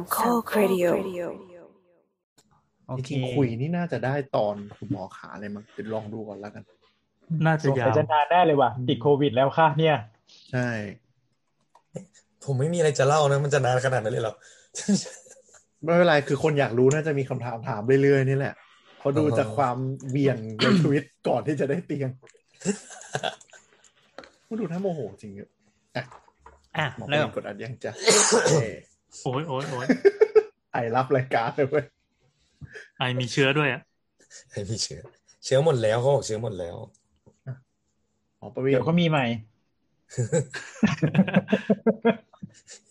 3ข้อครีเดียลจริงคุยนี่น่าจะได้ตอนคุณหมอขาอะไรมั้งเดี๋ยวลองดูก่อนแล้วกันน่าจะยาวจะนานแน่เลยว่ะติดโควิดแล้วค่ะเนี่ยใช่ผมไม่มีอะไรจะเล่านะมันจะนานขนาดนั้นเลยเหรอไม่เป็นไรคือคนอยากรู้น่าจะมีคำถามถามเรื่อยๆนี่แหละพอดูจากความเวียนในชีวิตก่อนที่จะได้เตียงก็ดูท่าโมโหจริงๆอ่ะเริ่มกดอัดยังจ้ะโอ้ยโอ้ยโอ้ยไอรับรายการเลยเว้ยไอมีเชื้อด้วยอ่ะไอมีเชื้อหมดแล้วเขาบอกเชื้อหมดแล้วอ๋อประวีเดี๋ยวเขามีใหม่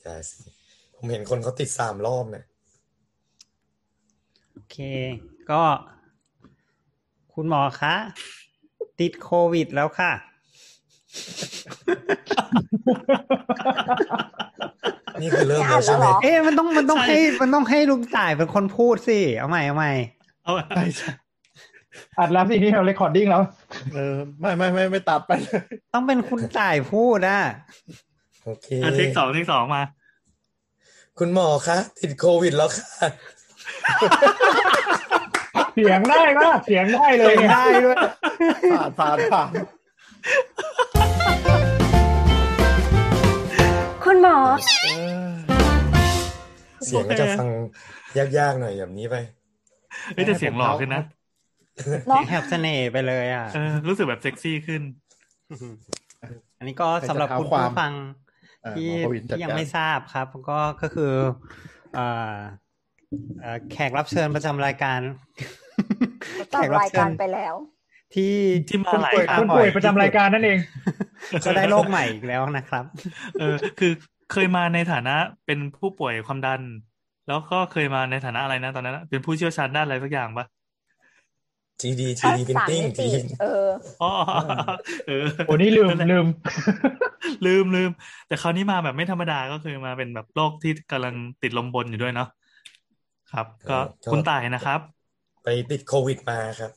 ใช่สิผมเห็นคนเขาติด3รอบเนี่ยโอเคก็คุณหมอคะติดโควิดแล้วค่ะนี่คือเริ่มแล้วใช่ไหมเอ๊ะมันต้องให้ลุงต่ายเป็นคนพูดสิเอาใหม่อัดแล้วสินี่เราเรคคอร์ดดิ้งแล้วไม่ตัดไปเลยต้องเป็นคุณต่ายพูดนะโอเคเทคสองมาคุณหมอคะติดโควิดแล้วค่ะเสียงได้ป่ะเสียงได้เลยได้ด้วยผ่านคุณหมอเสียงก็จะฟังยากๆหน่อยแบบนี้ไปไม่จะเสียงหล่อขึ้นนะแฮปเสน่ห์ไปเลยอ่ะรู้สึกแบบเซ็กซี่ขึ้นอันนี้ก็สำหรับคุณผู้ฟังที่ยังไม่ทราบครับก็คือแขกรับเชิญประจำรายการแขกรับเชิญไปแล้วที่มาหลายครั้งคนป่วยประจำรายการนั่นเองก็ได้โรคใหม่อีกแล้วนะครับคือเคยมาในฐานะเป็นผู้ป่วยความดันแล้วก็เคยมาในฐานะอะไรนะตอนนั้นเป็นผู้เชี่ยวชาญด้านอะไรสักอย่างปะGD printing โอ้นี่ลืมแต่คราวนี้มาแบบไม่ธรรมดาก็คือมาเป็นแบบโรคที่กำลังติดลมบนอยู่ด้วยเนาะครับก็คุณต่ายนะครับไปติดโควิดมาครับ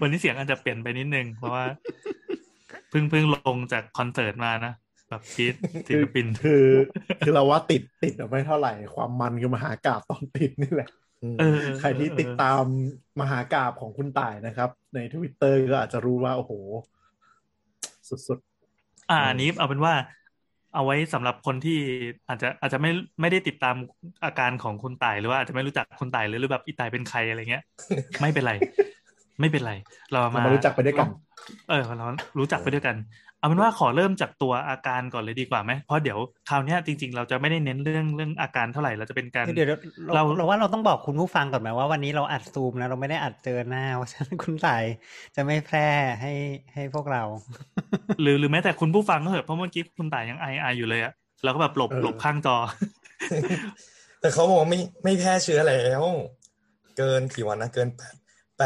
วันนี้เสียงอาจจะเปลี่ยนไปนิดนึงเพราะว่าเพิ่งลงจากคอนเสิร์ตมานะแบบพีทศิลปินคือเราว่าติดไม่เท่าไหร่ความมันคือมหากาพย์ตอนติดนี่แหละใครที่ติดตามมหากาพย์ของคุณต่ายนะครับใน Twitter ก็อาจจะรู้ว่าโอ้โหสุดๆอันนี้เอาเป็นว่าเอาไว้สำหรับคนที่อาจจะไม่ได้ติดตามอาการของคุณต่ายหรือว่าอาจจะไม่รู้จักคุณต่ายหรือแบบอีต่ายเป็นใครอะไรเงี้ยไม่เป็นไรเรามารู้จักไปด้วยกันเรารู้จักไปด้วยกันเอาเป็นว่าขอเริ่มจากตัวอาการก่อนเลยดีกว่าไหมเพราะเดี๋ยวคราวนี้จริงๆเราจะไม่ได้เน้นเรื่องอาการเท่าไหร่เราจะเป็นการเราว่าเราต้องบอกคุณผู้ฟังก่อนไหมว่าวันนี้เราอัดซูมนะเราไม่ได้อัดเจอหน้าเพราะฉะนั้นคุณต่ายจะไม่แพร่ให้พวกเราหรือแม้แต่คุณผู้ฟังก็เถอะเพราะเมื่อกี้คุณต่ายยังไออยู่เลยอะเราก็แบบหลบข้างจอแต่เขาบอกว่าไม่แพร่เชื้อแล้วเกินกี่วันนะเกิน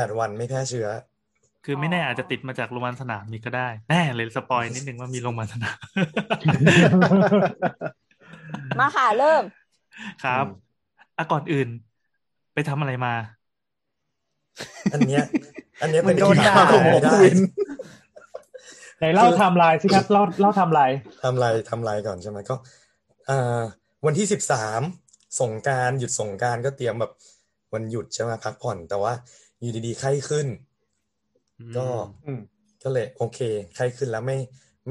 8 วันไม่แพร่เชื้อคือไม่แน่อาจจะติดมาจากโรงพยาบาลสนามนี่ก็ได้แน่เลยสปอยนิดนึงว่ามีโรงพยาบาลสนามมาค่ะเริ่มครับก่อนอื่นไปทำอะไรมาอันเนี้ยเป็นโดนด่าไหนเล่าไทม์ไลน์สิครับเล่าไทม์ไลน์ก่อนใช่ไหมก็วันที่13สงกรานต์หยุดสงกรานต์ก็เตรียมแบบวันหยุดใช่ไหมพักผ่อนแต่ว่าอยู่ดีๆไข้ขึ้นก็เลยโอเคใครขึ้นแล้วไ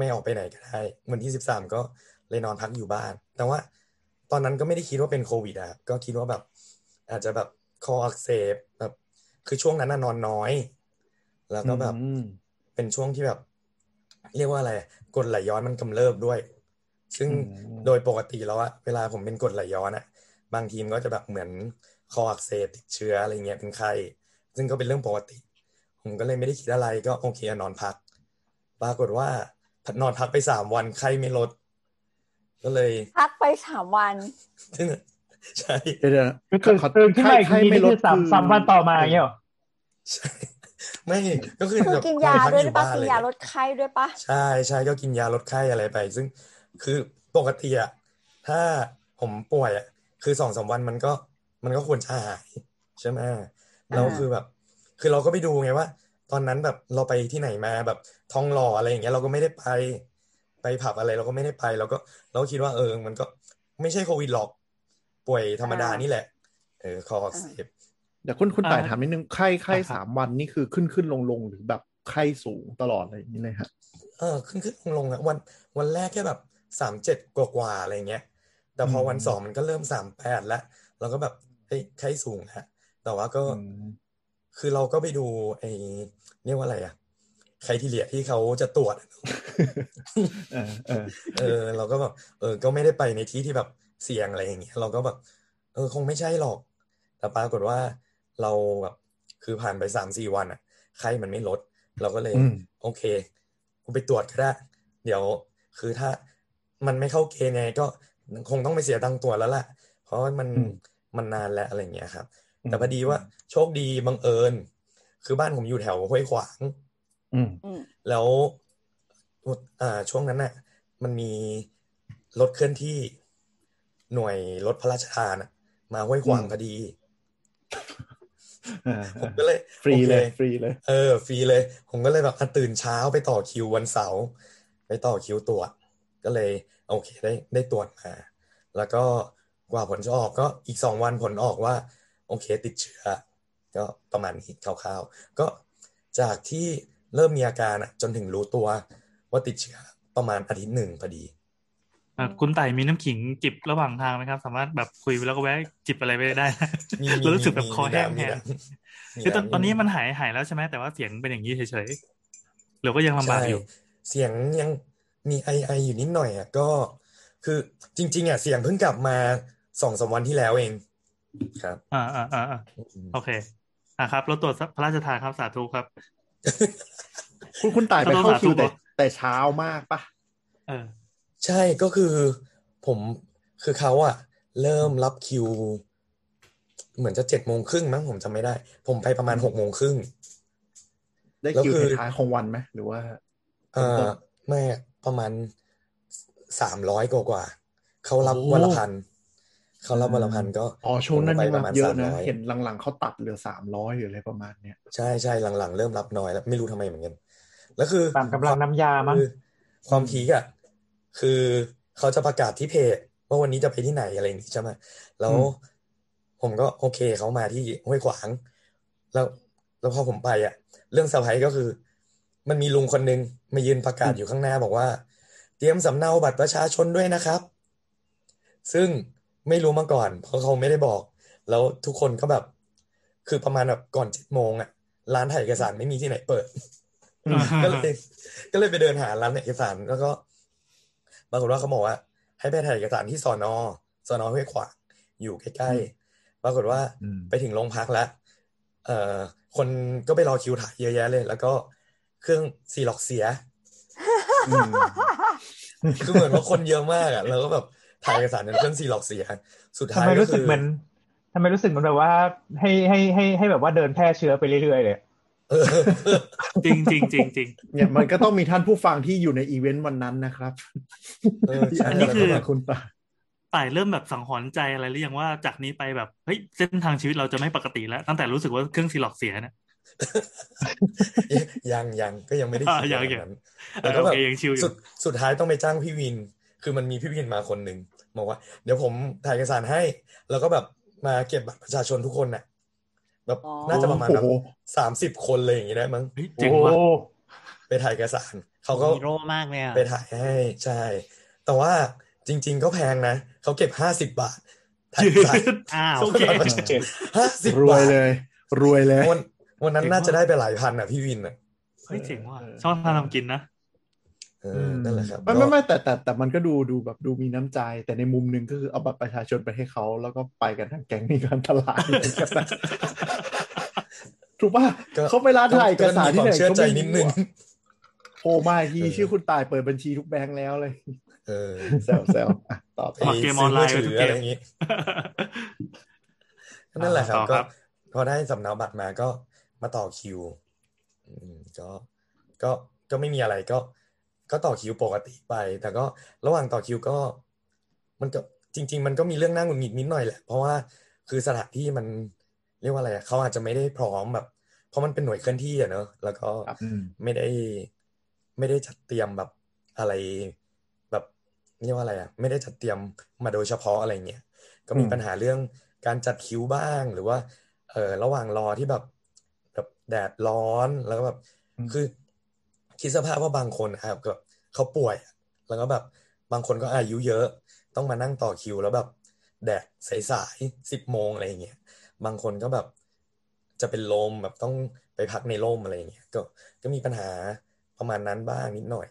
ม่ออกไปไหนก็ได้วันที่13ก็เลยนอนพักอยู่บ้านแต่ว่าตอนนั้นก็ไม่ได้คิดว่าเป็นโควิดอ่ะก็คิดว่าแบบอาจจะแบบคออักเสบแบบคือช่วงนั้นนอนน้อยแล้วก็แบบเป็นช่วงที่แบบเรียกว่าอะไรกรดไหลย้อนมันกำเริบด้วยซึ่งโดยปกติแล้วอะเวลาผมเป็นกรดไหลย้อนอะบางทีมันก็จะแบบเหมือนคออักเสบติดเชื้ออะไรเงี้ยเป็นไข้ซึ่งก็เป็นเรื่องปกติผมก็เลยไม่ได้คิดอะไรก็โอเคนอนพักปรากฏว่านอนพักไป3วันไข้ไม่ลดก็เลยพักไป3วันใช่ก็ตื่นขึ้นมาอีกทีไม่ลด3วันต่อมาเงี้ยใช่ไม่ก็คือกินยาด้วยป่ะกินยาลดไข้ด้วยป่ะใช่ๆก็กินยาลดไข้อะไรไปซึ่งคือปกติอ่ะถ้าผมป่วยอ่ะคือ 2-3 วันมันก็ควรจะหายใช่มั้ยแล้วคือเราก็ไปดูไงว่าตอนนั้นแบบเราไปที่ไหนมาแบบทองหล่ออะไรอย่างเงี้ยเราก็ไม่ได้ไปผับอะไรเราก็ไม่ได้ไปเราก็คิดว่ามันก็ไม่ใช่โควิดหรอก ป่วยธรรมดานี่แหละคออักเสบเดี๋ยวคุณต่ายถามนิดนึงไข้3วันนี่คือขึ้นลงๆหรือแบบไข้สูงตลอดอะไรอย่างนี้เลยครับขึ้นลงๆอ่ะวันแรกแค่แบบ37กว่าอะไรอย่างเงี้ยแต่พอวัน2มันก็เริ่ม38แล้วเราก็แบบไข้สูงฮะแต่ว่าก็คือเราก็ไปดูไอ้เรียกว่าอะไรอ่ะใครที่เหลียที่เขาจะตรวจเราก็แบบก็ไม่ได้ไปในที่ที่แบบเสี่ยงอะไรอย่างเงี้ยเราก็แบบคงไม่ใช่หรอกแต่ปรากฏว่าเราแบบคือผ่านไป 3-4 วันอ่ะไข้มันไม่ลดเราก็เลยโอเคกูไปตรวจก็ได้เดี๋ยวคือถ้ามันไม่เข้าเกณฑ์ไงก็คงต้องไปเสียตังค์ตรวจแล้วล่ะเพราะมันนานแล้วอะไรอย่างเงี้ยครับแต่พอดีว่าโชคดีบังเอิญคือบ้านผมอยู่แถวห้วยขวางแล้วช่วงนั้นน่ะมันมีรถเคลื่อนที่หน่วยรถพระราชทานมาห้วยขวางพอดีผมก็เลยฟรีเลยฟรีเลยผมก็เลยแบบตื่นเช้าไปต่อคิววันเสาร์ไปต่อคิวตรวจก็เลยโอเคได้ตรวจมาแล้วก็กว่าผลจะออกก็อีก2วันผลออกว่าโอเคติดเชื้อก็ประมาณนี้คร่าวๆก็จากที่เริ่มมีอาการจนถึงรู้ตัวว่าติดเชื้อประมาณอาทิตย์หนึ่งพอดีคุณไต่มีน้ำขิงจิบระหว่างทางไหมครับสามารถแบบคุยแล้วก็แวะจิบอะไรไปได้แล้วรู้สึกแบบคอแห้งคือตอนนี้มันหายแล้วใช่ไหมแต่ว่าเสียงเป็นอย่างนี้เฉยๆหรือก็ยังลำบากอยู่เสียงยังมีไออยู่นิดหน่อยอ่ะก็คือจริงๆอ่ะเสียงเพิ่งกลับมา 2-3 วันที่แล้วเองครับโอเคครับเราตรวจพระราชทานครับสาธุครับคุณต่ายไปเข้าคิวแต่เช้ามากป่ะใช่ก็คือผมคือเขาอ่ะเริ่มรับคิวเหมือนจะ 7:30 นมั้งผมจำไม่ได้ผมไปประมาณ 6:30 นได้คิวท้ายของวันมั้ยหรือว่าไม่ประมาณ300กว่าเขารับวันละพันเขารับวันละพันก็ช่วงนั้นมีเยอะนะเห็นหลังๆเขาตัดเหลือ300หรืออะไรประมาณเนี้ยใช่ๆหลังๆเริ่มรับน้อยแล้วไม่รู้ทำไมเหมือนกันแล้วคือตามกำลังน้ำยามั้งความพีคอ่ะคือเขาจะประกาศที่เพจว่าวันนี้จะไปที่ไหนอะไรอย่างงี้ใช่ไหมแล้วผมก็โอเคเขามาที่ห้วยขวางแล้วพอผมไปอ่ะเรื่องเซอร์ไพรส์ก็คือมันมีลุงคนนึงมายืนประกาศอยู่ข้างหน้าบอกว่าเตรียมสำเนาบัตรประชาชนด้วยนะครับซึ่งไม่รู้มาก่อนเพราะเขาไม่ได้บอกแล้วทุกคนก็แบบคือประมาณแบบก่อน 7:00 นอ่ะร้านถ่ายเอกสารไม่มีที่ไหนเปิด ก็เลยไปเดินหาร้านเอกสารแล้วก็ปรากฏว่าเขาบอกว่าให้ไปถ่ายเอกสารที่สน.ห้วยขวางอยู่ใกล้ๆปรากฏว่าไปถึงโรงพักแล้วคนก็ไปรอคิวถ่ายเยอะแยะเลยแล้วก็เครื่องซีล็อกเสีย คือเหมือนว่าคนเยอะมากอ่ะแล้วก็แบบถ่ายเอกสารนั้นเครื่องซีล็อกเสียสุดท้ายก็คือทำไมรู้สึกเหมือนแบบว่าให้แบบว่าเดินแพร่เชื้อไปเรื่อยๆเลยจริงจริงจริงจริงเนี่ยมันก็ต้องมีท่านผู้ฟังที่อยู่ในอีเวนต์วันนั้นนะครับอันนี้คือคุณต่ายเริ่มแบบสังหรณ์ใจอะไรหรือยังว่าจากนี้ไปแบบเฮ้ยเส้นทางชีวิตเราจะไม่ปกติแล้วตั้งแต่รู้สึกว่าเครื่องซีล็อกเสียเนี่ยยังก็ยังไม่ได้คิดอย่างนั้นแล้วก็แบบสุดท้ายต้องไปจ้างพี่วินคือมันมีพี่วินมาคนนึงบอกว่าเดี๋ยวผมถ่ายเอกสารให้แล้วก็แบบมาเก็บบัตรประชาชนทุกคนน่ะแบบน่าจะประมาณแบบ30คนเลยอย่างงี้ได้มั้งเจ๋งว่ะไปถ่ายเอกสารเขาก็โร่มากเลยอ่ะไปถ่ายให้ใช่แต่ว่าจริงๆก็แพงนะเขาเก็บ50 บาทถ่ายอ้าว50 บาทรวยเลยวันนั้นน่าจะได้ไปหลายพันอ่ะพี่วินอ่ะเฮ้ยเจ๋งว่ะชอบทานทำกินนะนั่นแหละครับไม่แต่มันก็ดูแบบดูมีน้ำใจแต่ในมุมนึงก็คือเอาบัตรประชาชนไปให้เขาแล้วก็ไปกันทั้งแก๊งนี่กันตลาดถูกป่ะเขาไปร้านถ่ายเอกสารที่ไหนก็มีนิดนึงโอ้ไม่ทีชื่อคุณตายเปิดบัญชีทุกแบงค์แล้วเลยแซวต่อไปเกมออนไลน์หรืออะไรอย่างงี้นั่นแหละครับก็พอได้สำเนาบัตรมาก็มาต่อคิวก็ไม่มีอะไรก็ต่อคิวปกติไปแต่ก็ระหว่างต่อคิวก็มันก็จริงๆมันก็มีเรื่องน่าหงุดหงิดนิดหน่อยแหละเพราะว่าคือสถานที่มันเรียกว่าอะไรเขาอาจจะไม่ได้พร้อมแบบเพราะมันเป็นหน่วยเคลื่อนที่อ่ะเนอะแล้วก็ไม่ได้จัดเตรียมแบบอะไรแบบเรียกว่าอะไรอ่ะไม่ได้จัดเตรียมมาโดยเฉพาะอะไรเงี้ย ก็มีปัญหาเรื่องการจัดคิวบ้างหรือว่าระหว่างรอที่แบบแดดร้อนแล้วก็แบบคือคิดสภาพว่าบางคนครับก็เขาป่วยแล้วก็แบบบางคนก็อายุเยอะต้องมานั่งต่อคิวแล้วแบบแดดสายๆ 10 โมงอะไรอย่างเงี้ยบางคนก็แบบจะเป็นลมแบบต้องไปพักในร่มอะไรอย่างเงี้ยก็มีปัญหาประมาณนั้นบ้างนิดหน่อย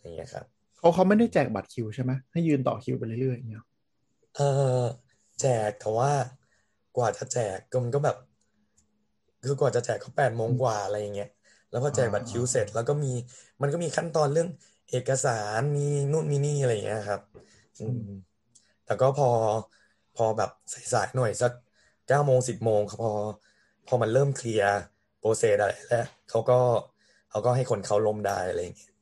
อย่างเงี้ยครับเขาไม่ได้แจกบัตรคิวใช่ไหมให้ยืนต่อคิวไปเรื่อยๆอย่างเงี้ยแจกแต่ว่ากว่าจะแจกก็มันก็แบบคือกว่าจะแจกเขา8 โมงกว่าอะไรอย่างเงี้ยแล้วพอแจกบัตรคิวเสร็จแล้วก็มันก็มีขั้นตอนเรื่องเอกสารมีนู่นมีนี่อะไรอย่างเงี้ยครับแต่ก็พอแบบสายๆหน่อยสัก 9:00 น 10:00 นพอมันเริ่มเคลียร์โปรเซสอะไรแล้วเขาก็ให้คนเขาล้มได้อะไรอย่างเงี้ย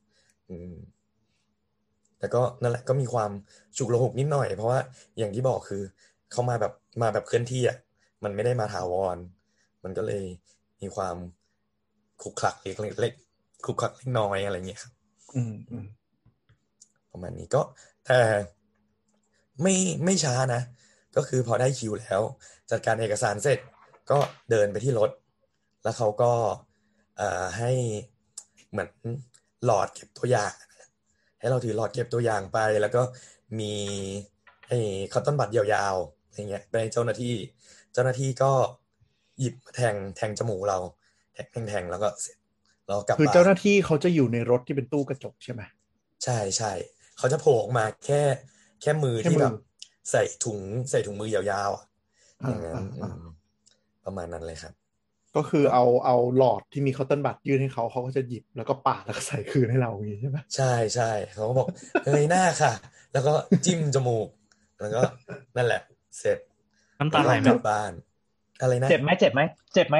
แต่ก็นั่นแหละก็มีความฉุกละหุกนิดหน่อยเพราะว่าอย่างที่บอกคือเขามาแบบเคลื่อนที่อ่ะมันไม่ได้มาถาวรมันก็เลยมีความคลุกคลักเล็กคลุกคลักเล็กน้อยอะไรอย่างเงี้ยครับประมาณนี้ก็แต่ไม่ช้านะก็คือพอได้คิวแล้วจัดการเอกสารเสร็จก็เดินไปที่รถแล้วเขาก็ให้เหมือนหลอดเก็บตัวอย่างให้เราถือหลอดเก็บตัวอย่างไปแล้วก็มีไอ้คอตตอนบัดยาวๆอะไรเงี้ยเป็นเจ้าหน้าที่ก็หยิบแทงจมูกเราแทงแล้วก็เสร็จเรากลับคือเจ้าหน้าที่เขาจะอยู่ในรถที่เป็นตู้กระจกใช่ไหมใช่ๆเขาจะโผล่ออกมาแค่มือที่แบบใส่ถุงมือยาวๆอย่างนั้นประมาณนั้นเลยครับก็คือเอาหลอดที่มีคอตตอนบัดยื่นให้เขาก็จะหยิบแล้วก็ปาดแล้วก็ใส่คืนให้เราอย่างนี้ใช่ไหมใช่ๆเขาก็บอกเฮ้ยหน้าค่ะแล้วก็จิ้มจมูกแล้วก็นั่นแหละเสร็จน้ำตาไหลไหมบ้านอะไรนะเจ็บไหม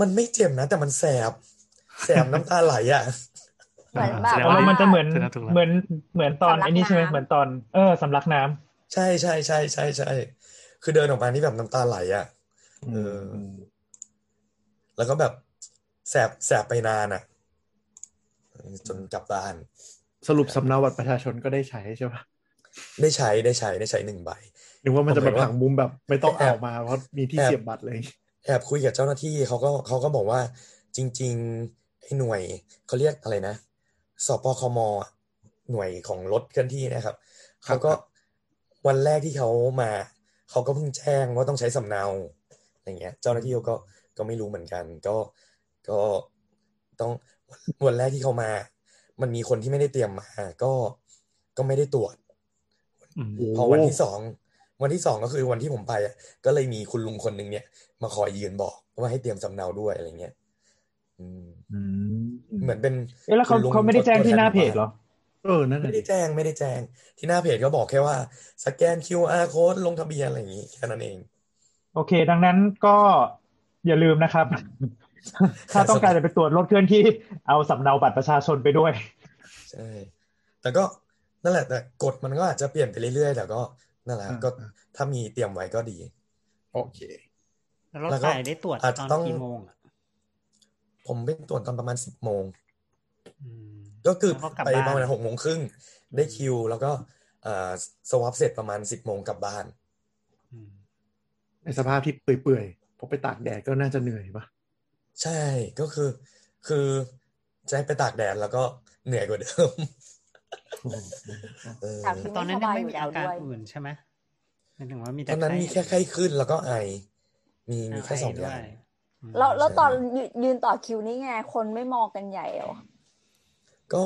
มันไม่เจ็บนะแต่มันแสบน้ำตาไหลอ่ะแบบว่ามันจะเหมือนตอนไอ้นี่ใช่ไหมเหมือนตอนสำลักน้ำใช่คือเดินออกมานี่แบบน้ำตาไหลอ่ะแล้วก็แบบแสบไปนานอ่ะจนกลับบ้านสรุปสำเนาบัตรประชาชนก็ได้ใช้ใช่ปะได้ใช้1 ใบนึกว่ามันจะแบบผังมุมแบบไม่ต้องเอามาเพราะมีที่เสียบบัตรเลยแอบคุยกับเจ้าหน้าที่เขาก็บอกว่าจริงๆไอ้หน่วยเขาเรียกอะไรนะสปคมหน่วยของรถเคลื่อนที่นะครับเขาก็วันแรกที่เขามาเขาก็เพิ่งแจ้งว่าต้องใช้สำเนาอะไรเงี้ยเจ้าหน้าที่ก็ไม่รู้เหมือนกันก็ต้องวันแรกที่เขามามันมีคนที่ไม่ได้เตรียมมาก็ไม่ได้ตรวจพอวันที่ 2ก็คือวันที่ผมไปอ่ะก็เลยมีคุณลุงคนนึงเนี่ยมาคอยยืนบอกว่าให้เตรียมสำเนาด้วยอะไรเงี้ยเหมือนเป็นแล้วเขาไม่ได้แจ้งที่หน้าเพจเหรอนั่นแหละไม่ได้แจ้งที่หน้าเพจก็บอกแค่ว่าสแกน QR code ลงทะเบียนอะไรอย่างงี้แค่นั้นเองโอเคดังนั้นก็อย่าลืมนะครับถ้าต้องการจะไปตรวจรถเคลื่อนที่เอาสำเนาบัตรประชาชนไปด้วยใช่แต่ก็นั่นแหละแต่กฎมันก็อาจจะเปลี่ยนไปเรื่อยๆแต่ก็นั่นแหละก็ถ้ามีเตรียมไว้ก็ดีโอเคแล้วก็ได้ตรวจตอนกี่โมงผมไปตรวจตอนประมาณ 10 โมงก็คือไปประมาณ 6:30 นได้คิวแล้วก็สวอปเสร็จประมาณ 10 โมงกลับบ้านในสภาพที่เปื่อยๆพอไปตากแดดก็น่าจะเหนื่อยป่ะใช่ก็คือจะไปตากแดดแล้วก็เหนื่อยกว่าเดิมตอนนั้นไม่มีอาการอื่นใช่ไหมถึงว่ามีแต่ตอนนั้นมีแค่ไข้ขึ้นแล้วก็ไอมีแค่2อย่างแล้วตอนยืนต่อคิวนี่ไงคนไม่มองกันใหญ่หรอก็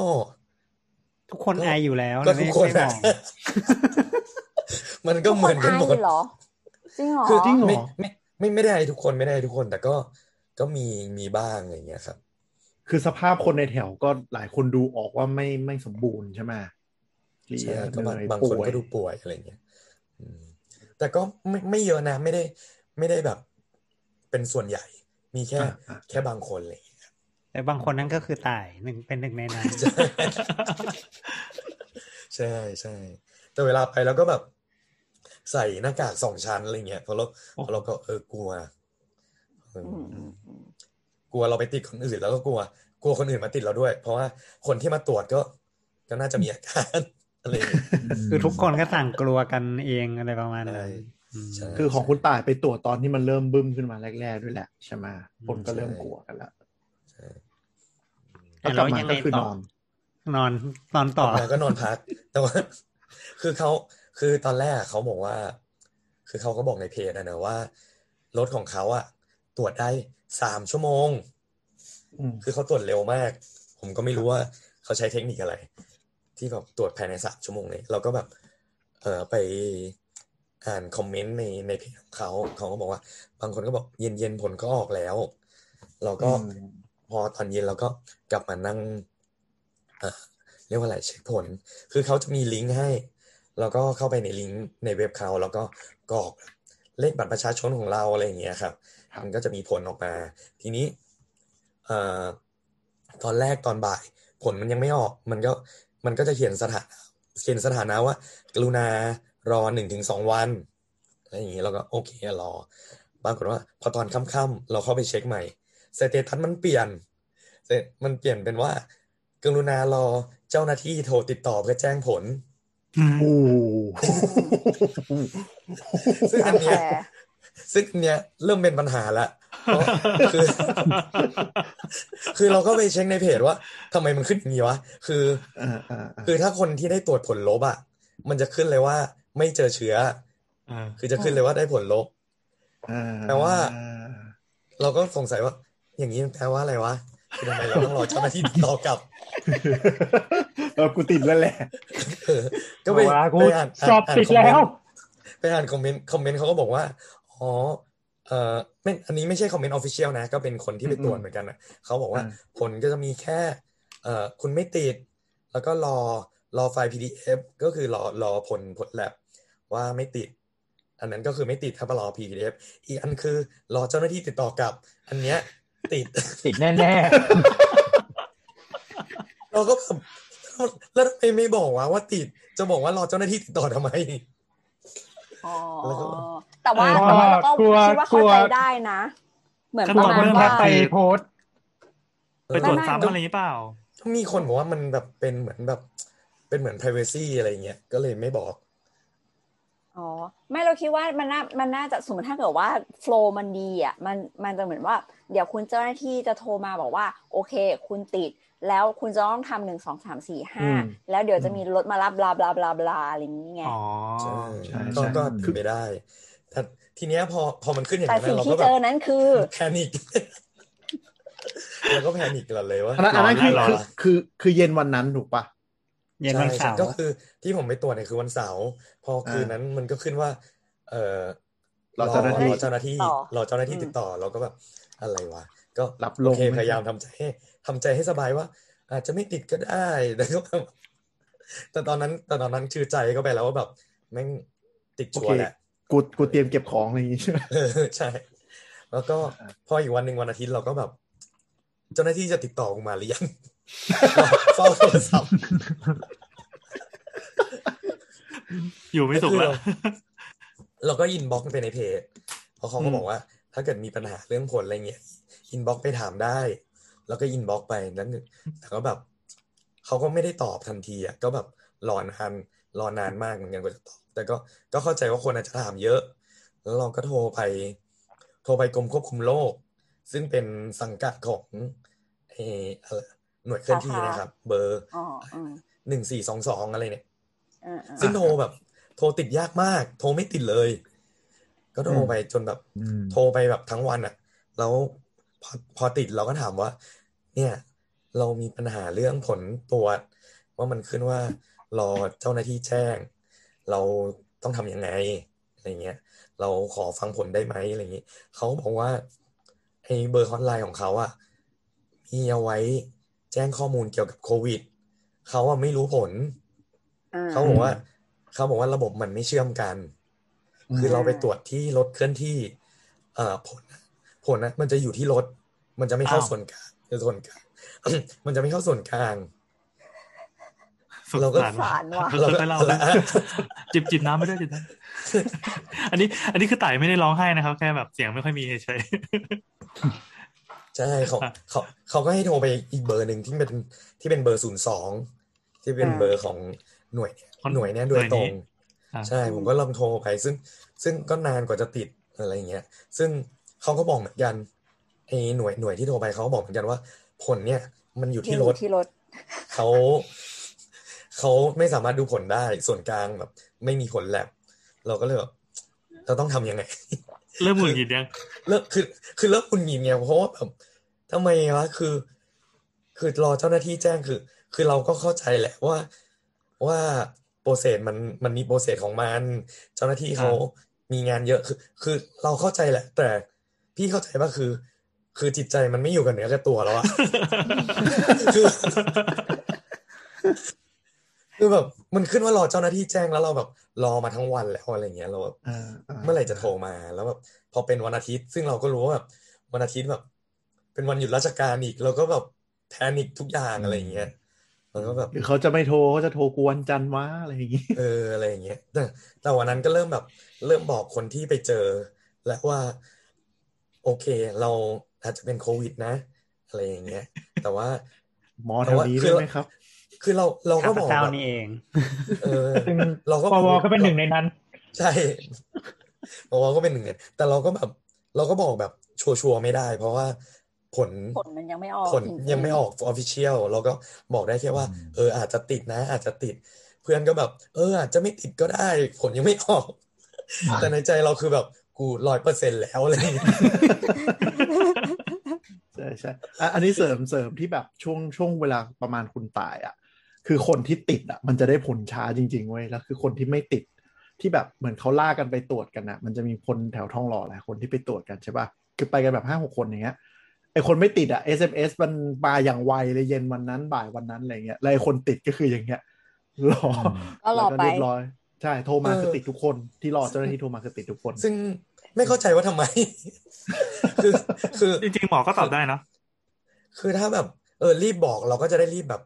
ทุกคนไออยู่แล้วก็ทุกคนอ่ะมันก็เหมือนกันหมดเหรอจริงหรอคือจริงหรอไม่ได้ไอทุกคนไม่ได้ทุกคนแต่ก็มีบ้างอย่างเงี้ยครับคือสภาพคนในแถวก็หลายคนดูออกว่าไม่สมบูรณ์ใช่ไหมใช่บางคนก็ดูป่วยอะไรเงี้ยแต่ก็ไม่เยอะนะไม่ได้แบบเป็นส่วนใหญ่มีแค่บางคนเลยแต่บางคนนั้นก็คือตายเป็นหนึ่งในนั้นใช่ใช่แต่เวลาไปแล้วก็แบบใส่หน้ากาก2 ชั้นอะไรเงี้ยเพราะเราก็กลัวเราไปติดคนอื่นแล้วก็กลัวคนอื่นมาติดเราด้วยเพราะว่าคนที่มาตรวจก็น่าจะมีอาการ อะไรคือทุกคนก็สั่งกลัวกันเองอะไรประมาณนั้นคือของคุณต่ายไปตรวจตอนที่มันเริ่มบึ้มขึ้นมาแรกๆด้วยแหละใช่ไหมคนก็เริ่มกลัวกันแล้วแล้วกลับมาก็คือนอนนอนต่อแล้วก็นอนพักแต่ว่าคือเขาคือตอนแรกเขาบอกว่าคือเขาก็บอกในเพจนะว่ารถของเขาอะตรวจได้3ชั่วโมงคือเขาตรวจเร็วมากผมก็ไม่รู้ว่าเขาใช้เทคนิคอะไรที่แบบตรวจภายใน3ชั่วโมงเลยเราก็แบบไปอ่านคอมเมนต์ในเพจของเขาก็บอกว่าบางคนก็บอกเย็นๆผลก็ออกแล้วเราก็พอตอนเย็นเราก็กลับมานั่งเรียกว่าอะไรเช็คผลคือเขาจะมีลิงก์ให้แล้วก็เข้าไปในลิงก์ในเว็บเขาแล้วก็กรอกเลขบัตรประชาชนของเราอะไรอย่างเงี้ยครับมันก็จะมีผลออกมาทีนี้ตอนแรกตอนบ่ายผลมันยังไม่ออกมันก็จะเขียนสถานะว่ากรุณารอ 1-2 วันอะไรอย่างงี้แล้วก็โอเครอปรากฏว่าพอตอนค่ำๆเราเข้าไปเช็คใหม่สเตตัสมันเปลี่ยนเป็นว่ากรุณารอเจ้าหน้าที่โทรติดต่อเพื่อแจ้งผลโอ้ซึ่งอันเนี้ยเริ่มเป็นปัญหาละคือเราก็ไปเช็คในเพจว่าทำไมมันขึ้นอย่างนี้วะคือถ้าคนที่ได้ตรวจผลลบอ่ะมันจะขึ้นเลยว่าไม่เจอเชื้อคือจะขึ้นเลยว่าได้ผลลบแต่ว่าเราก็สงสัยว่าอย่างนี้แปลว่าอะไรวะคือทำไมเราต้องรอเจ้าหน้าที่ติดต่อกลับกูติดแล้วแหละก็ไปอ่านสอบติดแล้วไปอ่านคอมเมนต์เขาก็บอกว่าอ๋อไม่อันนี้ไม่ใช่คอมเมนต์ออฟฟิเชียลนะก็เป็นคนที่ไปตรวจเหมือนกันนะเขาบอกว่าผลก็จะมีแค่คุณไม่ติดแล้วก็รอไฟล์ PDF ก็คือรอผลแลบว่าไม่ติดอันนั้นก็คือไม่ติดถ้ารอ PDF อีกอันคือรอเจ้าหน้าที่ติดต่อกลับอันเนี้ยติดแน่ๆเราก็แล้วทำไมไม่บอกว่าติดจะบอกว่ารอเจ้าหน้าที่ติดต่อทำไมอ๋อแต่ว่าเราก็คิดว่าเข้าใจได้นะเหมือนประมาณว่าไปโพสต์ไปตรวจซ้ำอะไรนี้เปล่ามีคนบอกว่ามันแบบเป็นเหมือนแบบเป็นเหมือน privacy อะไรเงี้ยก็เลยไม่บอกอ๋อไม่เราคิดว่ามันน่าจะสมมติถ้าเกิดว่าโฟลว์มันดีอ่ะมันจะเหมือนว่าเดี๋ยวคุณเจ้าหน้าที่จะโทรมาบอกว่าโอเคคุณติดแล้วคุณจะต้องทำ1, 2, 3, 4, 5แล้วเดี๋ยวจะมีรถมารับบลาบลาบลาบลาอะไรอย่างเงี้ยอ๋อใช่ก็ขึ้นไปได้แต่ทีเนี้ยพอมันขึ้นอย่างนั้นเราก็แบบแต่สิ่งที่เจอนั้นคือแพนิคแล้วก็แพนิคเลยว่าอันนั้นคือเย็นวันนั้นถูกปะเย็นวันเสาร์ก็คือที่ผมไปตรวจเนี่ยคือวันเสาร์พอคืนนั้นมันก็ขึ้นว่ารอเจ้าหน้าที่ติดต่อเราก็แบบอะไรวะก็รับลงพยายามทำใจให้สบายว่าอาจจะไม่ติดก็ได้แต่ตอนนั้นชื่อใจก็ไปแล้วว่าแบบแม่งติดชัวร์แหละกูเตรียมเก็บของอะไรอย่างงี้ใช่แล้วก็พออีกวันนึงวันอาทิตย์เราก็แบบเจ้าหน้าที่จะติดต่อกูมาหรือยังเฝ้าโทรศัพท์อยู่ไม่สุขแล้วเราก็อินบ็อกซ์ไปในเพจเพราะเขาก็บอกว่าถ้าเกิดมีปัญหาเรื่องผลอะไรเงี้ยอินบ็อกซ์ไปถามได้แล้วก็อินบ็อกซ์ไปนั้นแต่ก็แบบเขาก็ไม่ได้ตอบทันทีอ่ะก็แบบรอนานมากเหมือนกันกว่าจะตอบแต่ก็เข้าใจว่าคนอาจจะถามเยอะแล้วเราก็โทรไปกรมควบคุมโรคซึ่งเป็นสังกัดของหน่วยเคลื่อนที่นะครับเบอร์1422อะไรเนี่ยซึ่งโทรแบบโทรติดยากมากโทรไม่ติดเลยก็โทรไปจนแบบโทรไปแบบทั้งวันอ่ะแล้วพอติดเราก็ถามว่าเนี่ยเรามีปัญหาเรื่องผลตรวจว่ามันขึ้นว่ารอเจ้าหน้าที่แจ้งเราต้องทำยังไงอะไรเงี้ยเราขอฟังผลได้ไหมอะไรเงี้ยเขาบอกว่าไอ้เบอร์ฮอตไลน์ของเขาอ่ะมีเอาไว้แจ้งข้อมูลเกี่ยวกับโควิดเขาอ่ะไม่รู้ผลเขาบอกว่าระบบมันไม่เชื่อมกันคือเราไปตรวจที่รถเคลื่อนที่ผลนะมันจะอยู่ที่รถมันจะไม่เข้าส่วนกลางมันจะไม่เข้าส่วนกลางเราก็สารว่ะเราไปเล่าแล้วจิบน้ำไม่ได้จิบน้ำอันนี้คือต่ายไม่ได้ร้องไห้นะครับแค่แบบเสียงไม่ค่อยมีเฉยใช่เขาก็ให้โทรไปอีกเบอร์หนึ่งที่เป็นเบอร์02 ที่เป็นเบอร์ของหน่วยเนี้ยโดยตรงใช่ผมก็ลองโทรไปซึ่งก็นานกว่าจะติดอะไรอย่างเงี้ยซึ่งเขาก็บอกเหมือนกันไอ้หน่วยที่โทรไปเขาบอกเหมือนกันว่าผลเนี่ยมันอยู่ที่รถเขาไม่สามารถดูผลได้ส่วนกลางแบบไม่มีผลแลบเราก็เลยแบบเราต้องทำยังไงเริ่มหงุดหงิดยังเริ่มคือเริ่มหงุดหงิดไงเพราะว่าแบบทำไมวะคือรอเจ้าหน้าที่แจ้งคือเราก็เข้าใจแหละว่าโปรเซสมันมีโปรเซสของมันเจ้าหน้าที่เขามีงานเยอะคือเราเข้าใจแหละแต่พี่เข้าใจว่าคือจิตใจมันไม่อยู่กับเนื้อกับตัวแล้วอะ คือแบบมันขึ้นว่ารอเจ้าหน้าที่แจ้งแล้วเราแบบรอมาทั้งวันแล้วอะไรเงี้ยเราแบบเมื่อไหร่จะโทรมาแล้วแบบพอเป็นวันอาทิตย์ซึ่งเราก็รู้ว่าแบบวันอาทิตย์แบบเป็นวันหยุดราชการอีกเราก็แบบแพนิคทุกอย่างอะไรเงี้ยมันก็แบบเขาจะไม่โทรเขาจะโทรกวนจันวะอะไรอย่างงี้อะไรอย่างเงี้ยแต่วันนั้นก็เริ่มบอกคนที่ไปเจอแล้วว่าโอเคเราอาจจะเป็นโควิดนะอะไรอย่างเงี้ยแต่ว่าหมอแถวนี้ด้วยไหมครับคือเราก็บอกแบบนี้เองเราก็ปวก็เป็นหนึ่งในนั้นใช่ปวก็เป็นหนึ่งแต่เราก็แบบเราก็บอกแบบชัวร์ๆไม่ได้เพราะว่าผลมันยังไม่ออกผลยังไม่ออก official เราก็บอกได้แค่ว่าอาจจะติดนะอาจจะติดเพื่อนก็แบบอาจจะไม่ติดก็ได้ผลยังไม่ออกแต่ในใจเราคือแบบกู 100% แล้วอะไรอย่างเงี้ยใช่ๆอันนี้เสริมที่แบบช่วงเวลาประมาณคุณตายอ่ะคือคนที่ติดอ่ะมันจะได้ผลช้าจริงๆเว้ยแล้วคือคนที่ไม่ติดที่แบบเหมือนเขาล่ากันไปตรวจกันน่ะมันจะมีคนแถวท้องหล่อหลายคนที่ไปตรวจกันใช่ป่ะคือไปกันแบบ 5-6 คนอย่างเงี้ยไอ้คนไม่ติดอ่ะ SMS มันมาอย่างไวเลยเย็นวันนั้นบ่ายวันนั้นอะไรเงี้ยแล้วไอ้คนติดก็คืออย่างเงี้ยรอก็รอไปใช่โทรมาคือติดทุกคนที่รอเจ้าหน้าที่โทรมาคือติดทุกคนซึ่งไม่เข้าใจว่าทำไมคือจริงๆหมอก็ตอบได้นะคือถ้าแบบรีบบอกเราก็จะได้รีบแบบ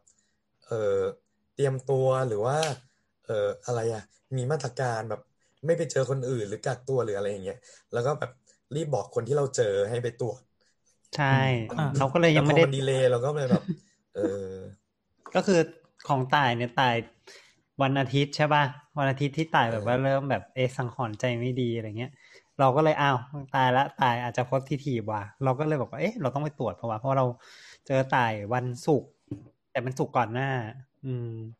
เตรียมตัวหรือว่าอะไรอ่ะมีมาตรการแบบไม่ไปเจอคนอื่นหรือกักตัวหรืออะไรอย่างเงี้ยแล้วก็แบบรีบบอกคนที่เราเจอให้ไปตรวจใช่เราก็เลยยังไม่ได้ดีเลย์เราก็เลยแบบก็คือของตายเนี่ยตายวันอาทิตย์ใช่ป่ะวันอาทิตย์ที่ตายแบบว่าเริ่มแบบสังหรณ์ใจไม่ดีอะไรเงี้ยเราก็เลยอ้าวตายละตายอาจจะโพสิทีฟว่ะเราก็เลยบอกว่าเราต้องไปตรวจเพราะว่าเราเจอตายวันศุกร์แต่มันศุกร์ก่อนหน้า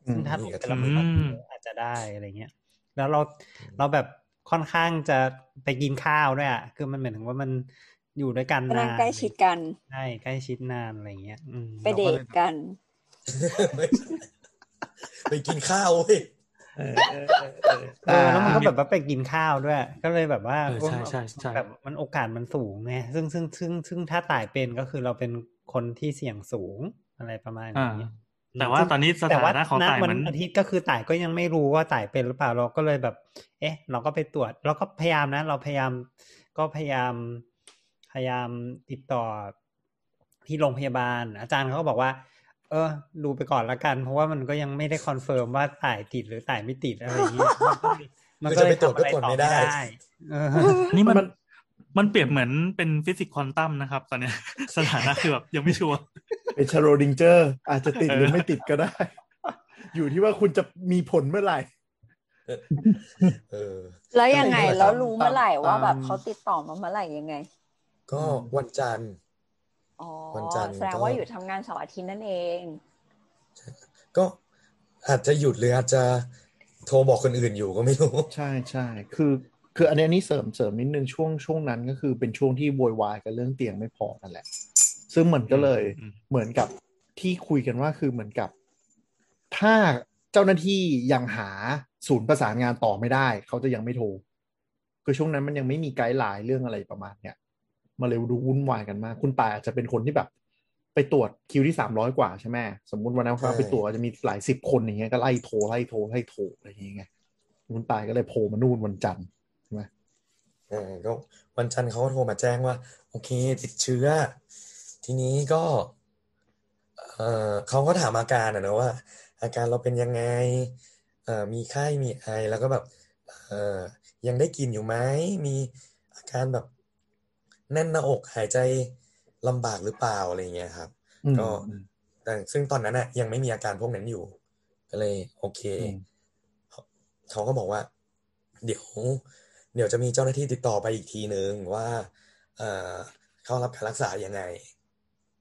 ซึ่งถ้าถูกแต่ละคนอาจจะได้อะไรเงี้ยแล้วเราแบบค่อนข้างจะไปกินข้าวด้วยอ่ะคือมันเหมือนถึงว่ามันอยู่ด้วยกันนานใกล้ชิดกันใช่ใกล้ชิดนานอะไรเงี้ยไปเดทกันไปกินข้าวเว้ยแล้วมันก็แบบว่าไปกินข้าวด้วยก็เลยแบบว่าแบบมันโอกาสมันสูงไงซึ่งถ้าตายเป็นก็คือเราเป็นคนที่เสี่ยงสูงอะไรประมาณนี้แต่ว่าตอนนี้สถานะของตายมันอาทิตย์ก็คือตายก็ยังไม่รู้ว่าตายเป็นหรือเปล่าเราก็เลยแบบเราก็ไปตรวจเราก็พยายามนะเราพยายามติดต่อที่โรงพยาบาลอาจารย์เขาก็บอกว่าดูไปก่อนละกันเพราะว่ามันก็ยังไม่ได้คอนเฟิร์มว่าตายติดหรือตายไม่ติดอะไรอย่างเงี้ยมันก็เลยตรวจก็ตรวจไม่ได้นี่มันเปรียบเหมือนเป็นฟิสิกส์ควอนตัมนะครับตอนนี้สถานะคือแบบยังไม่ชัวร์เป็นชโรดิงเจอร์อาจจะติดหรือไม่ติดก็ได้อยู่ที่ว่าคุณจะมีผลเมื่อไหร่แล้วยังไงแล้วรู้เมื่อไหร่ว่าแบบเขาติดต่อมาเมื่อไหร่ยังไงก็วันจันทร์วันจันทร์แสดงว่าอยู่ทำงานเสาร์อาทิตย์นั่นเองก็อาจจะหยุดหรืออาจจะโทรบอกคนอื่นอยู่ก็ไม่รู้ใช่ใช่คืออันนี้เสริมนิดนึงช่วงนั้นก็คือเป็นช่วงที่โวยวายกันเรื่องเตียงไม่พอนั่นแหละซึ่งเหมือนก็เลยเหมือนกับที่คุยกันว่าคือเหมือนกับถ้าเจ้าหน้าที่ยังหาศูนย์ประสานงานต่อไม่ได้เขาจะยังไม่โทรคือช่วงนั้นมันยังไม่มีไกด์ไลน์เรื่องอะไรประมาณเนี้ยมาเร็วดูวุ่นวายกันมากคุณตายอาจจะเป็นคนที่แบบไปตรวจคิวที่300กว่าใช่ไหมสมมุติวันนั้นเขาไปตรวจจะมีหลายสิบคนอย่างเงี้ยก็ไล่โทรอะไรอย่างเงี้ยคุณตายก็เลยโผล่มานู่นวันจันทร์ใช่ไหมก็วันจันทร์เขาก็โทรมาแจ้งว่าโอเคติดเชื้อทีนี้ก็เขาก็ถามอาการนะว่าอาการเราเป็นยังไงมีไข้มีไอแล้วก็แบบยังได้กินอยู่ไหมมีอาการแบบแน่นหน้าอกหายใจลำบากหรือเปล่าอะไรเงี้ยครับก็ซึ่งตอนนั้นน่ะยังไม่มีอาการพวกนั้นอยู่ ก็เลยโอเคเขาก็บอกว่าเดี๋ยวจะมีเจ้าหน้าที่ติดต่อไปอีกทีนึงว่าเข้ารับการรักษายังไง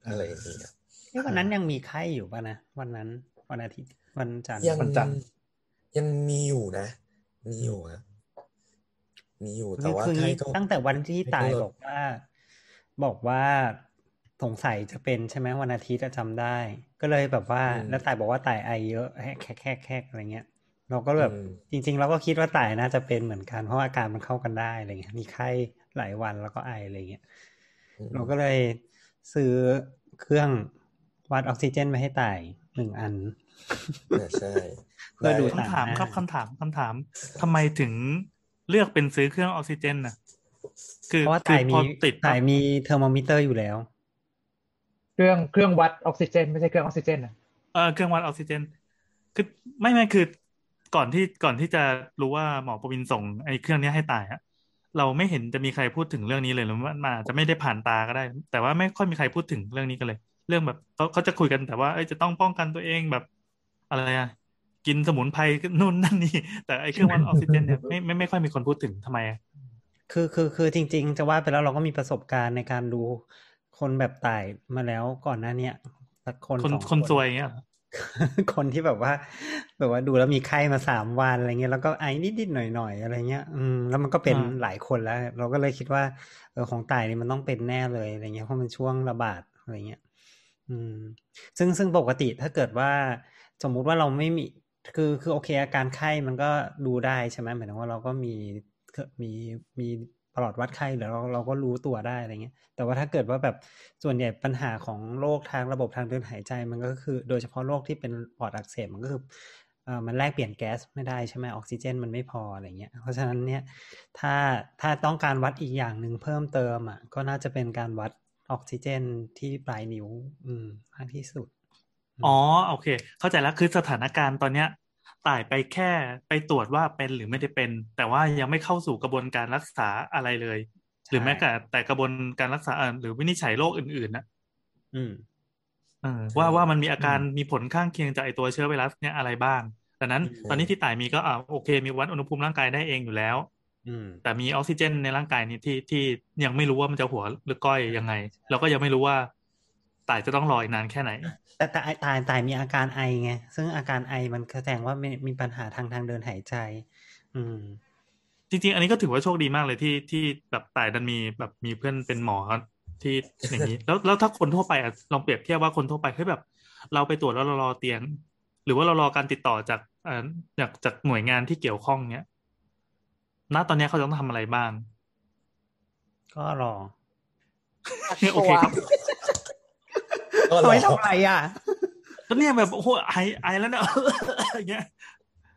อะไรอย่างนี้ครับวันนั้นยังมีไข้อยู่ป่ะนะวันนั้นวันอาทิตย์วันจันทร์ยังมีอยู่นะมีอยู่ครับมีอยู่แต่ว่าไข้ก็ตั้งแต่วันที่ตายบอกว่าสงสัยจะเป็นใช่ไหมวันอาทิตย์จำได้ก็เลยแบบว่าแล้วตายบอกว่าตายไอเยอะแค่อะไรเงี้ยเราก็แบบจริงๆเราก็คิดว่าตายน่าจะเป็นเหมือนกันเพราะอาการมันเข้ากันได้อะไรเงี้ยมีไข้หลายวันแล้วก็ไออะไรเงี้ยเราก็เลยซื้อเครื่องวัดออกซิเจนมาให้ตายหนึ่งอันใช่เพื่อดูคำถามครับคำถามทำไมถึงเลือกเป็นซื้อเครื่องออกซิเจนน่ะคือเพราะตายมีเทอร์โมมิเตอร์อยู่แล้วเครื่องวัดออกซิเจนไม่ใช่เครื่องออกซิเจนนะเครื่องวัดออกซิเจนคือไม่คือก่อนที่จะรู้ว่าหมอประวินส่งไอ้เครื่องนี้ให้ตายฮะเราไม่เห็นจะมีใครพูดถึงเรื่องนี้เลยหรือว่ามาจะไม่ได้ผ่านตาก็ได้แต่ว่าไม่ค่อยมีใครพูดถึงเรื่องนี้กันเลยเรื่องแบบเขาจะคุยกันแต่ว่าจะต้องป้องกันตัวเองแบบอะไรอะกินสมุนไพรนู่นนั่นนี่แต่ไอ้เครื่องวัดออกซิเจนเนี่ยไม่ค่อยมีคนพูดถึงทำไมคือจริงๆจะว่าไปแล้วเราก็มีประสบการณ์ในการดูคนแบบตายมาแล้วก่อนหน้าเนี้ยสักคนซวยเงี้ยคนที่แบบว่าดูแล้วมีไข้มา3วันอะไรเงี้ยแล้วก็ไอนิดๆหน่อยๆอะไรเงี้ยแล้วมันก็เป็นหลายคนแล้วเราก็เลยคิดว่าของตายนี่มันต้องเป็นแน่เลยอะไรเงี้ยเพราะมันช่วงระบาดอะไรเงี้ยซึ่งปกติถ้าเกิดว่าสมมุติว่าเราไม่มีคือโอเคอาการไข้มันก็ดูได้ใช่ไหมหมายถึงว่าเราก็มีปลอดวัดไข้หรือเราก็รู้ตัวได้อะไรเงี้ยแต่ว่าถ้าเกิดว่าแบบส่วนใหญ่ปัญหาของโรคทางระบบทางเดินหายใจมันก็คือโดยเฉพาะโรคที่เป็นปอดอักเสบมันก็คือมันแลกเปลี่ยนแก๊สไม่ได้ใช่ไหมออกซิเจนมันไม่พออะไรเงี้ยเพราะฉะนั้นเนี่ยถ้าต้องการวัดอีกอย่างนึงเพิ่มเติมอ่ะก็น่าจะเป็นการวัดออกซิเจนที่ปลายนิ้วมากที่สุดอ๋อโอเคเข้าใจแล้วคือสถานการณ์ตอนเนี้ยต่ายไปแค่ไปตรวจว่าเป็นหรือไม่ได้เป็นแต่ว่ายังไม่เข้าสู่กระบวนการรักษาอะไรเลยหรือแม้แต่กระบวนการรักษาหรือวินิจฉัยโรคอื่นๆนะว่ามันมีอาการมีผลข้างเคียงจากไอตัวเชื้อไวรัสเนี่ยอะไรบ้างดังนั้นตอนนี้ที่ต่ายมีก็โอเคมีวัดอุณหภูมิร่างกายได้เองอยู่แล้วแต่มีออกซิเจนในร่างกายนี่ที่ยังไม่รู้ว่ามันจะหัวหรือก้อยยังไงเราก็ยังไม่รู้ว่าตายจะต้องรออีกนานแค่ไหนแต่ตายมีอาการไอไงซึ่งอาการไอมันแสดงว่ามีปัญหาทางเดินหายใจจริงๆอันนี้ก็ถือว่าโชคดีมากเลยที่แบบตายดันมีแบบมีเพื่อนเป็นหมอที่อย่างนี้ แล้วถ้าคนทั่วไปลองเปรียบเทียบว่าคนทั่วไปคือแบบเราไปตรวจแล้วเรารอเตียงหรือว่าเรารอการติดต่อจากหน่วยงานที่เกี่ยวข้องเนี้ยณตอนนี้เขาต้องทำอะไรบ้างก็รอโอเคครับเอาไว้ทำอะไรอ่ะตอนนี้แบบโอ้โหไอแล้วเนี่ยอย่างเงี้ย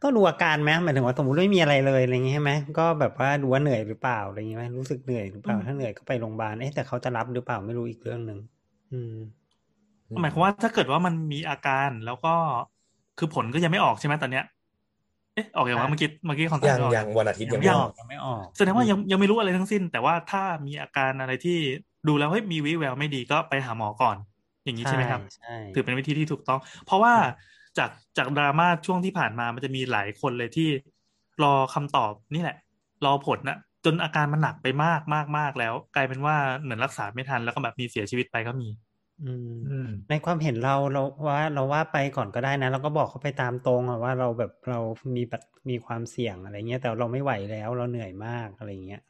ก็ดูอาการไหมหมายถึงว่าสมมติไม่มีอะไรเลยอะไรเงี้ยใช่ไหมก็แบบว่าดูว่าเหนื่อยหรือเปล่าอะไรเงี้ยไหมรู้สึกเหนื่อยหรือเปล่าถ้าเหนื่อยก็ไปโรงพยาบาลแต่เขาจะรับหรือเปล่าไม่รู้อีกเรื่องนึงหมายความว่าถ้าเกิดว่ามันมีอาการแล้วก็คือผลก็ยังไม่ออกใช่ไหมตอนเนี้ยออกอย่างว่าเมื่อกี้ของตายยังวันอาทิตย์ยังไม่ออกแสดงว่ายังไม่รู้อะไรทั้งสิ้นแต่ว่าถ้ามีอาการอะไรที่ดูแล้วเฮ้ยมีวี่แววไม่ดีก็ไปหาหมอก่อนอย่างนี้ใช่ไหมครับถือเป็นวิธีที่ถูกต้องเพราะว่าจากดราม่าช่วงที่ผ่านมามันจะมีหลายคนเลยที่รอคำตอบนี่แหละรอผลนะจนอาการมันหนักไปมากมากมากแล้วกลายเป็นว่าเหมือนรักษาไม่ทันแล้วก็แบบมีเสียชีวิตไปก็มีในความเห็นเราว่าไปก่อนก็ได้นะเราก็บอกเขาไปตามตรงว่าเราแบบเรามีความเสี่ยงอะไรเงี้ยแต่เราไม่ไหวแล้วเราเหนื่อยมากอะไรเงี้ย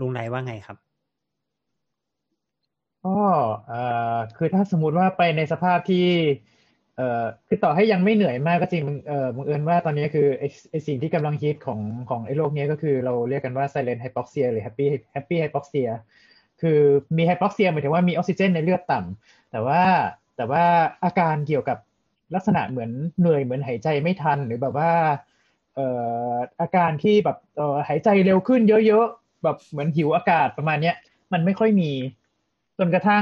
ลุงไรว่าไงครับก็คือถ้าสมมุติว่าไปในสภาพที่คือต่อให้ยังไม่เหนื่อยมากก็จริงบังเอิญว่าตอนนี้คือไอ้สิ่งที่กำลังฮิตของไอ้โรคนี้ก็คือเราเรียกกันว่า silent hypoxia หรือ happy hypoxia คือมี hypoxia หมายถึงว่ามีออกซิเจนในเลือดต่ำแต่ว่าอาการเกี่ยวกับลักษณะเหมือนเหนื่อยเหมือนหายใจไม่ทันหรือแบบว่าอาการที่แบบหายใจเร็วขึ้นเยอะๆแบบเหมือนหิวอากาศประมาณนี้มันไม่ค่อยมีจนกระทั่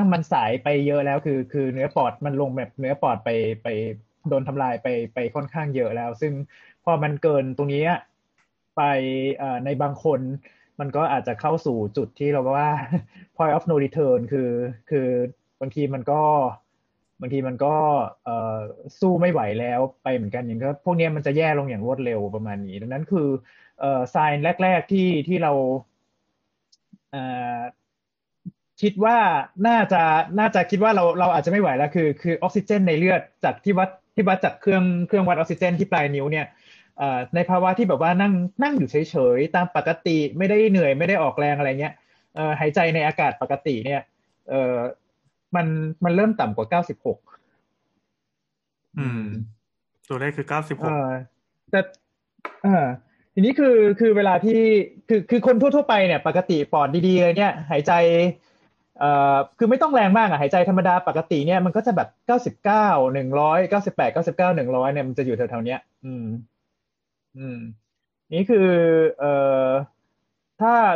งมันสายไปเยอะแล้วคือเนื้อปอดมันลงแบบเนื้อปอดไปโดนทำลายไปค่อนข้างเยอะแล้วซึ่งพอมันเกินตรงนี้ไปในบางคนมันก็อาจจะเข้าสู่จุดที่เราว่า point of no return คือบางทีมันก็ บางทีมันก็สู้ไม่ไหวแล้วไปเหมือนกันอย่างก็พวกนี้มันจะแย่ลงอย่างรวดเร็วประมาณนี้ดังนั้นคือสัญญาณแรกๆที่เราคิดว่าน่าจะคิดว่าเราอาจจะไม่ไหวแล้วคือออกซิเจนในเลือดจากที่วัดจากเครื่องวัดออกซิเจนที่ปลายนิ้วเนี่ยในภาวะที่แบบว่านั่งอยู่เฉยๆตามปกติไม่ได้เหนื่อยไม่ได้ออกแรงอะไรเงี้ยหายใจในอากาศปกติเนี่ยมันเริ่มต่ำกว่า96ตัวเลขคือ96แต่ทีนี้คือเวลาที่คือคนทั่วๆไปเนี่ยปกติปอดดีๆเลยเนี่ยหายใจคือไม่ต้องแรงมากหายใจธรรมดาปกติเนี่ยมันก็จะแบบ99 100 98 99 100เนี่ยมันจะอยู่แถวๆเนี้ยนี่คือ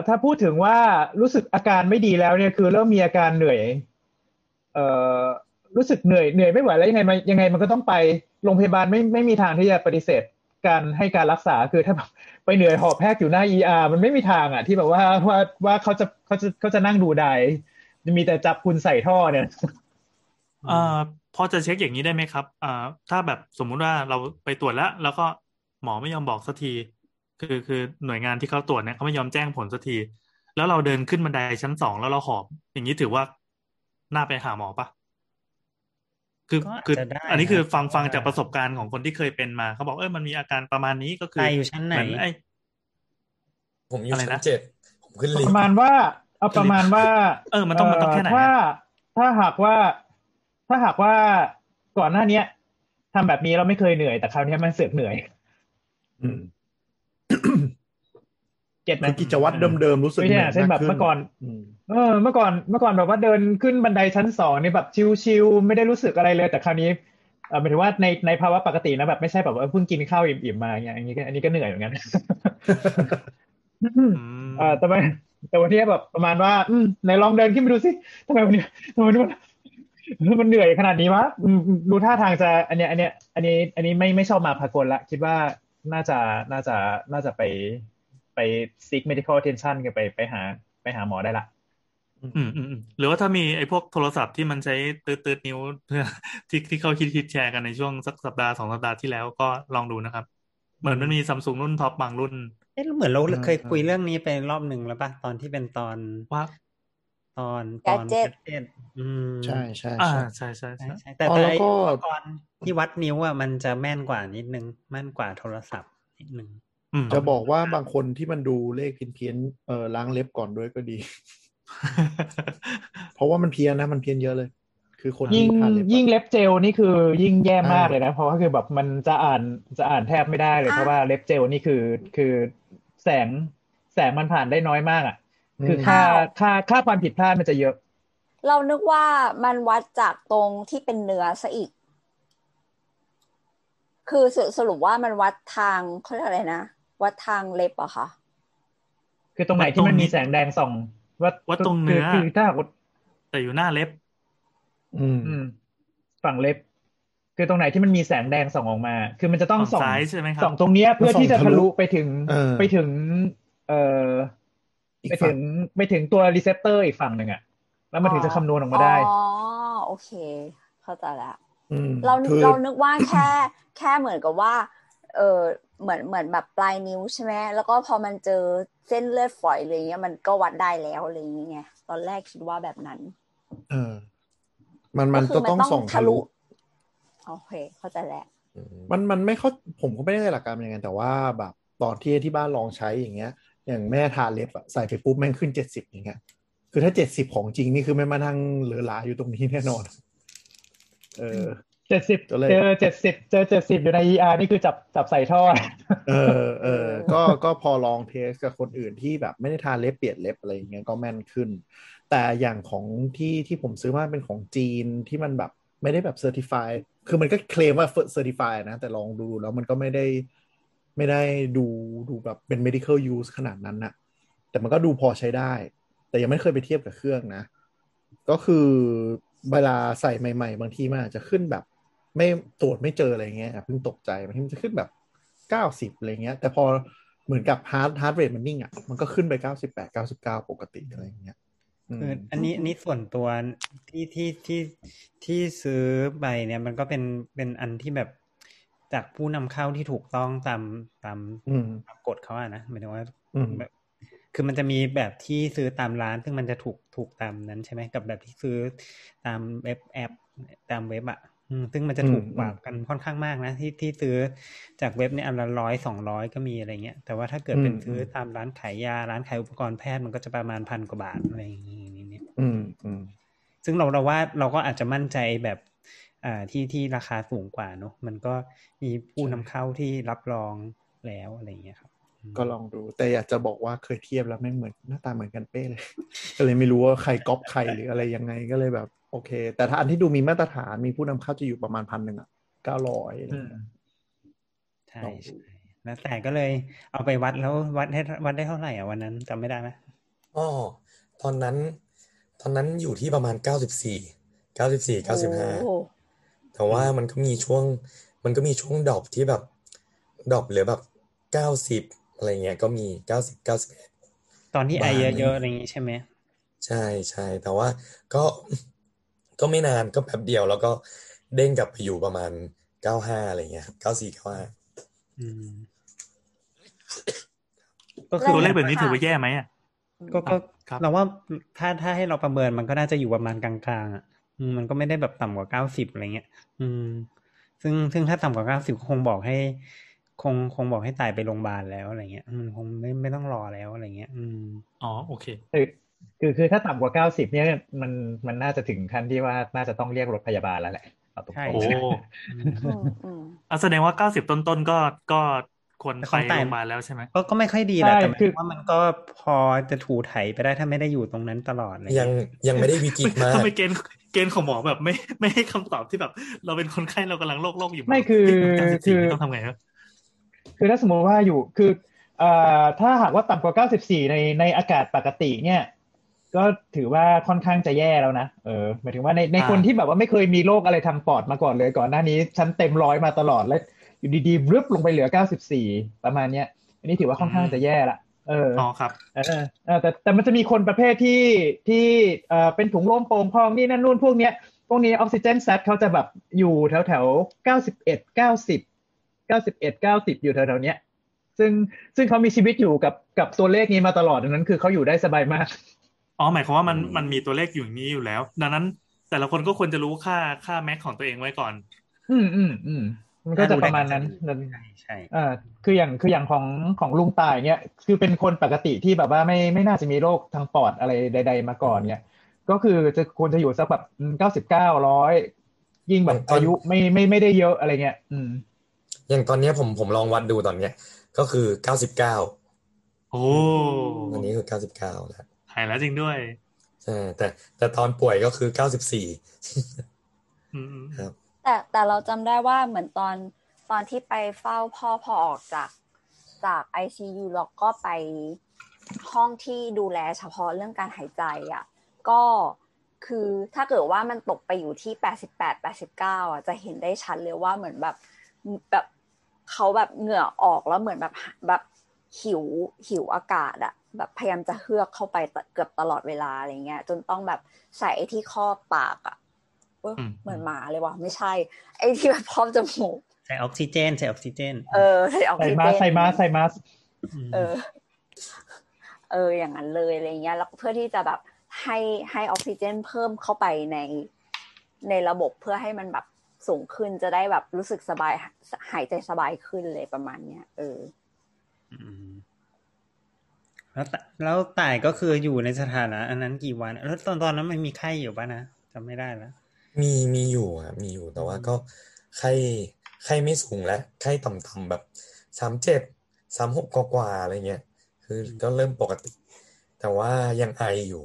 ถ้าพูดถึงว่ารู้สึกอาการไม่ดีแล้วเนี่ยคือเริ่มมีอาการเหนื่อยรู้สึกเหนื่อยไม่ไหวแล้วยังไงมันก็ต้องไปโรงพยาบาลไม่มีทางที่จะปฏิเสธการให้การรักษาคือถ้าแบบไปเหนื่อยหอบแพกอยู่หน้า ER มันไม่มีทางอ่ะที่แบบว่าเขาจะนั่งดูได้มีแต่จับคุณใส่ท่อเนี่ยพอจะเช็คอย่างนี้ได้ไหมครับถ้าแบบสมมุติว่าเราไปตรวจแล้วก็หมอไม่ยอมบอกสักทีคือหน่วยงานที่เขาตรวจเนี่ยเขาไม่ยอมแจ้งผลสักทีแล้วเราเดินขึ้นบันไดชั้น2แล้วเราหอบอย่างนี้ถือว่าน่าไปหาหมอปะคืออันนี้คือฟังจากประสบการณ์ของคนที่เคยเป็นมาเขาบอกมันมีอาการประมาณนี้ก็คืออยู่ชั้นไหนผมอยู่ชั้น7ผมขึ้นลิฟต์ประมาณว่ามันต้องแค่ไหนถ้าหากว่าก่อนหน้านี้ทำแบบนี้เราไม่เคยเหนื่อยแต่คราวนี้มันเสือกเหนื่อยเก็ตไหมกิจวัตรเดิมๆรู้สึกเนี่ยเช่นแบบเมื่อก่อนแบบว่าเดินขึ้นบันไดชั้น2นี่แบบชิวๆไม่ได้รู้สึกอะไรเลยแต่คราวนี้หมายถึงว่าในภาวะปกตินะแบบไม่ใช่แบบว่าเพิ่งกินข้าวอิ่มๆมาอย่างเงี้ยอันนี้ก็เหนื่อยเหมือนกันแต่วันนี้แบบประมาณว่าไหนลองเดินขึ้นไปดูสิทำไมมันเหนื่อยขนาดนี้วะดูท่าทางจะอันนี้ไม่ชอบมาพากลละคิดว่าน่าจะไป seek medical attention กันไปหาหมอได้ละหรือว่าถ้ามีไอ้พวกโทรศัพท์ที่มันใช้ตืดๆนิ้วที่เขาคิดแชร์กันในช่วงสักสัปดาห์2สัปดาห์ที่แล้วก็ลองดูนะครับเหมือนมันมี Samsung รุ่นท็อปบางรุ่นเหมือนเราเคยคุยเรื่องนี้ไปรอบนึงแล้วป่ะตอนที่เป็นตอน Gadget ใช่ๆๆใช่แต่ไอ้ตอนที่วัดนิ้วอ่ะมันจะแม่นกว่านิดนึงแม่นกว่าโทรศัพท์นิดนึงจะบอกว่าบางคนที่มันดูเลขเพี้ยนๆล้างเล็บก่อนด้วยก็ดี เพราะว่ามันเพี้ยนนะมันเพี้ยนเยอะเลยคือคนยิ่งเล็บเจลนี่คือยิ่งแย่มากเลยนะเพราะว่าคือแบบมันจะอ่านแทบไม่ได้เลยเพราะว่าเล็บเจลนี่คือแสงมันผ่านได้น้อยมากอ่ะคือค่าความผิดพลาดมันจะเยอะเรานึกว่ามันวัดจากตรงที่เป็นเนื้อซะอีกคือสรุปว่ามันวัดทางเขาเรียกอะไรนะวัดทางเล็บเหรอคะคือตรงไหนที่มันมีแสงแดงส่องวัดตรงเนื้อคือถ้าแต่อยู่หน้าเล็บฝั่งเล็บคือตรงไหนที่มันมีแสงแดงส่องออกมาคือมันจะต้องส่องใช่ไหมครับส่องตรงเนี้ยเพื่อที่จะทะลุไปถึงตัวรีเซพเตอร์อีกฝั่งหนึ่งอ่ะแล้วมันถึงจะคำนวณออกมาได้อ๋อโอเคเข้าใจแล้วเรานึกว่าแค่เหมือนกับว่าเหมือนแบบปลายนิ้วใช่ไหมแล้วก็พอมันเจอเส้นเลือดฝอยอะไรเงี้ยมันก็วัดได้แล้วอะไรอย่างเงี้ยตอนแรกคิดว่าแบบนั้นมันจะต้องส่องทะลุโอเคเข้าใจแล้วมันไม่เข้าผมก็ไม่ได้หลักการยังไงแต่ว่าแบบตอนที่บ้านลองใช้อย่างเงี้ยอย่างแม่ทาเล็บอะใส่ไปปุ๊บแม่งขึ้น70อย่างเงี้ยคือถ้า70ของจริงนี่คือไม่มานั่งเหลือหลาอยู่ตรงนี้แน่นอน70เจอ70อยู่ใน ER นี่คือจับใส่ท่อก็พอลองเทสกับคนอื่นที่แบบไม่ได้ทาเล็บเปลี่ยนเล็บอะไรอย่างเงี้ยก็แม่นขึ้นแต่อย่างของที่ผมซื้อมาเป็นของจีนที่มันแบบไม่ได้แบบเซอร์ติฟายคือมันก็เคลมว่าเซอร์ติฟายนะแต่ลองดูแล้วมันก็ไม่ได้ดูแบบเป็น medical use ขนาดนั้นนะแต่มันก็ดูพอใช้ได้แต่ยังไม่เคยไปเทียบกับเครื่องนะก็คือเวลาใส่ใหม่ๆบางทีมันอาจจะขึ้นแบบไม่ตรวจไม่เจออะไรเงี้ยเพิ่งตกใจบางทีมันจะขึ้นแบบ90อะไรเงี้ยแต่พอเหมือนกับฮาร์ทเรทมันนิ่งอ่ะมันก็ขึ้นไป98 99ปกติอะไรเงี้ย คืออันนี้ส่วนตัวที่ซื้อไปเนี่ยมันก็เป็นอันที่แบบจากผู้นำเข้าที่ถูกต้องตามกฎเขาอะนะหมายถึงว่าแบบคือมันจะมีแบบที่ซื้อตามร้านซึ่งมันจะถูกตามนั้นใช่ไหมกับแบบที่ซื้อตามเว็บแอปตามเว็บอะซึ่งมันจะถูกกว่ากันค่อนข้างมากนะที่ซื้อจากเว็บเนี่ยอันละ100-200ก็มีอะไรเงี้ยแต่ว่าถ้าเกิดเป็นซื้อตามร้านขายยาร้านขายอุปกรณ์แพทย์มันก็จะประมาณ1,000 กว่าบาทอะไรอย่างงี้นิดๆซึ่งเราว่าเราก็อาจจะมั่นใจแบบที่ราคาสูงกว่าเนาะมันก็มีผู้นำเข้าที่รับรองแล้วอะไรอย่างเงี้ยครับก็ลองดูแต่อยากจะบอกว่าเคยเทียบแล้วไม่เหมือนหน้าตาเหมือนกันเป๊ะเลยก็เลยไม่รู้ว่าใครก๊อปใครหรืออะไรยังไงก็เลยแบบโอเคแต่ถ้าอันที่ดูมีมาตรฐานมีผู้นำเข้าจะอยู่ประมาณ 1,000 นึงอ่ะ900อะไรอย่างเงี้ยใช่แล้วแต่ก็เลยเอาไปวัดแล้ววัดได้เท่าไหร่อ่ะวันนั้นจำไม่ได้มั้ยอ๋อตอนนั้นอยู่ที่ประมาณ94-95แต่ว่ามันก็มีช่วงดรอปที่แบบดรอปเหลือแบบ90อะไรเงี้ยก็มี90-91ตอนที่ไอเยอะๆอะไรอย่างงี้ใช่มั้ยใช่ๆแต่ว่าก็ไม่นานก็แป๊บเดียวแล้วก็เด้งกลับไปอยู่ประมาณ95อะไรเงี้ย94-95ก็คือตัวเลขแบบนี้ถือว่าแย่ไหมอ่ะก็เราว่าถ้าให้เราประเมินมันก็น่าจะอยู่ประมาณกลางๆอ่ะมันก็ไม่ได้แบบต่ำกว่า90อะไรเงี้ยซึ่งถ้าต่ำกว่า90คงบอกให้ตายไปโรงพยาบาลแล้วอะไรเงี้ยคงไม่ต้องรอแล้วอะไรเงี้ยอ๋อโอเคคือถ้าต่ำกว่า90เนี่ยมันน่าจะถึงขั้นที่ว่าน่าจะต้องเรียกรถพยาบาลแล้วแหละเอาตรงๆโอ้แสดงว่า90ต้นๆก็คนไปโรงพยาบาลแล้วใช่ไหมก็ไม่ค่อยดีแหละแต่คือว่ามันก็พอจะถูไถไปได้ถ้าไม่ได้อยู่ตรงนั้นตลอดเลยยังไม่ได้วิกฤตมากต้องไปเกณฑ์ของหมอแบบไม่ให้คำตอบที่แบบเราเป็นคนไข้เรากำลังโรคอยู่ไม่คือต้องทำไงครับคือถ้าสมมติว่าอยู่คือถ้าหากว่าต่ำกว่า94ในอากาศปกติเนี่ยก็ถือว่าค่อนข้างจะแย่แล้วนะหมายถึงว่าในคนที่แบบว่าไม่เคยมีโรคอะไรทางปอดมาก่อนเลยก่อนหน้านี้ฉันเต็ม100มาตลอดแล้วอยู่ดีๆรึบลงไปเหลือ94ประมาณเนี้ยอันนี้ถือว่าค่อนข้างจะแย่ละอ๋อครับแต่มันจะมีคนประเภทที่เป็นถุงลมโป่งพองนี่นั่นนู่นพวกนี้ออกซิเจนแซดเขาจะแบบอยู่แถว91 90อยู่แถวๆเนี้ยซึ่งเขามีชีวิตอยู่กับตัวเลขนี้มาตลอดดังนั้นคือเขาอยู่ได้สบายมากอ๋อหมายความว่ามันมีตัวเลขอยู่นี้อยู่แล้วดังนั้นแต่ละคนก็ควรจะรู้ค่าแม็กของตัวเองไว้ก่อนมันก็จะประมาณนั้นใช่คืออย่างของลุงตายเนี่ยคือเป็นคนปกติที่แบบว่าไม่น่าจะมีโรคทางปอดอะไรใดๆมาก่อนเนี่ยก็คือจะควรจะอยู่สักแบบ99-100ยิ่งแบบอายุไม่ได้เยอะอะไรเงี้ยอย่างตอนนี้ผมลองวัดดูตอนเนี้ยก็คือ99โอ้อันนี้คือ99แล้วหายแล้วจริงด้วยใช่แต่ตอนป่วยก็คือ94ครับแต่เราจำได้ว่าเหมือนตอนที่ไปเฝ้าพ่อพอออกจาก ICU แล้วก็ไปห้องที่ดูแลเฉพาะเรื่องการหายใจอ่ะก็คือถ้าเกิดว่ามันตกไปอยู่ที่88-89อ่ะจะเห็นได้ชัดเลยว่าเหมือนแบบเขาแบบเหงื่อออกแล้วเหมือนแบบหิวอากาศอ่ะแบบพยายามจะเฮือกเข้าไปเกือบตลอดเวลาอะไรเงี้ยจนต้องแบบใส่ไอ้ที่ครอบปากอ่ะเหมือนหมาเลยว่ะไม่ใช่ไอ้ที่แบบพร้อมจมูกใส่ออกซิเจนใส่มาสอย่างนั้นเลยอะไรเงี้ยแล้วเพื่อที่จะแบบให้ออกซิเจนเพิ่มเข้าไปในระบบเพื่อให้มันแบบสูงขึ้นจะได้แบบรู้สึกสบายหายใจสบายขึ้นเลยประมาณเนี้ยแล้วต่ายก็คืออยู่ในสถานะอันนั้นกี่วันแล้วตอนนั้นมันมีไข้อยู่ป่ะนะจำไม่ได้แล้วมีอยู่แต่ว่าก็ไข้ไม่สูงแล้วไข้ต่ำๆแบบ37-36กว่าอะไรเงี้ยคือก็เริ่มปกติแต่ว่ายังไออยู่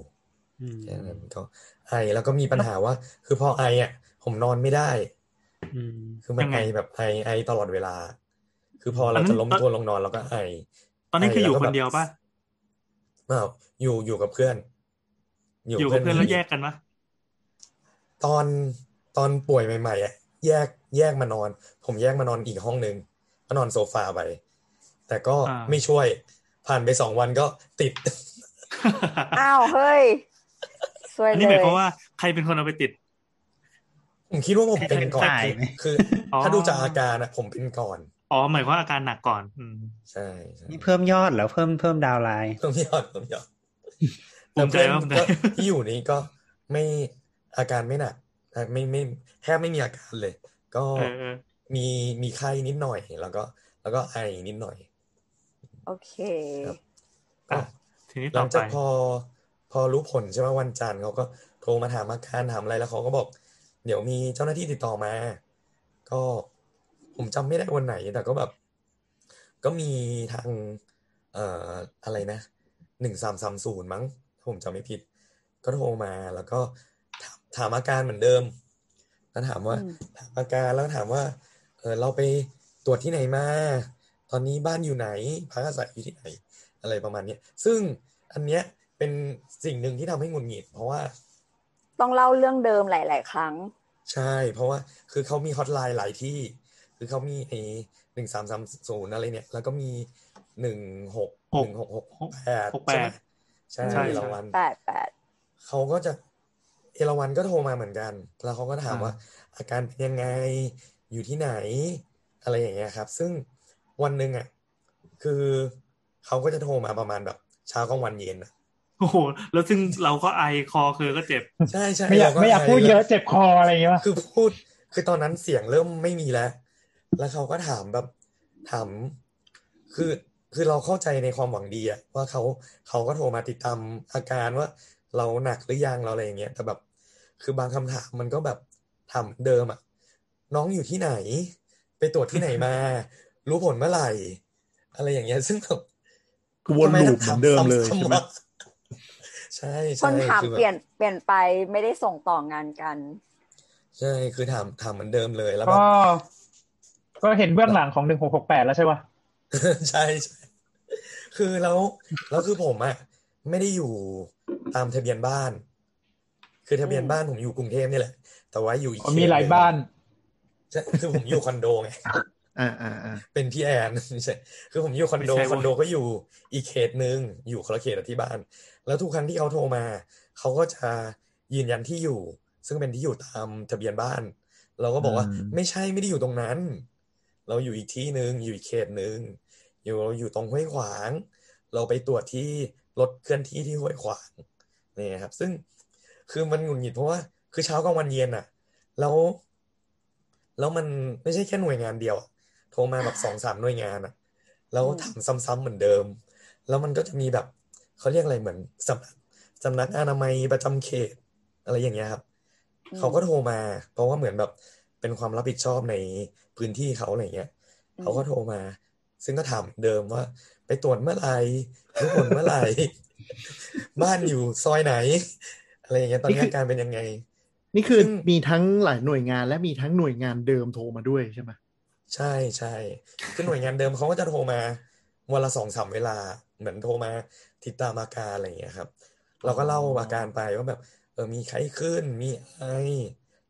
แค่นั้นก็ไอแล้วก็มีปัญหาว่าคือพอไออ่ะผมนอนไม่ได้คือมันไอแบบไอตลอดเวลาคือพอเราจะล้มตัวลงนอนเราก็ไอตอนนี้คืออยู่คนเดียวป่ะเปล่าอยู่กับเพื่อนอยู่กับเพื่อนแล้วแยกกันปะตอนป่วยใหม่ๆอ่ะแยกมานอนผมแยกมานอนอีกห้องนึงก็นอนโซฟาไปแต่ก็ไม่ช่วยผ่านไป2 วันก็ติดอ้าวเฮ้ย สวยเลยอันนี้หมายความว่าใครเป็นคนเอาไปติดผมคิดว่าผมเป็นก่อนคือถ้าดูจากอาการนะผมเป็นก่อนอ๋อหมายความว่าอาการหนักก่อนอืมใช่นี่เพิ่มยอดเหรอเพิ่มดาวไลน์เพิ่มยอดแต่เพื่อนที่อยู่นี้ก็ไม่อาการไม่หนักไม่แทบไม่มีอาการเลยก็มีไข้นิดหน่อยแล้วก็ไอนิดหน่อยโอเคครับทีนี้ต่อไปพอรู้ผลใช่ไหมวันจันทร์เขาก็โทรมาถามอาการถามอะไรแล้วเขาก็บอกเดี๋ยวมีเจ้าหน้าที่ติดต่อมาก็ผมจำไม่ได้วันไหนแต่ก็แบบก็มีทางอะไรนะ1330มั้งถ้าผมจำไม่ผิดก็โทรมาแล้วก็ถามอาการเหมือนเดิมแล้วถามอาการแล้วถามว่าเราไปตรวจที่ไหนมาตอนนี้บ้านอยู่ไหนพักอาศัยอยู่ที่ไหนอะไรประมาณนี้ซึ่งอันเนี้ยเป็นสิ่งหนึ่งที่ทำให้หงุดหงิดเพราะว่าต้องเล่าเรื่องเดิมหลายๆครั้งใช่เพราะว่าคือเขามีฮอตไลน์หลายที่คือเขามีไอ้1330อะไรเนี่ยแล้วก็มี1668ใช่เอราวัณ88เขาก็จะเอราวัณก็โทรมาเหมือนกันแล้วเขาก็ถามว่าอาการเป็นยังไงอยู่ที่ไหนอะไรอย่างเงี้ยครับซึ่งวันนึงอ่ะคือเขาก็จะโทรมาประมาณแบบเช้ากลางวันเย็นอ่ะโอ้โหแล้วซึ่งเราก็ไอคอคือก็เจ็บใช่ๆไม่อยากพูดเยอะเจ็บคออะไรอย่างเงี้ยคือพูดคือตอนนั้นเสียงเริ่มไม่มีแล้วเขาก็ถามแบบถามคือเราเข้าใจในความหวังดีอะว่าเขาก็โทรมาติดตามอาการว่าเราหนักหรือยังเราอะไรอย่างเงี้ยแต่แบบคือบางคำถามมันก็แบบถามเดิมอะน้องอยู่ที่ไหนไปตรวจที่ไหนมารู้ผลเมื่อไหร่อะไรอย่างเงี้ยซึ่งแบบวนลูปเหมือนเดิมเลยใช่ไหมใช่คนถามเปลี่ยนไปไม่ได้ส่งต่องานกันใช่คือถามเหมือนเดิมเลยแล้วก็เห็นเบื้องหลังของ1668แล้วใช่ป่ะใช่ๆคือแล้วคือผมอ่ะไม่ได้อยู่ตามทะเบียนบ้านคือทะเบียนบ้านผมอยู่กรุงเทพนี่แหละแต่ว่าอยู่อีกมีหลายบ้านใช่คือผมอยู่คอนโดไงเป็นพี่แอนไม่ใช่คือผมอยู่คอนโดก็อยู่อีกเขตนึงอยู่คนละเขตกับที่บ้านแล้วทุกครั้งที่เขาโทรมาเขาก็จะยืนยันที่อยู่ซึ่งเป็นที่อยู่ตามทะเบียนบ้านเราก็บอกว่าไม่ใช่ไม่ได้อยู่ตรงนั้นเราอยู่อีกที่นึงอยู่อีกเขตนึงเราอยู่ตรงห้วยขวางเราไปตรวจที่รถเคลื่อนที่ที่ห้วยขวางนี่ครับซึ่งคือมันหงุดหงิดเพราะว่าคือเช้ากลางวันเย็นอ่ะแล้วมันไม่ใช่แค่หน่วยงานเดียวโทรมาแบบ 2-3 หน่วยงานอ่ะแล้วถามซ้ำๆเหมือนเดิมแล้วมันก็จะมีแบบเขาเรียกอะไรเหมือนสำนักอนามัยประจำเขตอะไรอย่างเงี้ยครับเขาก็โทรมาเพราะว่าเหมือนแบบเป็นความรับผิดชอบในพื้นที่เขาอะไรเงี้ยเขาก็โทรมาซึ่งก็ถามเดิมว่าไปตรวจเมื่อไหร่รู้ผลเมื่อไหร่บ้านอยู่ซอยไหนอะไรอย่างเงี้ยตอนนี้อาการเป็นยังไงนี่คือมีทั้งหลายหน่วยงานและมีทั้งหน่วยงานเดิมโทรมาด้วยใช่ไหมใช่ใช่คือหน่วยงานเดิมเขาก็จะโทรมาวันละ 2-3 เวลาเหมือนโทรมาติดตามอาการอะไรอย่างเงี้ยครับเราก็เล่าอาการไปว่าแบบมีไข้ขึ้นมีไอ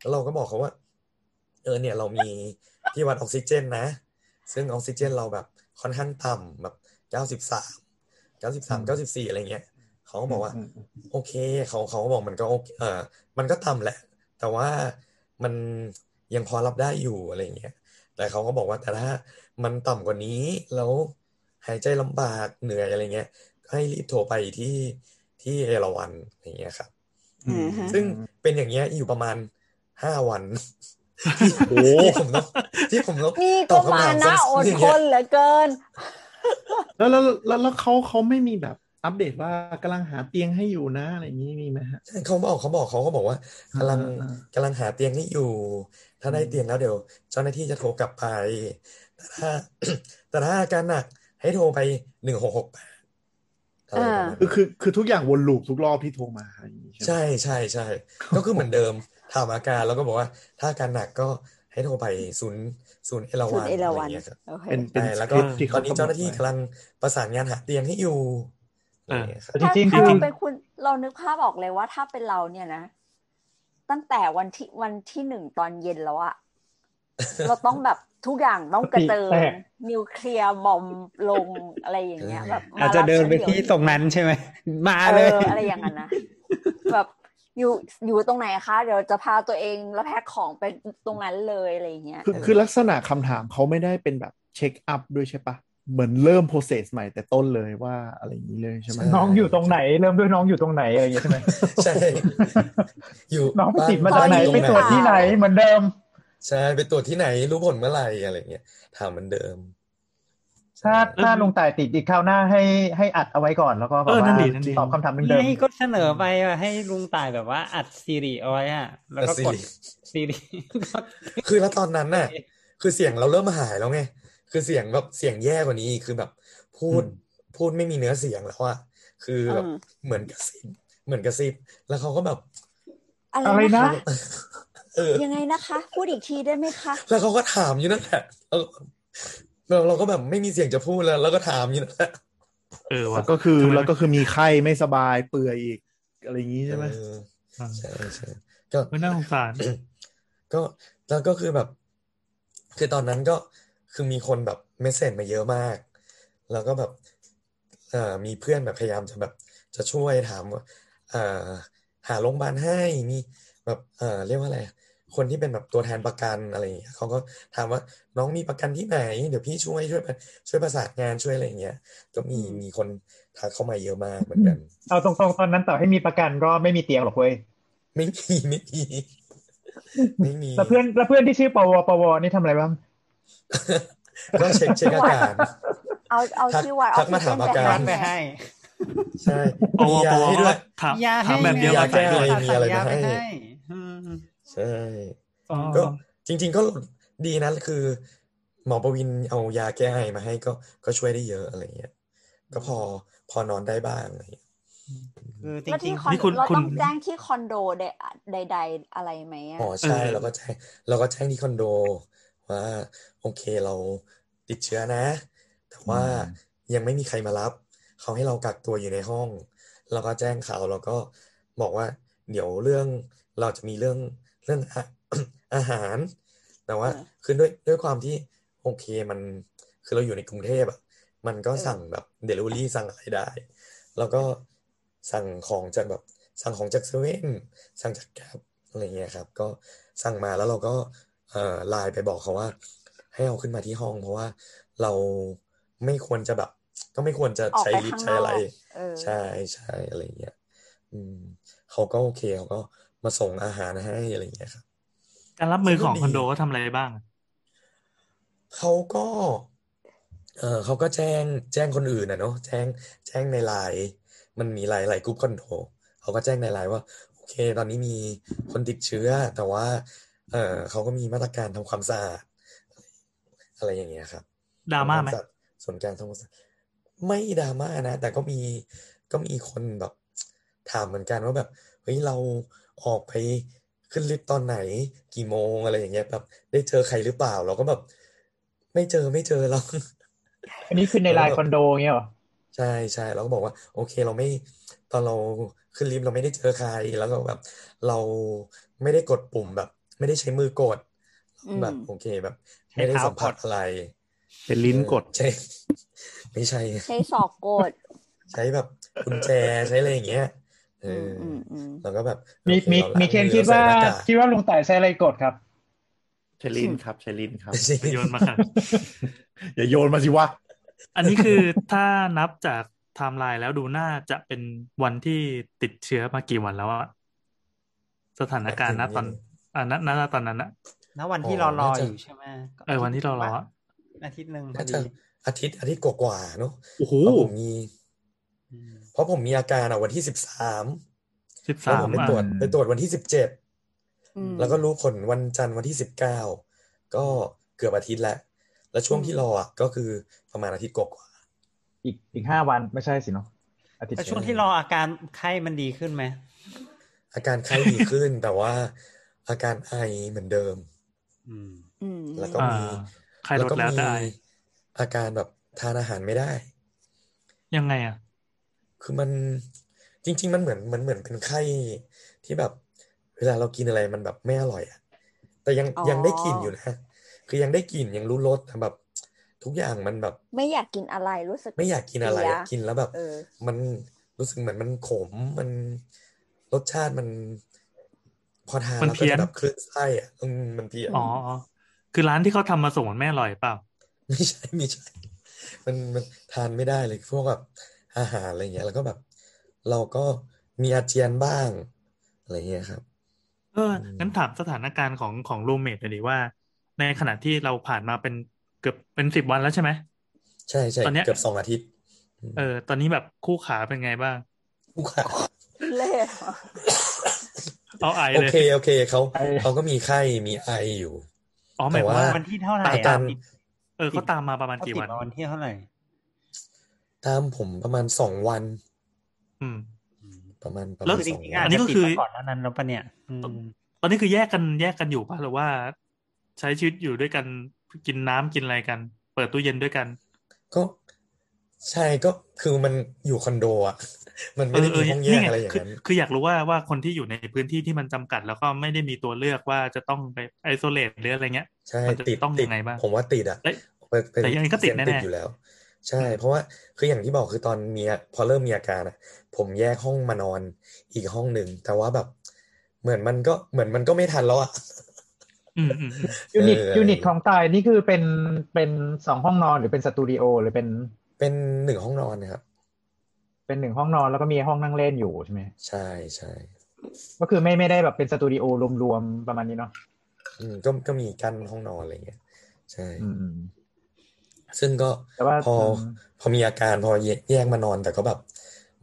แล้วเราก็บอกเขาว่าเนี่ยเรามีที่วัดออกซิเจนนะซึ่งออกซิเจนเราแบบค่อนข้างต่ำแบบ93 94อะไรเงี้ยเขาก็บอกว่าโอเคเขาบอกมันก็โอเคมันก็ต่ำแหละแต่ว่ามันยังพอรับได้อยู่อะไรเงี้ยแต่เขาก็บอกว่าแต่ถ้ามันต่ำกว่านี้แล้วหายใจลำบากเหนื่อยอะไรเงี้ยให้รีบโทรไปที่เอราวัณอย่างเงี้ยครับซึ่งเป็นอย่างเงี้ยอยู่ประมาณ5วันที่ผมต้องตอบคำถามน่าอดทนเหลือเกินแล้วเขาไม่มีแบบอัปเดตว่ากำลังหาเตียงให้อยู่นะอะไรอย่างนี้มีไหมฮะเขาบอกว่ากำลังหาเตียงให้อยู่ถ้าได้เตียงแล้วเดี๋ยวเจ้าหน้าที่จะโทรกลับไปแต่ถ้าอาการหนักให้โทรไป1668คือทุกอย่างวนลูปทุกรอบที่โทรมาใช่ใช่ใช่ก็คือเหมือนเดิมถามอาการแล้วก็บอกว่าถ้าอาการหนักก็ให้โทรไปศูนย์เอราวัณอะไรเงี้ยเป็นแล้วก็ตอนนี้เจ้าหน้าที่กำลังประสานงานหาเตียงให้อยู่จริงเป็นคุณเรานึกภาพออกเลยว่าถ้าเป็นเราเนี่ยนะตั้งแต่วันที่1ตอนเย็นแล้วอะเราต้องแบบทุกอย่างต้องกระเจิงนิวเคลียร์บอมลงอะไรอย่างเงี้ยแบบอาจจะเดินไปที่ตรงนั้นใช่ไหมมาเลยอะไรอย่างนั้นนะ แบบอยู่ตรงไหนคะเดี๋ยวจะพาตัวเองแล้วแพ็คของไปตรงนั้นเลยอะไรอย่างเงี้ยคือลักษณะคำถามเขาไม่ได้เป็นแบบเช็คอัพด้วยใช่ปะเหมือนเริ่มโปรเซสใหม่แต่ต้นเลยว่าอะไรอย่างนี้เลยใช่ไหมน้องอยู่ตรงไหนเริ่มด้วยน้องอยู่ตรงไหนอะไรอย่างเงี้ยใช่ไหมใช่อยู่น้องไปติดมาจากไหนไปตรวจที่ไหนเหมือนเดิมใช่ไปตรวจที่ไหนรู้ผลเมื่อไหร่อะไรเงี้ยถามเหมือนเดิมถ้าลุงต่ายติดอีกคราวหน้าให้อัดเอาไว้ก่อนแล้วก็แบบว่าตอบคำถามเดิมๆนี่ก็เสนอไปให้ลุงต่ายแบบว่าอัดซีรีเอาไว้อะแล้วก็กดซีรีคือแล้วตอนนั้นน่ะคือเสียงเราเริ่มหายแล้วไงคือเสียงแบบเสียงแย่กว่านี้คือแบบพูดไม่มีเนื้อเสียงแล้วอ่ะคือแบบเหมือนกระซิบแล้วเขาก็แบบอะไรนะยังไงนะคะพูดอีกทีได้ไหมคะแล้วเขาก็ถามอยู่นั่นแหละเราก็แบบไม่มีเสียงจะพูดแล้วก็ถามอยู่นั่นแหละแล้วก็คือมีไข้ไม่สบายเปื่อยอีกอะไรอย่างนี้ใช่ไหมใช่ใช่ก็ไม่น่าสงสารก็แล้วก็คือแบบคือตอนนั้นก็คือมีคนแบบเมสเสจมาเยอะมากแล้วก็แบบมีเพื่อนแบบพยายามจะแบบจะช่วยถามว่าหาโรงพยาบาลให้มีแบบเรียกว่าอะไรคนที่เป็นแบบตัวแทนประกันอะไรอย่างเงี้ยเขาก็ถามว่าน้องมีประกันที่ไหนเดี๋ยวพี่ช่วยประสานงานช่วยอะไรอย่างเงี้ยก็มีคนทักเข้ามาเยอะมากเหมือนกันเอาตรงๆตอนนั้นต่อให้มีประกันก็ไม่มีเตียงหรอกเว้ยไม่มีแล้วเพื่อนที่ชื่อปวนี่ทำอะไรบ้างก็เช็คอาการเอาชื่อไว้เอามาถามอาการไปให้ใช่มียาให้ด้วยถามแบบเดียวกันมีอะไรมาให้ใช่ก็จริงๆก็ดีนะคือหมอประวินเอายาแก้ไอมาให้ก็ช่วยได้เยอะอะไรเงี้ยก็พอนอนได้บ้างอะไรคือจริงๆนี่คุณต้องแจ้งที่คอนโดใดๆอะไรไหมอ๋อใช่เราก็แจ้งที่คอนโดว่าโอเคเราติดเชื้อนะแต่ว่ายังไม่มีใครมารับเขาให้เรากักตัวอยู่ในห้องเราก็แจ้งข่าวเราก็บอกว่าเดี๋ยวเรื่องเราจะมีเรื่อง อาหารแต่ว่าคือด้วยความที่โอเคมันคือเราอยู่ในกรุงเทพอ่ะมันก็สั่งแบบเดลิเวอรี่สั่งอะไรได้แล้วก็สั่งของจากแบบสั่งของจากเซเว่นสั่งจากแกร็บอะไรเงี้ยครับก็สั่งมาแล้วเราก็ไลน์ไปบอกเขาว่าให้เอาขึ้นมาที่ห้องเพราะว่าเราไม่ควรจะแบบก็ไม่ควรจะใช้ลิฟต์ใช้อะไรใช่ใช่อะไรเงี้ยเขาก็โอเคเขาก็มาส่งอาหารให้อะไรเงี้ยครับการรับมือของคอนโดเขาทำอะไรบ้างเขาก็แจ้งคนอื่นนะเนาะแจ้งในไลน์มันมีหลายกลุ่มคอนโดเขาก็แจ้งในไลน์ว่าโอเคตอนนี้มีคนติดเชื้อแต่ว่าเขาก็มีมาตรการทำความสะอาดอะไรอย่างเงี้ยครับดราม่าไหมส่วนการทำความสะอาดไม่ดราม่านะแต่ก็มีคนแบบถามเหมือนกันว่าแบบเฮ้ยเราออกไปขึ้นลิฟต์ตอนไหนกี่โมงอะไรอย่างเงี้ยแบบได้เจอใครหรือเปล่าเราก็แบบไม่เจอเราอันนี้คือในไลน์คอนโดเงี้ยหรอใช่ใช่เราก็บอกว่าโอเคเราไม่ตอนเราขึ้นลิฟต์เราไม่ได้เจอใครแล้วก็แบบเราไม่ได้กดปุ่มแบบไม่ได้ใช้มือกดแบบโอเคแบบไม่ได้สัมผัสอะไรเป็นลิ้นกดใช่ไม่ใช่ใช้ศอกกดใช้แบบกุญแจใช้อะไรอย่างเงี้ยแล้วก็แบบมีเคนคิดว่าลุงต่ายใช้อะไรกดครับใช้ลิ้นครับใช้ลิ้นครับโยนมาอย่าโยนมาสิวะอันนี้คือถ้านับจากไทม์ไลน์แล้วดูน่าจะเป็นวันที่ติดเชื้อมากี่วันแล้วอะสถานการณ์ณตอนตอนนั้นนะณวันที่รออยู่ใช่ไหมวันที่รออาทิตย์นึงพอดีอาทิตย์กว่าๆเนอะโอ้โหเพราะผมมีอาการวันที่13ไปตรวจวันที่17แล้วก็รู้ผลวันจันทร์วันที่19ก็เกือบอาทิตย์แล้วช่วงที่รอก็คือประมาณอาทิตย์กว่าๆอีก5วันไม่ใช่สิเนาะอาทิตย์ช่วงที่รออาการไข้มันดีขึ้นไหมอาการไข้ดีขึ้นแต่ว่าอาการไอเหมือนเดิมแล้วก็มีไข้ลดแล้วแต่อาการแบบทานอาหารไม่ได้ยังไงอ่ะคือมันจริงๆมันเหมือนเป็นไข้ที่แบบเวลาเรากินอะไรมันแบบไม่อร่อยอ่ะแต่ยังได้กลิ่นอยู่นะคือยังได้กลิ่นยังรู้รสแบบทุกอย่างมันแบบไม่อยากกินอะไรรู้สึกไม่อยากกินอะไรกินแล้วแบบมันรู้สึกเหมือนมันขมมัน รสชาติมันพอทานแล้วก็แบบคลื่นไส้อ่ะมันเพี้ยนอ๋อคือร้านที่เขาทำมาส่งมันไม่อร่อยเปล่าไม่ใช่มันทานไม่ได้เลยพวกแบบอาหารอะไรอย่างเงี้ยแล้วก็แบบเราก็มีอาเจียนบ้างอะไรเงี้ยครับงั้นถามสถานการณ์ของรูมเมทหน่อยดิว่าในขณะที่เราผ่านมาเป็นเกือบเป็น10วันแล้วใช่ไหมใช่ๆตอนนี้เกือบ2อาทิตย์ตอนนี้แบบคู่ขาเป็นไงบ้างคู่ขาเล่ห์เอาไอเลยโอเคเขาก็มีไข้มีไออยู่อ๋อหมายว่าวันที่เท่าไหร่อ่ะเขาตามมาประมาณกี่วันวันที่เท่าไหร่ตามผมประมาณ2วันประมาณแล้วจริงๆอันนี้ก็คือก่อนนั้นแล้วป่ะเนี่ยตอนนี้คือแยกกันอยู่ป่ะหรือว่าใช้ชีวิตอยู่ด้วยกันกินน้ำกินอะไรกันเปิดตู้เย็นด้วยกันก็ใช่ก็คือมันอยู่คอนโดอ่ะมันไม่ได้มีห้องแยกอะไรอย่างนั้นคืออยากรู้ว่าคนที่อยู่ในพื้นที่ที่มันจำกัดแล้วก็ไม่ได้มีตัวเลือกว่าจะต้องไปไอโซเลตหรืออะไรเงี้ยใช่ติดต้องยังไงบ้างผมว่าติดอ่ะแต่ยังไงก็ติดแน่ๆอยู่แล้วใช่เพราะว่าคืออย่างที่บอกคือตอนมีพอเริ่มมีอาการอ่ะผมแยกห้องมานอนอีกห้องนึงแต่ว่าแบบเหมือนมันก็ไม่ทันแล้วอ่ะยูนิตของตายนี่คือเป็น2ห้องนอนหรือเป็นสตูดิโอหรือเป็น1ห้องนอนนะครับเป็น1ห้องนอนแล้วก็มีห้องนั่งเล่นอยู่ใช่มั้ยใช่ๆก็คือไม่ได้แบบเป็นสตูดิโอรวมๆประมาณนี้เนาะก็มีกันห้องนอนอะไรอย่างเงี้ยใช่ซึ่งก็พอมีอาการพอแยกมานอนแต่ก็แบบ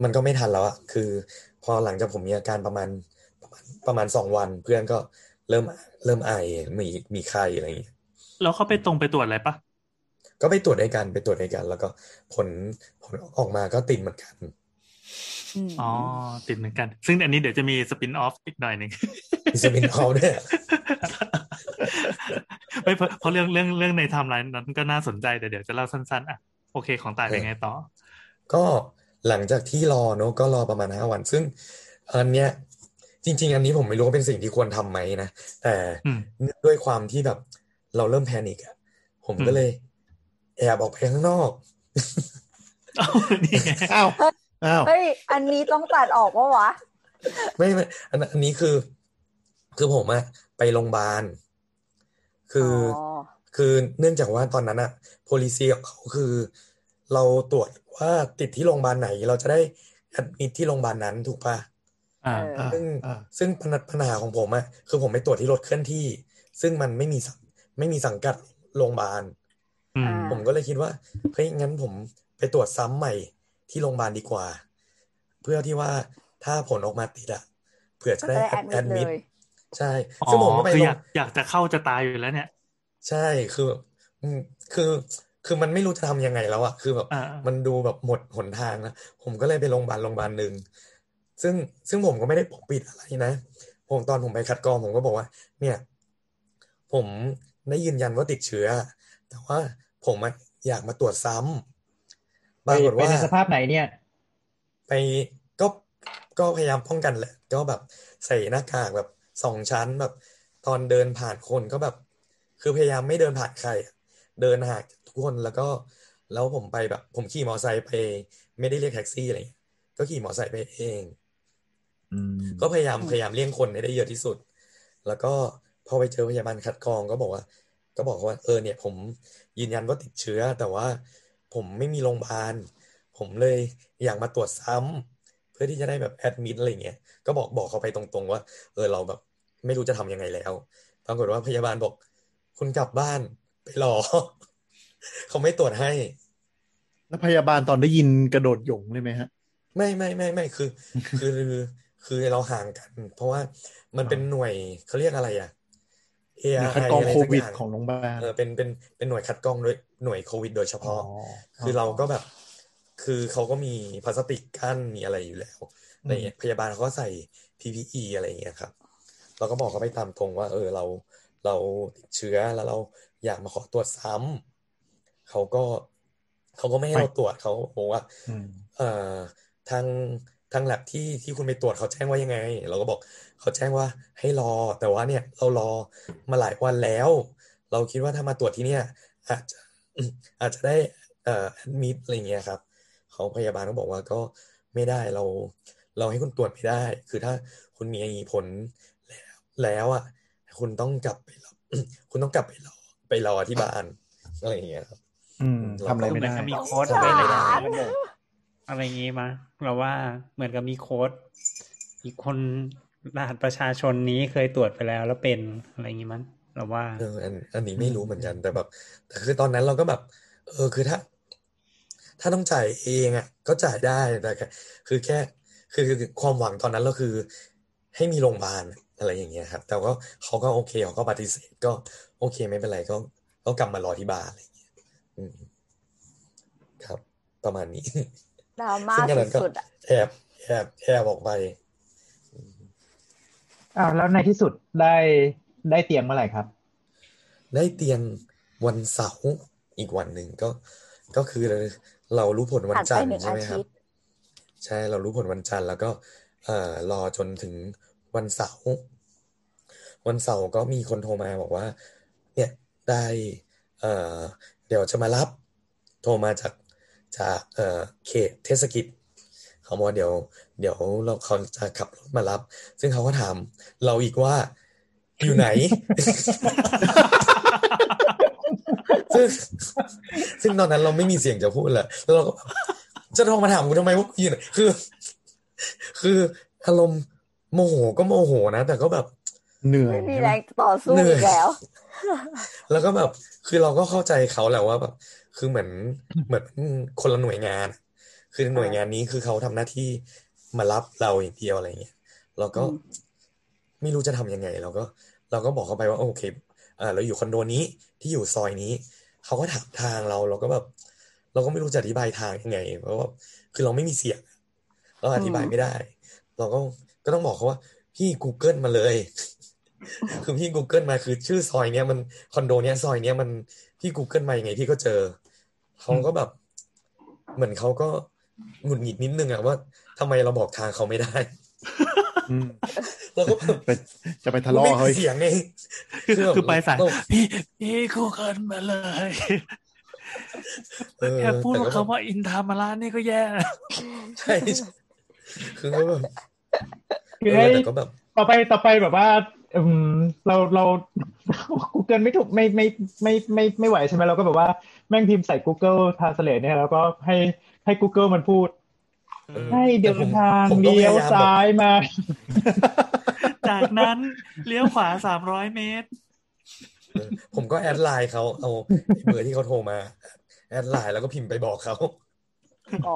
มันก็ไม่ทันแล้วอ่ะคือพอหลังจากผมมีอาการประมาณ2วันเพื่อนก็เริ่มไอมีไข้อะไรอย่างเงี้ยแล้วเขาไปตรวจอะไรปะก็ไปตรวจด้วยกันแล้วก็ผลออกมาก็ติดเหมือนกันอ๋อติดเหมือนกันซึ่งอันนี้เดี๋ยวจะมีสปินออฟอีกหน่อยนึงสปินออฟเนี่ยไม่เพราะเรื่องในไทม์ไลน์นั้นก็น่าสนใจแต่เดี๋ยวจะเล่าสั้นๆอ่ะโอเคของตายเป็นไงต่อก็หลังจากที่รอเนาะก็รอประมาณ5วันซึ่งอันเนี้ยจริงๆอันนี้ผมไม่รู้ว่าเป็นสิ่งที่ควรทำไหมนะแต่ด้วยความที่แบบเราเริ่มแพนิคอ่ะผมก็เลยแอบออกไปข้างนอกอ้าวเฮ้ยอันนี้ต้องตัดออกปะวะไม่อันนี้คือผมอะไปโรงพยาบาลคือเนื่องจากว่าตอนนั้นอะpolicy ของเขาคือเราตรวจว่าติดที่โรงพยาบาลไหนเราจะได้แอดมิทที่โรงพยาบาลนั้นถูกปะซึ่งปัญหาของผมอะคือผมไปตรวจที่รถเคลื่อนที่ซึ่งมันไม่มีสังกัดโรงพยาบาลผมก็เลยคิดว่าเฮ้ยงั้นผมไปตรวจซ้ำใหม่ที่โรงพยาบาลดีกว่าเพื่อที่ว่าถ้าผลออกมาติดอะเผื่อจะได้แอดมิทใช่ซึ่งผมก็ไปอยากจะเข้าจะตายอยู่แล้วเนี่ยใช่คือมันไม่รู้จะทำยังไงแล้วอะคือแบบมันดูแบบหมดหนทางนะผมก็เลยไปโรงพยาบาลนึงซึ่งผมก็ไม่ได้ปกปิดอะไรนะผมตอนผมไปคัดกรองผมก็บอกว่าเนี่ยผมได้ยืนยันว่าติดเชื้อแต่ว่าผมอยากมาตรวจซ้ำปรากฏว่าในสภาพไหนเนี่ยไปก็พยายามป้องกันแหละก็แบบใส่หน้ากากแบบ2ชั้นแบบตอนเดินผ่านคนก็แบบคือพยายามไม่เดินผ่านใครเดินห่างทุกคนแล้วผมไปแบบผมขี่มอไซค์ไปไม่ได้เรียกแท็กซี่อะไรก็ขี่มอเตอร์ไซค์ไปเองก็พยายามเลี่ยงคนให้ได้เยอะที่สุดแล้วก็พอไปเจอพยาบาลคัดกรองก็บอกว่าเนี่ยผมยืนยันว่าติดเชื้อแต่ว่าผมไม่มีโรงพยาบาลผมเลยอยากมาตรวจซ้ำเพื่อที่จะได้แบบแอดมิทอะไรเงี้ยก็บอกเขาไปตรงๆว่าเราแบบไม่รู้จะทำยังไงแล้วปรากฏว่าพยาบาลบอกคุณกลับบ้านไปรอ เขาไม่ตรวจให้แล้วพยาบาลตอนได้ยินกระโดดหยงเลยไหมฮะไม่คือเราห่างกันเพราะว่ามันเป็นหน่วยเขาเรียกอะไรอ่ะ ARI คัดกรองโควิดของโรงพยาบาลเป็นหน่วยคัดกรองโดยหน่วยโควิดโดยเฉพาะคือเราก็แบบคือเขาก็มีพลาสติกกั้นมีอะไรอยู่แล้วอะไรเงี้ยพยาบาลเขาก็ใส่ PPE อะไรเงี้ยครับเราก็บอกเขาไปตามตรงว่าเราติดเชื้อแล้วเราอยากมาขอตรวจซ้ำเขาก็ไม่ให้เราตรวจเขาบอกว่าทางแล็บที่คุณไปตรวจเขาแจ้งว่ายังไงเราก็บอกเขาแจ้งว่าให้รอแต่ว่าเนี่ยเรารอมาหลายวันแล้วเราคิดว่าถ้ามาตรวจที่เนี่ยอาจจะได้แอดมิทอะไรเงี้ยครับเขาพยาบาลก็บอกว่าก็ไม่ได้เรา เราให้คุณตรวจไม่ได้คือถ้าคุณมีผลแล้วอ่ะคุณต้องกลับไปรอคุณต้องกลับไปรอที่บ้านอะไรอย่างเงี้ยครับทำอะไรไม่ได้มีโค้ดอะไรไม่ได้อะไรอย่างงี้มาเราว่าเหมือนกับมีโค้ดอีกคนรหัสประชาชนนี้เคยตรวจไปแล้วเป็นอะไรอย่างงี้มั้งเราว่าอันนี้ไม่รู้เหมือนกันแต่แบบคือตอนนั้นเราก็แบบคือถ้าต้องจ่ายเองอ่ะก็จ่ายได้แต่คือแค่คือความหวังตอนนั้นเราคือให้มีโรงพยาบาลอะไรอย่างเงี้ยครับแต่ก็เขาก็โอเคเขาก็ปฏิเสธก็โอเคไม่เป็นไรก็กลับมารอที่บ้านอะไรอย่างเงี้ยครับประมาณนี้ดราม่าสุดๆอ่ะแอบออกไปแล้วในที่สุดได้เตียงเมื่อไหร่ครับได้เตียงวันเสาร์อีกวันหนึ่งก็คือเรารู้ผลวันจันทร์ใช่ไหมครับใช่เรารู้ผลวันจันทร์แล้วก็รอจนถึงวันเสาร์ก็มีคนโทรมาบอกว่าเนี่ยได้เดี๋ยวจะมารับโทรมาจากเขตเทศกิจเขาบอกเดี๋ยวเขาจะขับรถมารับซึ่งเขาก็ถามเราอีกว่าอยู่ไหน ซึ่งตอนนั้นเราไม่มีเสียงจะพูดแหละแล้วเราก็จะโทรมาถามกูทำไมว่าอยู่ไหนคืออารมณ์โมโหก็โมโหนะแต่ก็แบบเหนื่อยไม่มีแรงต่อสู้อีกแล้วแล้วก็แบบคือเราก็เข้าใจเขาแหละว่าแบบคือเหมือนคนละหน่วยงานคือหน่วยงานนี้คือเขาทำหน้าที่มารับเราอย่างเดียวอะไรเงี้ยเราก็ไม่รู้จะทำยังไงเราก็บอกเขาไปว่าโอเคเราอยู่คอนโดนี้ที่อยู่ซอยนี้เขาก็ถามทางเราก็แบบเราก็ไม่รู้จะอธิบายทางยังไงเพราะว่าคือเราไม่มีเสียงเราอธิบายไม่ได้เราก็ต้องบอกเขาว่าพี่ Google มาเลย คือพี่ Google มาคือชื่อซอยเนี้ยมันคอนโดเนี้ยซอยเนี้ยมันพี่ Google มายังไงพี่ก็เจอเขาก็แบบเหมือนเขาก็หงุดหงิดนิดนึงอะว่าทำไมเราบอกทางเขาไม่ได้ เราก็จะไปทะเลาะเฮ้ยเสียงนี่คือไปสายพี่ Google มาเลยแค่พูดคำว่าอินทามารานี่ก็แย่ใช่คือแบบแต่ก็แบบต่อไปแบบว่าเรา Google ไม่ถูกไม่ไหวใช่ไหมเราก็แบบว่าแม่งพิมพ์ใส่ Google Translate เนี่ยแล้วก็ให้ Google มันพูดให้เดินทางเลี้ยวซ้ายมาจากนั้นเลี้ยวขวา300เมตรผมก็แอดไลน์เขาเอาเบอร์ที่เขาโทรมาแอดไลน์แล้วก็พิมพ์ไปบอกเขาอ๋อ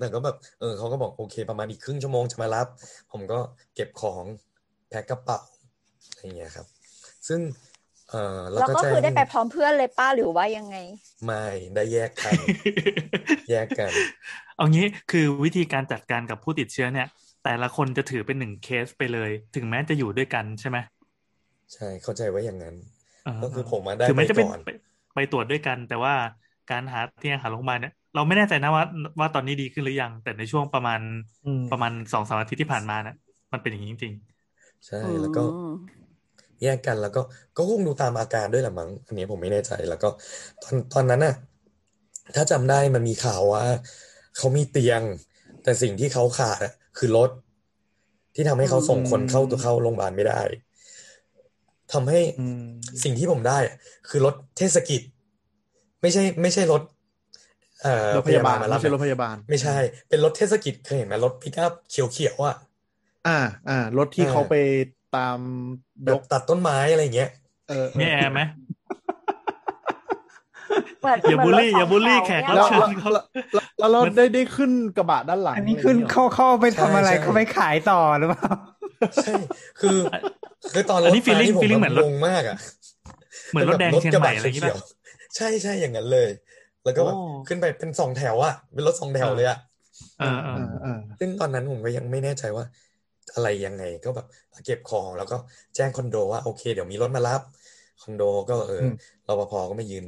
แต่ก็แบบเขาก็บอกโอเคประมาณอีกครึ่งชั่วโมงจะมารับผมก็เก็บของแพ็คกระเป๋าอะไรอย่างเงี้ยครับซึ่งแล้วก็คือได้ไปพร้อมเพื่อนเลยป้าหรือว่ายังไงไม่ได้แยกกันเอางี้คือวิธีการจัดการกับผู้ติดเชื้อเนี่ยแต่ละคนจะถือเป็นหนึ่งเคสไปเลยถึงแม้จะอยู่ด้วยกันใช่ไหมใช่เข้าใจไว้อย่างนั้นก็คือผมมาได้ไปก่อนไปตรวจด้วยกันแต่ว่าการหาเตียงหาโรงพยาบาลเนี่ยเราไม่แน่ใจนะว่าตอนนี้ดีขึ้นหรือยังแต่ในช่วงประมาณ 2-3 อาทิตย์ที่ผ่านมานะมันเป็นอย่างนี้จริงๆใช่แล้วก็แยกกันแล้วก็คงดูตามอาการด้วยแหละมั้งอันนี้ผมไม่แน่ใจแล้วก็ตอนนั้นน่ะถ้าจำได้มันมีข่าวว่าเขามีเตียงแต่สิ่งที่เขาขาดคือรถที่ทำให้เขาส่งคนเข้าโรงพยาบาลไม่ได้ทำให้สิ่งที่ผมได้คือรถเทศกิจไม่ใช่รถพยาบาลไม่ใช่รถพยาบาลไม่ใช่เป็นรถเทศกิจเคยเห็นไหมรถปิกอัพเขียวๆอ่ะรถที่เขาไปตามยกตัดต้นไม้อะไรอย่างเงี้ยมีแอร์ไหมอย่าบูลลี่แขกรับเชิญเขาแล้วเราได้ขึ้นกระบะด้านหลังอันนี้ขึ้นเข้าไปทำอะไรเขาไปขายต่อหรือเปล่าใช่คือตอนรถไฟที่ผมงงมากอ่ะเหมือนรถแดงเชียงใหม่อะไรอย่างเงี้ยใช่ใช่อย่างนั้นเลยแล้วก็ขึ้นไปเป็น2แถวอ่ะเป็นรถ2แถวเลยอ่ะซึ่งตอนนั้นผมก็ยังไม่แน่ใจว่าอะไรยังไงก็แบบเก็บของแล้วก็แจ้งคอนโดว่าโอเคเดี๋ยวมีรถมารับคอนโดก็รปภก็มายืน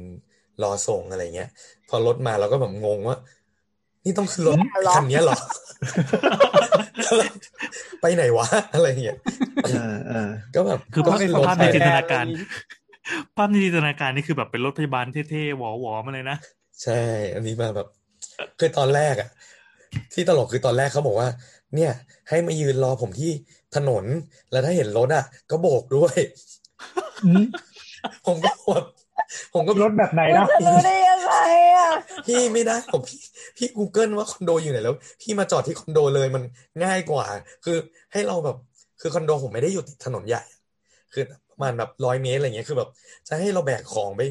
รอส่งอะไรเงี้ยพอรถมาเราก็แบบงงว่านี่ต้องคือรถคันนี้หรอไปไหนวะอะไรเงี้ยก็แบบคือภาพในจินตนาการนี่คือแบบเป็นรถพยาบาลเท่ๆหวอๆมาเลยนะใช่อันนี้มาแบบคือตอนแรกอ่ะ ที่ตลกคือตอนแรกเขาบอกว่าเนี่ยให้มายืนรอผมที่ถนนแล้วถ้าเห็นรถอ่ะก็โบกด้วยผมก็รถแบบไหนนะรู้ได้ยังไงอ่ะพี่ไม่ได้ผมพี่ Google ว่าคอนโดอยู่ไหนแล้วพี่มาจอดที่คอนโดเลยมันง่ายกว่าคือให้เราแบบคือคอนโดผมไม่ได้อยู่ติดถนนใหญ่คือประมาณแบบ100เมตรอะไรเงี้ยคือแบบจะให้เราแบกของไป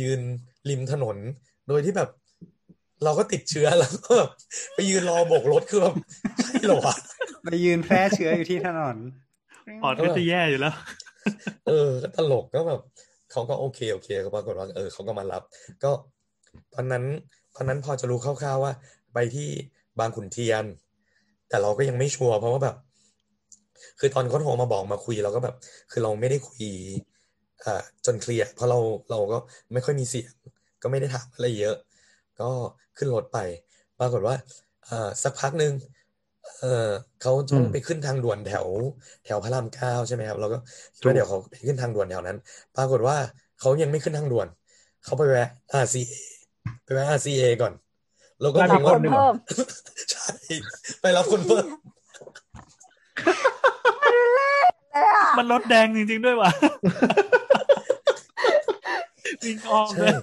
ยืนริมถนนโดยที่แบบเราก็ติดเชื้อแล้วก็แบบไปยืนรอโบกรถคือแบบใช่หรอวะไปยืนแพร่เชื้ออยู่ที่ถนนปอดก็จะแย่อยู่แล้วก็ตลกก็แบบเขาก็โอเคก็ปรากฏว่าเขาก็มารับก็ตอนนั้นพอจะรู้คร่าวๆว่าไปที่บางขุนเทียนแต่เราก็ยังไม่ชัวร์เพราะว่าแบบคือตอนเขาโทรมาบอกมาคุยเราก็แบบคือเราไม่ได้คุยจนเคลียร์เพราะเราก็ไม่ค่อยมีเสียงก็ไม่ได้ถามอะไรเยอะก็ขึ้นรถไปปรากฏว่าสักพักนึงเขาจะไปขึ้นทางด่วนแถวพระราม9ใช่ไหมครับเราก็เดี๋ยวเขาไปขึ้นทางด่วนแถวนั้นปรากฏว่าเขายังไม่ขึ้นทางด่วนเขาไปแวะ RCA ก่อนแล้วก็รับคนเพิ่มใช่ไปรับคนเพิ่มมันรถแดงจริงๆด้วยว่ะวิ่งอ้อมเลย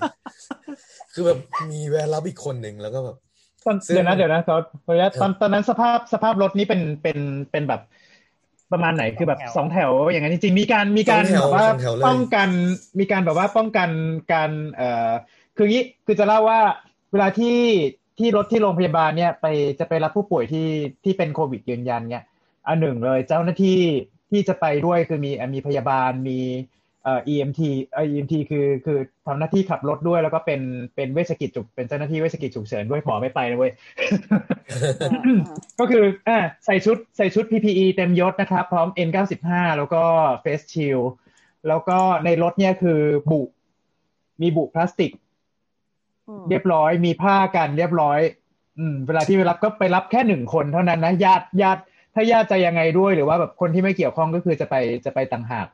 คือแบบมีแวะรับอีกคนหนึ่งแล้วก็แบบเดี๋ยวนะตอนนั้นสภาพรถนี้เป็นแบบประมาณไหนคือแบบสองแถวอย่างนั้นจริงๆมีการแบบว่าป้องกันมีการแบบว่าป้องกันการคืองี้คือจะเล่าว่าเวลาที่รถที่โรงพยาบาลเนี่ยจะไปรับผู้ป่วยที่เป็นโควิดยืนยันเนี่ยอันหนึ่งเลยเจ้าหน้าที่ที่จะไปด้วยคือมีพยาบาลมีEMT EMT คือทำหน้าที่ขับรถด้วยแล้วก็เป็นเวชกิจเป็นเจ้าหน้าที่เวชกิจฉุกเฉินด้วยหมอไม่ไปนะเว้ยก็คือใส่ชุด PPE เต็มยศนะครับพร้อม N95 แล้วก็เฟสชิลด์แล้วก็ในรถเนี่ยคือมีบุพลาสติกเรียบร้อยมีผ้ากันเรียบร้อยเวลาที่ไปรับก็ไปรับแค่1คนเท่านั้นนะญาติถ้าญาติจะยังไงด้วยหรือว่าแบบคนที่ไม่เกี่ยวข้องก็คือจะไปต่างหาก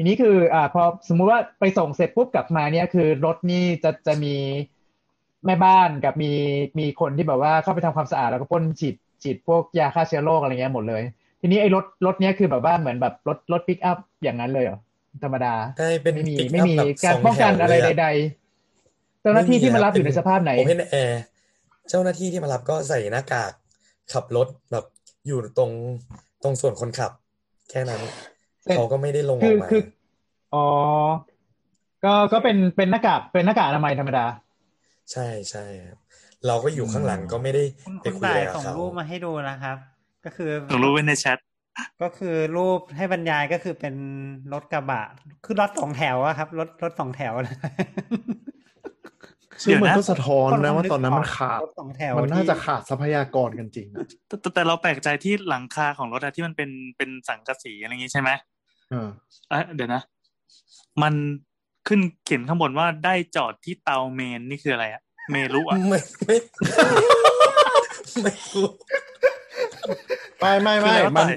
ทีนี้คือพอสมมุติว่าไปส่งเสร็จปุ๊บกลับมาเนี่ยคือรถนี่จะมีแม่บ้านกับมีคนที่แบบว่าเข้าไปทำความสะอาดแล้วก็พ่นฉีดพวกยาฆ่าเชื้อโรคอะไรเงี้ยหมดเลยทีนี้ไอ้รถเนี้ยคือแบบว่าเหมือนแบบรถปิกอัพอย่างนั้นเลยเหรอธรรมดาไม่มีการป้องกันอะไรใดๆเจ้าหน้าที่ที่มารับอยู่ในสภาพไหนผมเห็นแอร์เจ้าหน้าที่ที่มารับก็ใส่หน้ากากขับรถแบบอยู่ตรงส่วนคนขับแค่นั้นเขาก็ไม่ได้ลงออกมาอ๋อก็เป็นหน้ากากอนามัยธรรมดาใช่ๆครับเราก็อยู่ข้างหลังก็ไม่ได้ไปคุยกับเขาส่งรูปมาให้ดูนะครับก็คือส่งรูปไว้ในแชทก็คือรูปให้บรรยายก็คือเป็นรถกระบะคือรถ2แถวอะครับรถ2แถวซึ่งมันก็สะท้อนนะว่าตอนนั้นมันขาดมันน่าจะขาดทรัพยากรกันจริงนะแต่เราแปลกใจที่หลังคาของรถอะที่มันเป็นสังกะสีอะไรอย่างงี้ใช่ไหมเดี๋ยวนะมันขึ้นเขียนข้างบนว่าได้จอดที่เตาเมนนี่คืออะไรอะเมรุอะไม่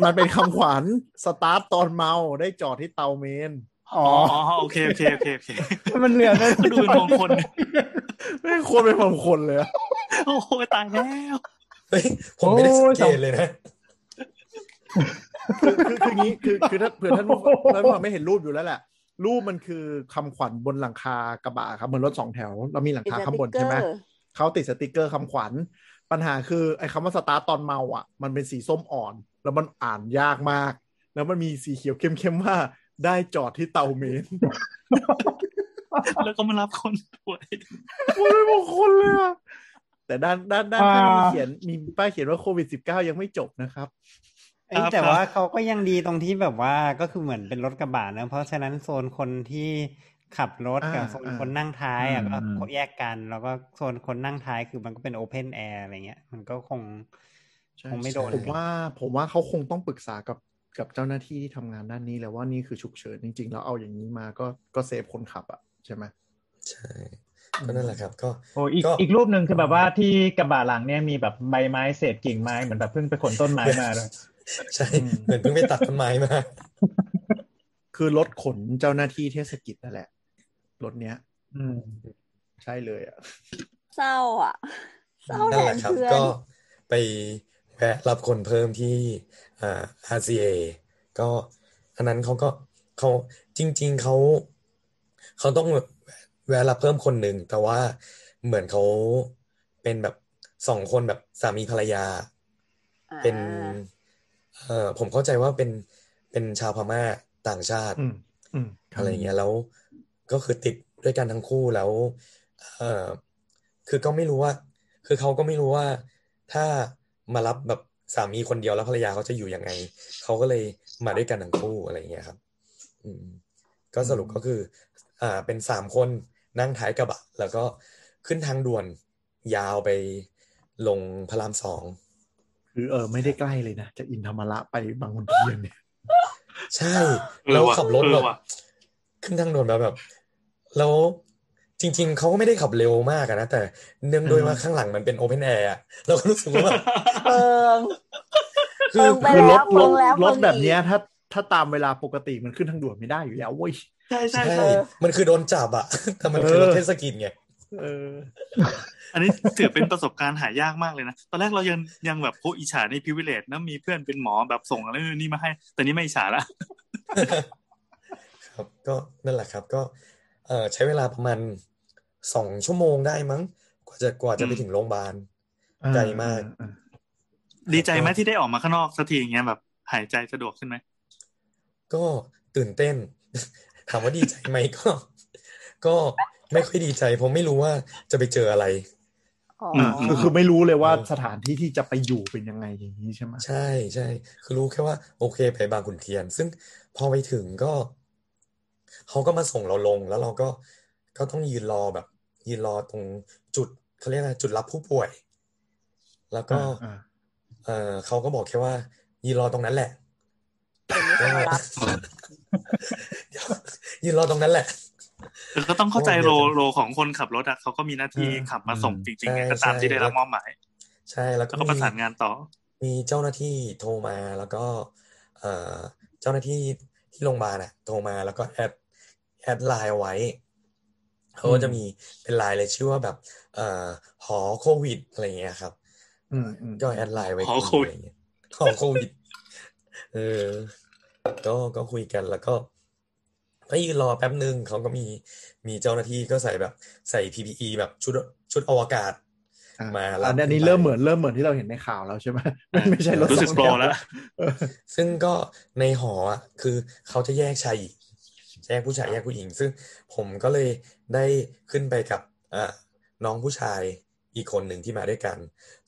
มันเป็นคำขวัญสตาร์ทตอนเมาได้จอดที่เตาเมนอ๋อโอเคมันเหลือได้ดูเป็นบางคนไม่ควรเป็นบางคนเลยโอ้โหตายแล้วผมไม่ได้สังเกตเลยนะคืองี้คือถ้าเผื่อท่านไม่เห็นรูปอยู่แล้วแหละรูปมันคือคำขวัญบนหลังคากระบะครับเหมือนรถสองแถวเรามีหลังคาข้างบนใช่ไหมเขาติดสติกเกอร์คำขวัญปัญหาคือไอ้คำว่าสตาร์ตตอนเมาอ่ะมันเป็นสีส้มอ่อนแล้วมันอ่านยากมากแล้วมันมีสีเขียวเข้มๆว่าได้จอดที่เตาเมนแล้วก็มารับคนป่วยไม่บอกคนเลยอ่ะแต่ด้านข้างมีป้ายเขียนว่าโควิด-19 ยังไม่จบนะครับแต่ว่าเขาก็ยังดีตรงที่แบบว่าก็คือเหมือนเป็นรถกระบะนะเพราะฉะนั้นโซนคนที่ขับรถกับโซนคนนั่งท้ายอ่ะก็แยกกันแล้วก็โซนคนนั่งท้ายคือมันก็เป็นโอเพ่นแอร์อะไรเงี้ยมันก็คงไม่โดนผมว่าเขาคงต้องปรึกษากับเจ้าหน้าที่ที่ทำงานด้านนี้แล้วว่านี่คือฉุกเฉินจริงๆแล้วเอาอย่างนี้มาก็เซฟคนขับอ่ะใช่ไหมใช่ก็นั่นแหละครับก็อีกรูปนึงคือแบบว่าที่กระบะหลังเนี่ยมีแบบใบไม้เศษกิ่งไม้เหมือนแบบเพิ่งไปขนต้นไม้มาเลยใช่เหมือนเพิ่งไปตัดต้นไม้มาคือรถขนเจ้าหน้าที่เทศกิจนั่นแหละรถเนี้ยใช่เลยอ่ะเศร้าอ่ะเศร้าแทนเพื่อน ไปแวะรับคนเพิ่มที่RCA ก็อันนั้นเขาจริงๆเขาต้องแวะรับเพิ่มคนหนึ่งแต่ว่าเหมือนเขาเป็นแบบ2คนแบบสามีภรรยาเป็นผมเข้าใจว่าเป็นชาวพม่าต่างชาติอะไรอย่างเงี้ยแล้วก็คือติดด้วยกันทั้งคู่แล้วคือก็ไม่รู้ว่าคือเขาก็ไม่รู้ว่าถ้ามารับแบบสามีคนเดียวแล้วภรรยาเขาจะอยู่ยังไงเขาก็เลยมาด้วยกันทั้งคู่อะไรอย่างเงี้ยครับก็สรุปก็คือเป็น3คนนั่งท้ายกระบะแล้วก็ขึ้นทางด่วนยาวไปลงพระราม2คือไม่ได้ใกล้เลยนะจะอินธรรมระไปบางขุนเทียนเนี่ยใช่แล้วขับรถแบบขึ้นทางด่วนแบบแล้วจริงๆเขาก็ไม่ได้ขับเร็วมากนะแต่เนื่องด้วยว่าข้างหลังมันเป็นโอเพนแอร์เราก็รู้สึกว่าแบบคือรถแบบนี้ถ้าตามเวลาปกติมันขึ้นทางด่วนไม่ได้อยู่แล้วเว้ยใช่ใช่มันคือโดนจับอะแต่มันคือรถเทศกิจไงอันนี้ถือเป็นประสบการณ์หายากมากเลยนะตอนแรกเรายังแบบโหอิจฉาในพรีวิเลจนะมีเพื่อนเป็นหมอแบบส่งอะไรนี่มาให้แต่นี้ไม่อิจฉาละครับก็นั่นแหละครับก็ใช้เวลาประมาณ2ชั่วโมงได้มั้งกว่าจะไปถึงโรงพยาบาลไกลมากดีใจไหมที่ได้ออกมาข้างนอกสักทีอย่างเงี้ยแบบหายใจสะดวกขึ้นไหมก็ตื่นเต้นถามว่าดีใจไหมก็ไม่ค่อยดีใจผมไม่รู้ว่าจะไปเจออะไรคือไม่รู้เลยว่าสถานที่ที่จะไปอยู่เป็นยังไงอย่างนี้ใช่ไหมใช่ใช่คือรู้แค่ว่าโอเคไปบางขุนเทียนซึ่งพอไปถึงก็เขาก็มาส่งเราลงแล้วเราก็ต้องยืนรอตรงจุดเขาเรียกอะไรจุดรับผู้ป่วยแล้วก็เขาก็บอกแค่ว่ายืนรอตรงนั้นแหละยืนรอตรงนั้นแหละก็ต้องเข้าใจโรของคนขับรถอ่ะเขาก็มีหน้าที่ขับมาส่งจริงๆเนี่ยก็ตามที่ได้รับมอบหมายใช่แล้วก็ประสานงานต่อมีเจ้าหน้าที่โทรมาแล้วก็เจ้าหน้าที่ที่โรงพยาบาลน่ะโทรมาแล้วก็แอดไลน์ไว้เขาจะมีเป็นไลน์เลยชื่อว่าแบบหอโควิดอะไรเงี้ยครับก็แอดไลน์ไว้หอโควิดก็คุยกันแล้วก็ยืนรอแป๊บนึงเขาก็มีเจ้าหน้าที่ก็ใส่แบบใส่ PPE แบบชุดอวกาศมาแล้วอันนี้เริ่มเหมือนที่เราเห็นในข่าวแล้วใช่ไหมไม่ใช่รถสองแถวแล้วซึ่งก็ในหอคือเขาจะแยกชายแยกผู้ชายแยกผู้หญิงซึ่งผมก็เลยได้ขึ้นไปกับน้องผู้ชายอีกคนหนึ่งที่มาด้วยกัน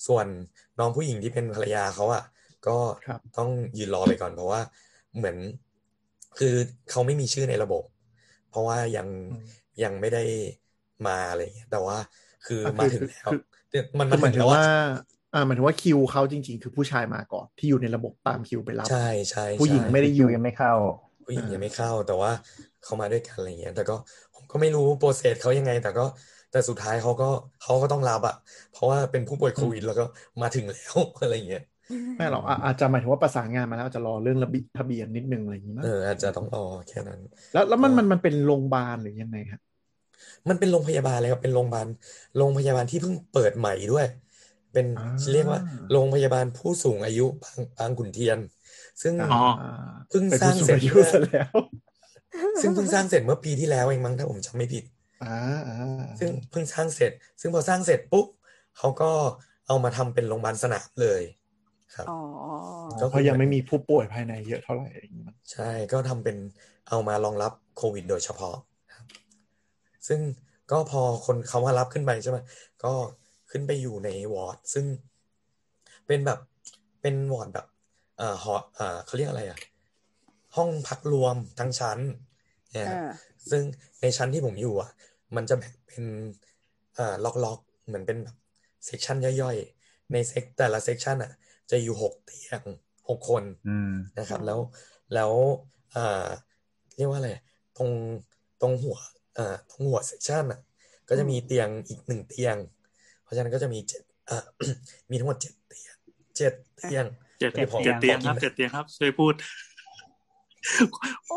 ส่วนน้องผู้หญิงที่เป็นภรรยาเขาก็ต้องยืนรอไปก่อนเพราะว่าเหมือนคือเขาไม่มีชื่อในระบบเพราะว่ายังไม่ได้มาอะไรอย่างเงี้ยแต่ว่าคือมาถึงแล้วมันหมายถึงว่าหมายถึงว่าคิวเขาจริงๆคือผู้ชายมาก่อนที่อยู่ในระบบตามคิวไปรับใช่ใช่ผู้หญิงไม่ได้อยู่ยังไม่เข้าผู้หญิงยังไม่เข้าแต่ว่าเขามาด้วยกันอะไรอย่างเงี้ยแต่ก็ผมก็ไม่รู้โปรเซสเขายังไงแต่สุดท้ายเขาก็ต้องรับเพราะว่าเป็นผู้ป่วยโควิดแล้วก็มาถึงแล้วอะไรอย่างเงี้ยไม่หรอกอาจจะหมายถึงว่าประสานงานมาแล้วอาจจะรอเรื่องทะเบียนนิดนึงอะไรอย่างเงี้ยอาจจะต้องรอแค่นั้นแล้วมันเป็นโรงพยาบาลหรือยังไงครับมันเป็นโรงพยาบาลเลยครับเป็นโรงพยาบาลที่เพิ่งเปิดใหม่ด้วยเป็นเรียกว่าโรงพยาบาลผู้สูงอายุบางขุนเทียนซึ่งเพิ่งสร้างเสร็จแล้วซึ่งเพิ่งสร้างเสร็จเมื่อปีที่แล้วเองมั้งถ้าผมจำไม่ผิดซึ่งเพิ่งสร้างเสร็จซึ่งพอสร้างเสร็จปุ๊บเขาก็เอามาทำเป็นโรงพยาบาลสนามเลยครับเพราะยังไม่มีผู้ป่วยภายในเยอะเท่าไหร่อย่างนี้มั้งใช่ก็ทำเป็นเอามารองรับโควิดโดยเฉพาะซึ่งก็พอคนเขามารับขึ้นไปใช่ไหมก็ขึ้นไปอยู่ในวอร์ดซึ่งเป็นแบบเป็นวอร์ดแบบเขาเรียกอะไรห้องพักรวมทั้งชั้นซึ่งในชั้นที่ผมอยู่มันจะแบ่งเป็นล็อกๆเหมือนเป็นแบบเซกชันย่อยๆในแต่ละเซกชันจะอยู่6เตียง6คนนะครับแล้วเรียกว่าอะไรตรงหัวเซสชั่นก็จะมีเตียงอีก1เตียงเพราะฉะนั้นก็จะมี7มีทั้งหมด7เตียงครับ7เตียงครับช่วยพูด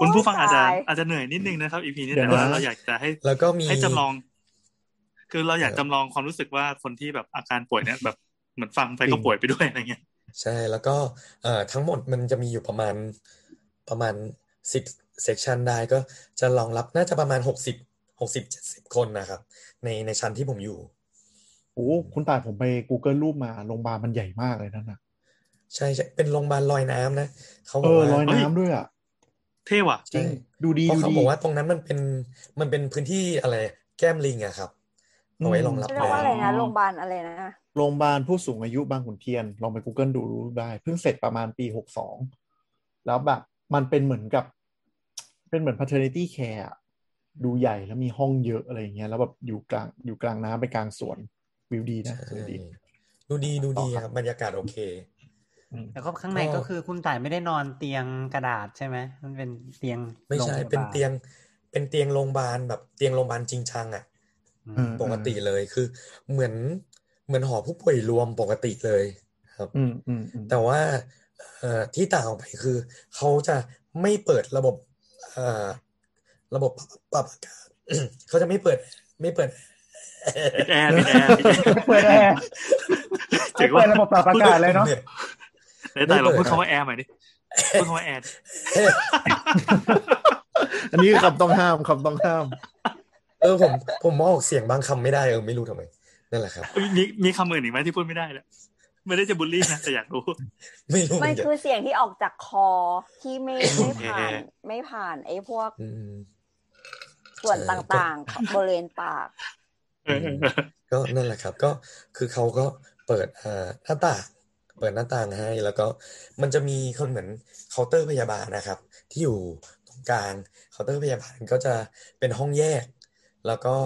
คุณผู้ฟังอาจจะเหนื่อยนิดนึงนะครับ EP นี้แต่ว่าเราอยากจะให้จำลองคือเราอยากจำลองความรู้สึกว่าคนที่แบบอาการป่วยเนี่ยแบบ เหมือนฟังไปก็ป่วยไปด้วยอะไรเงี้ยใช่แล้วก็ทั้งหมดมันจะมีอยู่ประมาณ10เซกชันได้ก็จะรองรับน่าจะประมาณ60 70คนนะครับในชั้นที่ผมอยู่โอ้คุณตายผมไป Google รูปมาโรงพยาบาลมันใหญ่มากเลยนั่นน่ะใช่ๆเป็นโรงพยาบาลลอยน้ำนะเขาบอกว่าลอยน้ำด้วยอ่ะเท่ว่ะจริงดูดีเขาบอกว่าตรงนั้นมันเป็นพื้นที่อะไรแก้มลิงอะครับเอาไว้รองรับได้อะไรนะโรงพยาบาลอะไรนะโรงพยาบาลผู้สูงอายุบางขุนเทียนลองไป Google ดูรู้ได้เพิ่งเสร็จประมาณปี62แล้วแบบมันเป็นเหมือนกับเป็นเหมือน paternity care ดูใหญ่แล้วมีห้องเยอะอะไรอย่างเงี้ยแล้วแบบอยู่กลางน้ำไปกลางสวนวิวดีนะดูดีครับบรรยากาศโอเคแต่ก็ข้างในก็คือคุณต่ายไม่ได้นอนเตียงกระดาษใช่ไหมมันเป็นเตียงไม่ใช่เป็นเตียงโรงพยาบาลแบบเตียงโรงพยาบาลจริงจังอ่ะปกติเลยคือเหมือนหอผู้ป่วยรวมปกติเลยครับแต่ว่าที่ต่างออกไปคือเขาจะไม่เปิดระบบปรับอากาศเขาจะไม่เปิดแอร์เจ๋งว่าระบบปรับอากาศเลยเนาะแต่เราพูดคำว่าแอร์ใหม่ดิพูดคำว่าแอร์อันนี้คำต้องห้ามผมมองออกเสียงบางคำไม่ได้ไม่รู้ทำไมนั่นแหละครับมีคำอื่นอีกไหมที่พูดไม่ได้ละไม่ได้จะบูลลี่นะแต่อยากรู้ไม่คือเสียงที่ออกจากคอที่ไม่ผ่านไอ้พวกส่วนต่างๆบริเวณปากก็นั่นแหละครับก็คือเขาก็เปิดหน้าต่างให้แล้วก็มันจะมีคนเหมือนเคาน์เตอร์พยาบาลนะครับที่อยู่ตรงกลางเคาน์เตอร์พยาบาลก็จะเป็นห้องแยกแล้วก็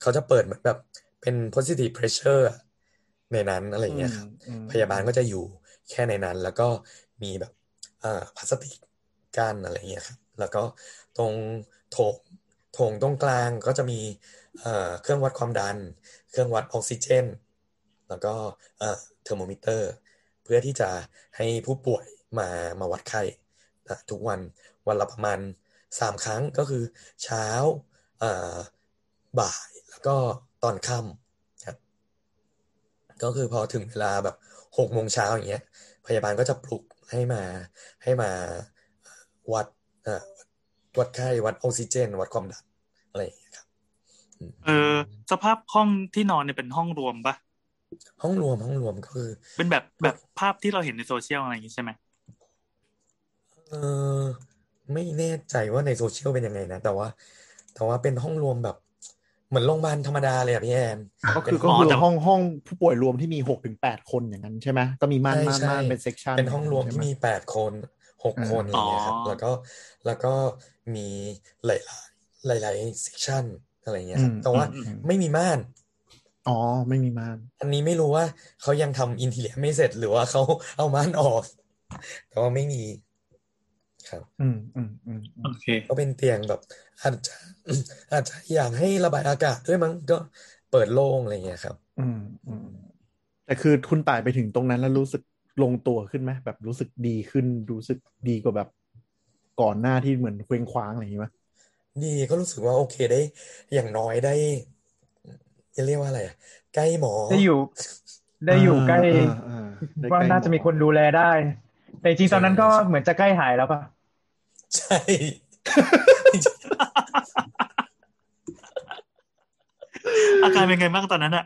เขาจะเปิดเหมือนแบบเป็น positive pressure ในนั้นอะไรอย่างเงี้ยครับพยาบาลก็จะอยู่แค่ในนั้นแล้วก็มีแบบพลาสติกกั้นอะไรอย่างเงี้ยครับแล้วก็ตรงโถงตรงกลางก็จะมีเครื่องวัดความดันเครื่องวัดออกซิเจนแล้วก็เทอร์โมมิเตอร์เพื่อที่จะให้ผู้ป่วยมาวัดไข้ทุกวันละประมาณ3ครั้งก็คือเช้าบ่ายแล้วก็ตอนค่ำครับก็คือพอถึงเวลาแบบ 6:00 น.อย่างเงี้ยพยาบาลก็จะปลุกให้มาวัดไข้วัดออกซิเจนวัดความดันอะไรอย่างเงี้ยครับสภาพห้องที่นอนเนี่ยเป็นห้องรวมปะห้องรวมก็คือเป็นแบบภาพที่เราเห็นในโซเชียลอะไรอย่างงี้ใช่ไหมไม่แน่ใจว่าในโซเชียลเป็นยังไงนะแต่ว่าเป็นห้องรวมแบบเหมือนโรงพยาบาลธรรมดาเลยอ่ะพี่แอนก็คือห้องผู้ป่วยรวมที่มี 6-8 คนอย่างนั้นใช่ไหมก็มีม่านๆเป็นเซกชันเป็นห้องรวมที่มี8คน6คนอย่างเงี้ยครับแล้วก็มีหลายเซกชันอะไรเงี้ยครับแต่ว่าไม่มีม่านอ๋อไม่มีม่านอันนี้ไม่รู้ว่าเขายังทำอินทีเรียไม่เสร็จหรือว่าเขาเอาม่านออกแต่ว่าไม่มีครับโอเคก็เป็นเตียงแบบอาจจะอยากให้ระบายอากาศด้วยมั้งก็เปิดโล่งอะไรเงี้ยครับแต่คือคุณต่ายไปถึงตรงนั้นแล้วรู้สึกลงตัวขึ้นไหมแบบรู้สึกดีขึ้นรู้สึกดีกว่าแบบก่อนหน้าที่เหมือนเคว้งคว้างอะไรอย่างงี้มั้ยดีก็รู้สึกว่าโอเคได้อย่างน้อยได้จะเรียกว่าอะไรอ่ะใกล้หมอได้อยู่ใกล้ว่าน่าจะมีคนดูแลได้แต่จริงตอนนั้นก็เหมือนจะใกล้หายแล้วป่ะใช่อาการเป็นไงบ้างตอนนั้นอ่ะ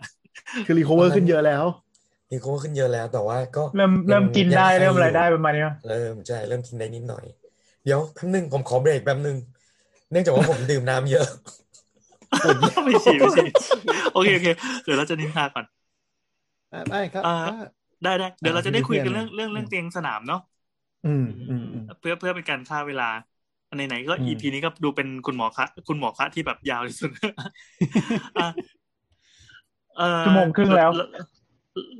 คือรีคอเวอร์ขึ้นเยอะแล้วแต่ว่าก็เริ่มกินได้เริ่มอะไรได้ประมาณนี้เริ่มใช่เริ่มกินได้นิดหน่อยเดี๋ยวแป๊บนึงผมขอเบรกแป๊บนึงเนื่องจากว่าผมดื่มน้ำเยอะไม่ฉี่โอเคเดี๋ยวเราจะนินทาก่อนได้ครับได้เดี๋ยวเราจะได้คุยกันเรื่องเตียงสนามเนาะเพื่อเป็นการฆ่าเวลาไหนๆก็ EP นี้ก็ดูเป็นคุณหมอคะที่แบบยาวที่สุดชั่วโมงครึ่งแล้ว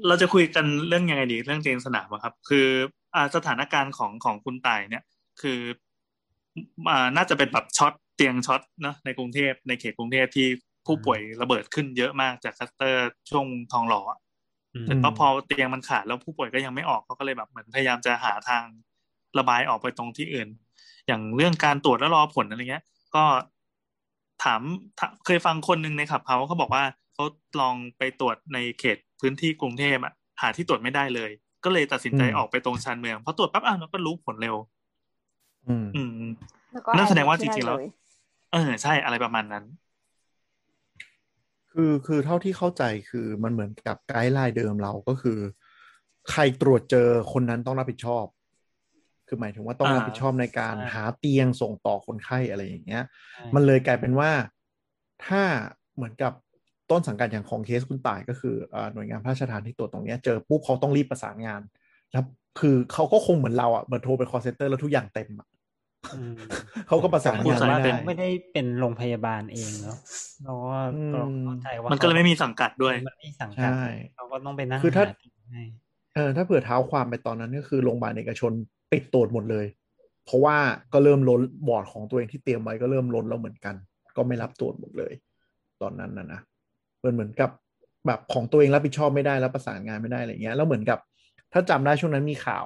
เราจะคุยกันเรื่องยังไงดีเรื่องเตียงสนามครับคือสถานการณ์ของคุณต่ายเนี่ยคือน่าจะเป็นแบบช็อตเตียงช็อตนะในกรุงเทพในเขตกรุงเทพที่ผู้ป่วยระเบิดขึ้นเยอะมากจากคลัสเตอร์ช่วงทองหล่อแต่พอเตียงมันขาดแล้วผู้ป่วยก็ยังไม่ออกเขาก็เลยแบบเหมือนพยายามจะหาทางระบายออกไปตรงที่อื่นอย่างเรื่องการตรวจแล้วรอผลอะไรเงี้ยก็ถามเคยฟังคนนึงในขับเขาบอกว่าเขาลองไปตรวจในเขต พื้นที่กรุงเทพอ่ะหาที่ตรวจไม่ได้เลยก็เลยตัดสินใจออกไปตรงชานเมืองพอตรวจปั๊บมันก็รู้ผลเร็วนั่นแสดงว่าจริงๆแล้วใช่อะไรประมาณนั้นคือเท่าที่เข้าใจคือมันเหมือนกับไกด์ไลน์เดิมเราก็คือใครตรวจเจอคนนั้นต้องรับผิดชอบคือหมายถึงว่าต้องรับผิดชอบในการหาเตียงส่งต่อคนไข้อะไรอย่างเงี้ยมันเลยกลายเป็นว่าถ้าเหมือนกับต้นสังกัดอย่างของเคสคุณต่ายก็คือหน่วยงานพระราชทานที่ตรวจตรงนี้เจอปุ๊บเขาต้องรีบประสานงานแล้วคือเขาก็คงเหมือนเราอ่ะโทรไป call center แล้วทุกอย่างเต็มอ่ะเขาก็ประสานงานไม่ได้เป็นโรงพยาบาลเองเนาะเราก็เข้าใจว่ามันก็เลยไม่มีสังกัดด้วยมันไม่มีสังกัดเราก็ต้องไปนั่งคือถ้าเผื่อเท้าความไปตอนนั้นก็คือโรงพยาบาลเอกชนปิดตรวจหมดเลยเพราะว่าก็เริ่มล้นบอร์ดของตัวเองที่เตรียมไว้ก็เริ่มล้นแล้วเหมือนกันก็ไม่รับตรวจหมดเลยตอนนั้นนะเหมือนกับแบบของตัวเองรับผิดชอบไม่ได้แล้วประสานงานไม่ได้อะไรเงี้ยแล้วเหมือนกับถ้าจำได้ช่วงนั้นมีข่าว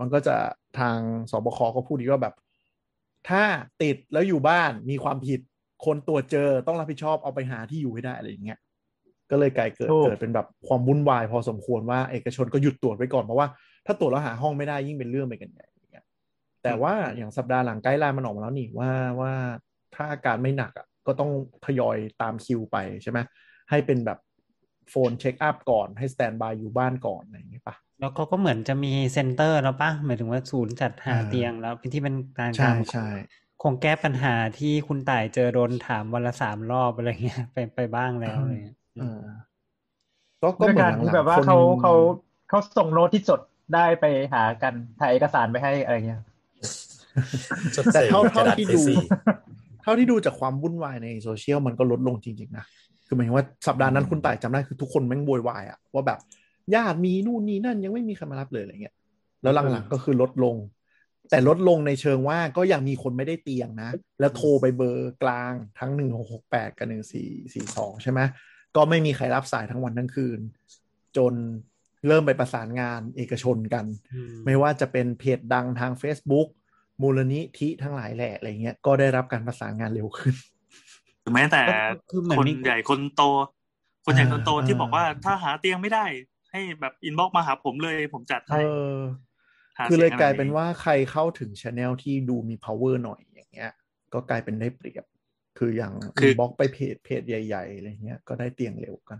มันก็จะทางสบคก็พูดดีว่าแบบถ้าติดแล้วอยู่บ้านมีความผิดคนตรวจเจอต้องรับผิดชอบเอาไปหาที่อยู่ให้ได้อะไรอย่างเงี้ยก็เลยกลายเกิดเป็นแบบความวุ่นวายพอสมควรว่าเอกชนก็หยุดตรวจไว้ก่อนเพราะว่าถ้าตรวจแล้วหาห้องไม่ได้ยิ่งเป็นเรื่องไปกันใหญ่อย่างเงี้ยแต่ว่าอย่างสัปดาห์หลังไกด์ไลน์มันออกมาแล้วนี่ว่าถ้าอาการไม่หนักอ่ะก็ต้องทยอยตามคิวไปใช่ไหมให้เป็นแบบโฟนเช็คอัพก่อนให้สแตนบายอยู่บ้านก่อนอะไรอย่างเงี้ยป่ะแล้วเขาก็เหมือนจะมีเซ็นเตอร์แล้วป่ะหมายถึงว่าศูนย์จัดหาเตียงแล้วเป็นที่เป็นการคงแก้ปัญหาที่คุณต่ายเจอโดนถามวันละ3รอบอะไรเงี้ยไปบ้างแล้วอะไรเงี้ยก็เหมือนแบบว่าเขาส่งโน้ตที่จดได้ไปหากันถ่ายเอกสารไปให้อะไรเงี้ยแต่เท่าที่ดูจากความวุ่นวายในโซเชียลมันก็ลดลงจริงๆนะคือหมายว่าสัปดาห์นั้นคุณต่ายจำได้คือทุกคนแม่งโวยวายอะว่าแบบญาติมีนู่นนี่นั่นยังไม่มีใครมารับเลยอะไรเงี้ยแล้วหลังๆก็คือลดลงแต่ลดลงในเชิงว่าก็ยังมีคนไม่ได้เตียงนะแล้วโทรไปเบอร์กลางทั้ง1668กับ1442ใช่ไหมก็ไม่มีใครรับสายทั้งวันทั้งคืนจนเริ่มไปประสานงานเอกชนกันไม่ว่าจะเป็นเพจดังทาง Facebook มูลนิธิทั้งหลายแหละอะไรเงี้ยก็ได้รับการประสานงานเร็วขึ้นแม้แต่คนใหญ่คนโตคนใหญ่คนโตที่บอกว่าถ้าหาเตียงไม่ได้ให้แบบอินบ็อกซ์มาหาผมเลยผมจัดให้คือเลยกลายเป็นว่าใครเข้าถึง channel ที่ดูมี power หน่อยอย่างเงี้ยก็กลายเป็นได้เปรียบคืออย่างอินบ็อกซ์ไปเพจใหญ่ๆอะไรเงี้ยก็ได้เตียงเร็วกัน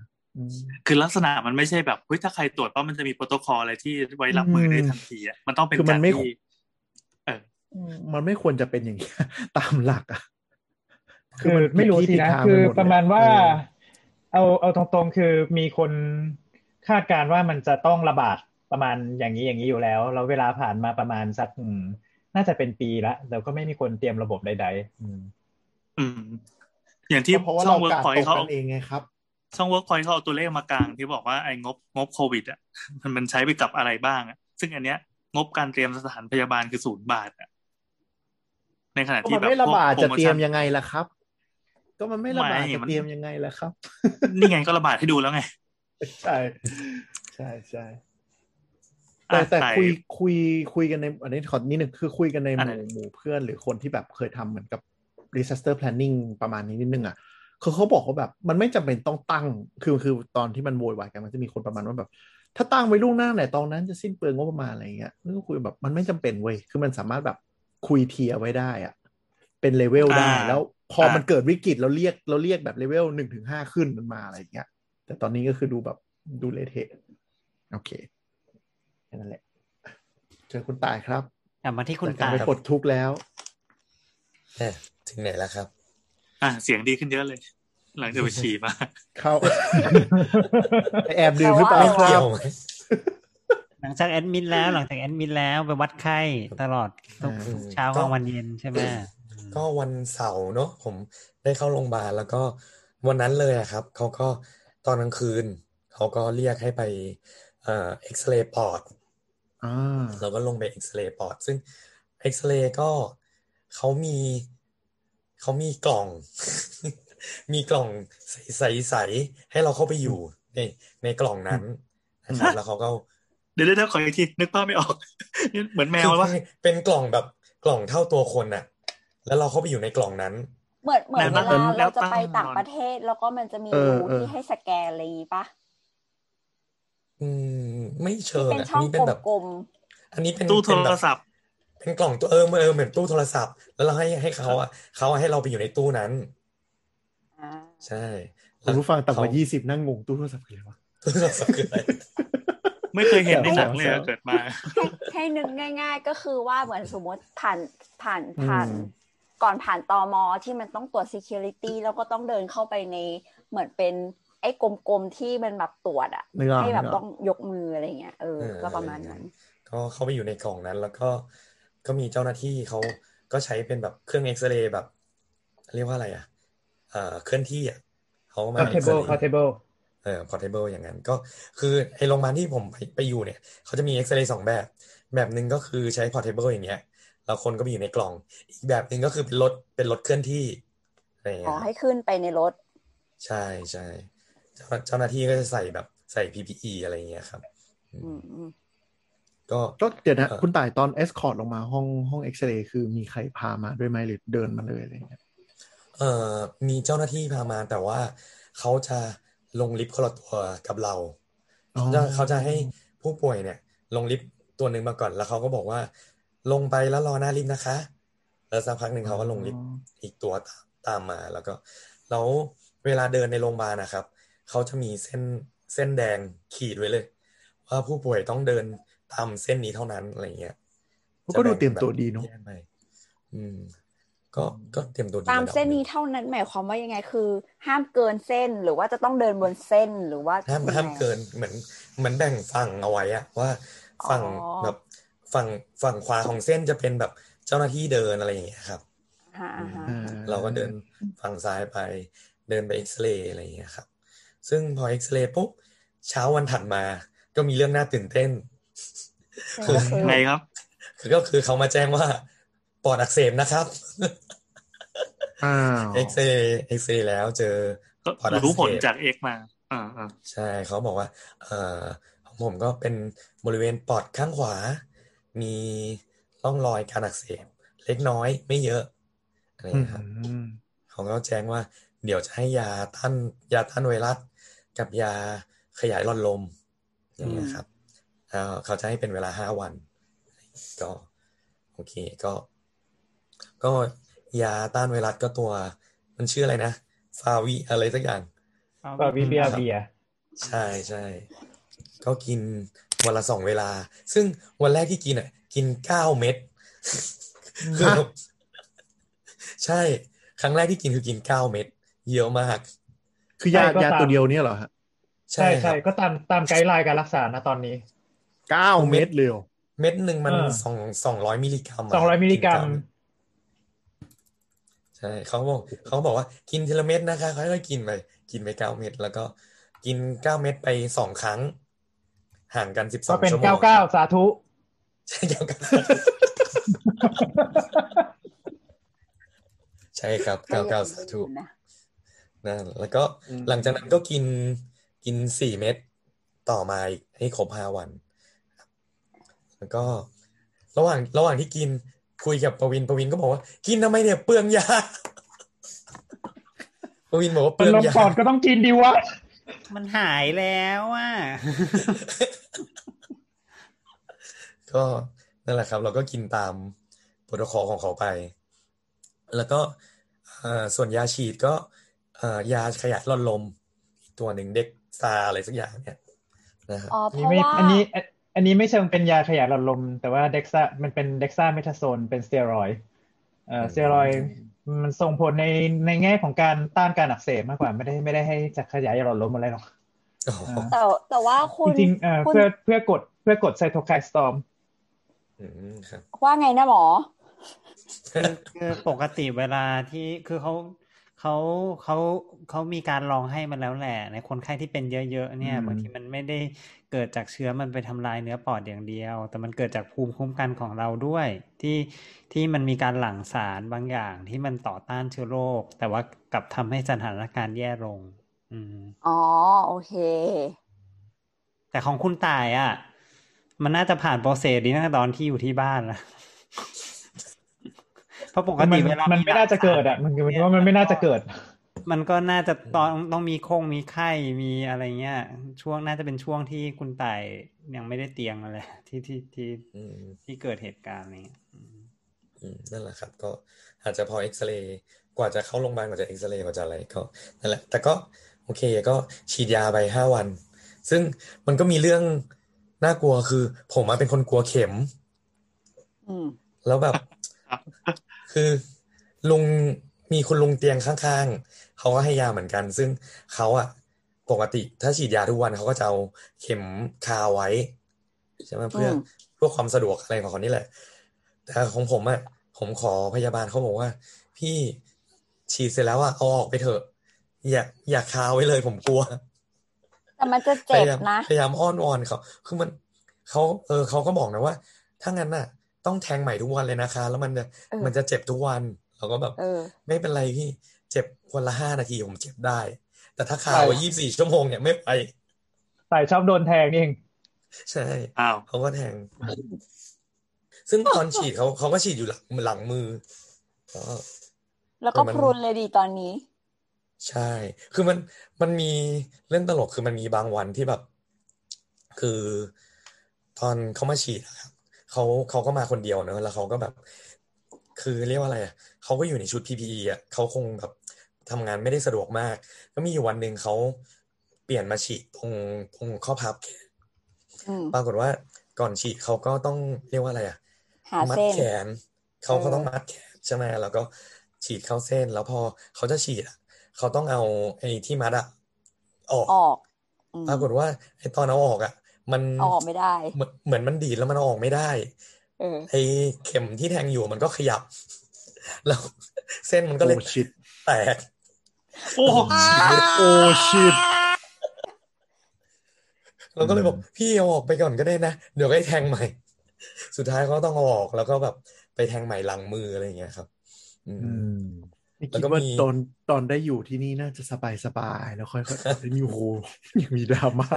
คือลักษณะมันไม่ใช่แบบเฮ้ยถ้าใครตรวจปั๊บมันจะมีโปรโตคอลอะไรที่ไว้รับมือได้ทันทีอ่ะมันต้องเป็นจัดที่มันไม่ควรจะเป็นอย่างเงี้ยตามหลักอ่ะคือมันไม่รู้สินะคือประมาณว่าเอาตรงๆคือมีคนคาดการณ์ว่ามันจะต้องระบาดประมาณอย่างนี้อยู่แล้วแล้วเวลาผ่านมาประมาณสักน่าจะเป็นปีละแล้วก็ไม่มีคนเตรียมระบบใดๆอย่างที่เพราะว่าเรากะตกกันเองไงครับช่อง Workpoint เขาเอาตัวเลขมากลางที่บอกว่าไอ้งบโควิดอ่ะมันใช้ไปกับอะไรบ้างอ่ะซึ่งอันเนี้ยงบการเตรียมสถานพยาบาลคือ0บาทอ่ะในขณะที่แบบระบาดจะเตรียมยังไงล่ะครับก็มันไม่ระบาดจะเตรียมยังไงล่ะครับนี่ไงก็ระบาดให้ดูแล้วไงใช่แต่คุยกันในอันนี้ขอนิดนึงคือคุยกันในหมู่เพื่อนหรือคนที่แบบเคยทำเหมือนกับ disaster planning ประมาณนี้นิดนึงอ่ะคือเขาบอกว่าแบบมันไม่จำเป็นต้องตั้งคือตอนที่มันโวยวายกันมันจะมีคนประมาณว่าแบบถ้าตั้งไว้ล่วงหน้าไหนตอนนั้นจะสิ้นเปลืองงบประมาณอะไรเงี้ยนึกว่าคุยแบบมันไม่จำเป็นเว้ยคือมันสามารถแบบคุยเทียไว้ได้อ่ะเป็นเลเวลได้แล้วพอมันเกิดวิกฤตเราเรียกแบบเลเวล 1-5 ขึ้นมันมาอะไรอย่างเงี้ยแต่ตอนนี้ก็คือดูแบบดูเลเทโอเคนั่นแหละเจอคุณต่ายครับกลับมาที่คุณต่ายไปปลดทุกข์แล้วถึงไหนแล้วครับเสียงดีขึ้นเยอะเลยหลังจากไปฉี่มาเข้าไปแอบดื่มหรือเปล่าครับหลังจากแอดมิดแล้วไปวัดไข้ตลอดทุกเช้ากลางวันเย็นใช่ไหมก็วันเสาร์เนาะผมได้เข้าโรงพยาบาลแล้วก็วันนั้นเลยครับเขาก็ตอนกลางคืนเขาก็เรียกให้ไปเอ็กซเรย์ปอดเราก็ลงไปเอ็กซเรย์ปอดซึ่งเอ็กซเรย์ก็เขามีกล่อง มีกล่องใสๆให้เราเข้าไปอยู่ในกล่องนั้นนะครับแล้วเขาก็เดี๋ยวๆขออีกทีนึกภาพไม่ออกเหมือนแมวว่าเป็นกล่องแบบกล่องเท่าตัวคนน่ะแล้วเราเข้าไปอยู่ในกล่องนั้นเหมือนเวลาเราจะไปต่างประเทศแล้วก็มันจะมีรูที่ให้สแกนอะไรอย่างงี้ป่ะ ไม่เชิงเป็นช่องกลมๆอันนี้เป็นตู้โทรศัพท์เป็นกล่องตัวเหมือนตู้โทรศัพท์แล้วเราให้เขาอ่ะเขาให้เราไปอยู่ในตู้นั้นใช่คุณผู้ฟังต่ำกว่า20นั่งงงตู้โทรศัพท์คืออะไรวะตู้โทรศัพท์คืออะไรไม่เคยเห็นในหนังเลยเกิดมาให้นึกง่ายๆก็คือว่าเหมือนสมมติผ่านก่อนผ่านตม.ที่มันต้องตรวจ security แล้วก็ต้องเดินเข้าไปในเหมือนเป็นไอ้กลมๆที่มันแบบตรวจอ่ะให้แบบต้องยกมืออะไรเงี้ยก็ประมาณนั้นก็เข้าไปอยู่ในกล่องนั้นแล้วก็มีเจ้าหน้าที่เขาก็ใช้เป็นแบบเครื่องเอ็กซเรย์แบบเรียกว่าอะไรอ่ะเคลื่อนที่อ่ะเขามา portable portable อย่างนั้นก็คือไอ้โรงพยาบาลที่ผมไปอยู่เนี่ยเขาจะมีเอ็กซเรย์2แบบนึงก็คือใช้ portable อย่างเงี้ยแล้วคนก็ไปอยู่ในกล่องอีกแบบนึงก็คือเป็นรถเคลื่อนที่อะไรอย่างเงี้ยให้ขึ้นไปในรถใช่ใช่เจ้าหน้าที่ก็จะใส่แบบใส่ PPE อะไรอย่างเงี้ยครับก็เดี๋ยวนะคุณต่ายตอนเอสคอร์ตลงมาห้องเอ็กซเรย์คือมีใครพามาด้วยไหมหรือเดินมาเลยอะไรอย่างเงี้ยมีเจ้าหน้าที่พามาแต่ว่าเขาจะลงลิฟต์คนละตัวกับเราเขาจะให้ผู้ป่วยเนี่ยลงลิฟต์ตัวนึงมาก่อนแล้วเขาก็บอกว่าลงไปแล้วรอหน้าลิฟต์นะคะแล้วสักพักนึงเขาก็ลงลิฟต์อีกตัวตามมาแล้วเวลาเดินในโรงพยาบาลนะครับเขาจะมีเส้นแดงขีดไว้เลยว่าผู้ป่วยต้องเดินตามเส้นนี้เท่านั้นอะไรเงี้ยก็ดูเตรียมตัวดีเนาะก็เตรียมตัวตามเส้นนี้เท่านั้นหมายความว่ายังไงคือห้ามเกินเส้นหรือว่าจะต้องเดินบนเส้นหรือว่าห้ามเกินเหมือนแบ่งฝั่งเอาไว้อะว่าฝั่งแบบฝั่งขวาของเส้นจะเป็นแบบเจ้าหน้าที่เดินอะไรอย่างเงี้ยครับเราก็เดินฝั่งซ้ายไปเดินไปเอ็กซเรย์อะไรอย่างเงี้ยครับซึ่งพอเอ็กซเรย์ปุ๊บเช้าวันถัดมาก็มีเรื่องน่าตื่นเต้นคือไงครับคือก็คือเขามาแจ้งว่าปอดอักเสบนะครับเอ็กซเรย์แล้วเจอปอดอักเสบรู้ผลจากเอ็กมาใช่เขาบอกว่าผมก็เป็นบริเวณปอดข้างขวามีร่องรอยการอักเสบเล็กน้อยไม่เยอะอะไรครับเขาก็แจ้งว่าเดี๋ยวจะให้ยาต้านไวรัสกับยาขยายหลอดลมอย่างเงี้ยครับเขาจะให้เป็นเวลา5วันก็โอเคก็ยาต้านไวรัสก็ตัวมันชื่ออะไรนะฟาวิอะไรสักอย่างฟาวิเบียใช่ใช่ก็กินวันละ2เวลาซึ่งวันแรกที่กินอ่ะกิน9เม็ดใช่ครั้งแรกที่กินคือกิน9เม็ดเยอะมากคือยาตัวเดียวเนี่ยเหรอฮะใช่ใช่ก็ตามไกด์ไลน์การรักษานะตอนนี้9เม็ดเร็วเม็ดนึงมัน200มิลลิกรัม200มิลลิกรัมใช่เขาบอกว่ากินทีละเม็ดนะคะค่อยๆกินไป9เม็ดแล้วก็กิน9เม็ดไป2ครั้งห่างกัน12ชั่วโมงก็เป็น99สาธุใช่99ใช่ครับ99สาธุนั่นแล้วก็หลังจากนั้นก็กิน4เม็ดต่อมาให้ครบ5วันแล้วก็ระหว่างที่กินคุยกับประวินก็บอกว่ากินทำไมเนี่ยเปลืองยาประวินบอกว่าเปลืองยาปอดก็ต้องกินดีวะมันหายแล้วอ่ะก็นั่นแหละครับเราก็กินตามโปรโตคอลของเขาไปแล้วก็ส่วนยาฉีดก็ยาขยายหลอดลมตัวหนึ่งเด็กซาอะไรสักอย่างเนี่ยนะครับอันนี้ไม่เชิงเป็นยาขยายหลอดลมแต่ว่าเด็กซามันเป็นเด็กซาเมทาโซนเป็นสเตียรอยด์สเตียรอยด์มันส่งผลในแง่ของการต้านการอักเสบมากกว่าไม่ได้ให้จะขยายหลอดลมอะไรหรอกแต่ว่าคุณจริงเพื่อกดไซโทไคน์สตอร์มว่าไงนะหมอคือปกติเวลาที่คือเขามีการลองให้มันแล้วแหละในคนไข้ที่เป็นเยอะๆเนี่ยบางทีมันไม่ได้เกิดจากเชื้อมันไปทำลายเนื้อปอดอย่างเดียวแต่มันเกิดจากภูมิคุ้มกันของเราด้วยที่มันมีการหลั่งสารบางอย่างที่มันต่อต้านเชื้อโรคแต่ว่ากลับทำให้สถานการณ์แย่ลงอ๋อโอเคแต่ของคุณต่ายอ่ะมันน่าจะผ่านโปรเซสนี้ตั้งแต่ตอนที่อยู่ที่บ้านแล้วเพราะปกติมันไม่น่าจะเกิดอ่ะมันว่ามันไม่น่าจะเกิด มันก็น่าจะต้องมีโค้งมีไข้มีอะไรเงี้ยช่วงน่าจะเป็นช่วงที่คุณต่ายยังไม่ได้เตียงอะไรที่เกิดเหตุการณ์นี้นั่นแหละครับก็อาจจะพอเอ็กซเรย์กว่าจะเข้าโรงพยาบาลกว่าจะเอ็กซเรย์กว่าจะอะไรก็นั่นแหละแต่ก็โอเคก็ฉีดยาไป5วันซึ่งมันก็มีเรื่องน่ากลัวคือผมมาเป็นคนกลัวเข็มแล้วแบบคือลุงมีคุณลุงเตียงข้างๆเขาก็ให้ยาเหมือนกันซึ่งเขาอะปกติถ้าฉีดยาทุกวันเขาก็จะเอาเข็มคาไว้ใช่ไหมเพื่อความสะดวกอะไรของเขานี่แหละแต่ของผมอะผมขอพยาบาลเขาบอกว่าพี่ฉีดเสร็จแล้วอะเอาออกไปเถอะอย่าคาไว้เลยผมกลัวแต่มันจะเจ็บนะพยายามอ้อนวอนเขาคือมันเขาก็บอกนะว่าถ้างั้นน่ะต้องแทงใหม่ทุกวันเลยนะคะแล้วมันจะเจ็บทุกวันเราก็แบบไม่เป็นไรพี่เจ็บวันละ5นาทีผมเจ็บได้แต่ถ้าคาไว้24ชั่วโมงเนี่ยไม่ไปใส่ชอบโดนแทงเองใช่เขาก็แทงซึ่งตอนฉีดเขาก็ฉีดอยู่หลังมือแล้วก็พรุนเลยดีตอนนี้ใช่คือมันมีเรื่องตลกคือมันมีบางวันที่แบบคือตอนเขามาฉีดครับเขาก็มาคนเดียวเนอะแล้วเขาก็แบบคือเรียกว่าอะไรอ่ะเขาก็อยู่ในชุด PPE อ่ะเขาคงแบบทำงานไม่ได้สะดวกมากก็มีอยู่วันนึงเขาเปลี่ยนมาฉีดตรงข้อพับปรากฏว่าก่อนฉีดเขาก็ต้องเรียกว่าอะไรอ่ะมัดแขนเขาก็ต้องมัดแขนใช่ไหมแล้วก็ฉีดเข้าเส้นแล้วพอเขาจะฉีดเขาต้องเอาไอ้ที่มัดอ่ะออกปรากฏว่าไอ้ตอนเอาออกอ่ะมันออกไม่ได้เหมือนมันดีดแล้วมันออกไม่ได้ไอ้เข็มที่แทงอยู่มันก็ขยับแล้วเส้นมันก็เลยแตกโอ้ชิตเราก็เลยบอกพี่เอาออกไปก่อนก็ได้นะเดี๋ยวก็แทงใหม่สุดท้ายเขาต้องเอาออกแล้วก็แบบไปแทงใหม่หลังมืออะไรอย่างเงี้ยครับแล้วก็มีตอนได้อยู่ที่นี่น่าจะสบายๆแล้วค่อยๆได้มีโหยังมีดราม่า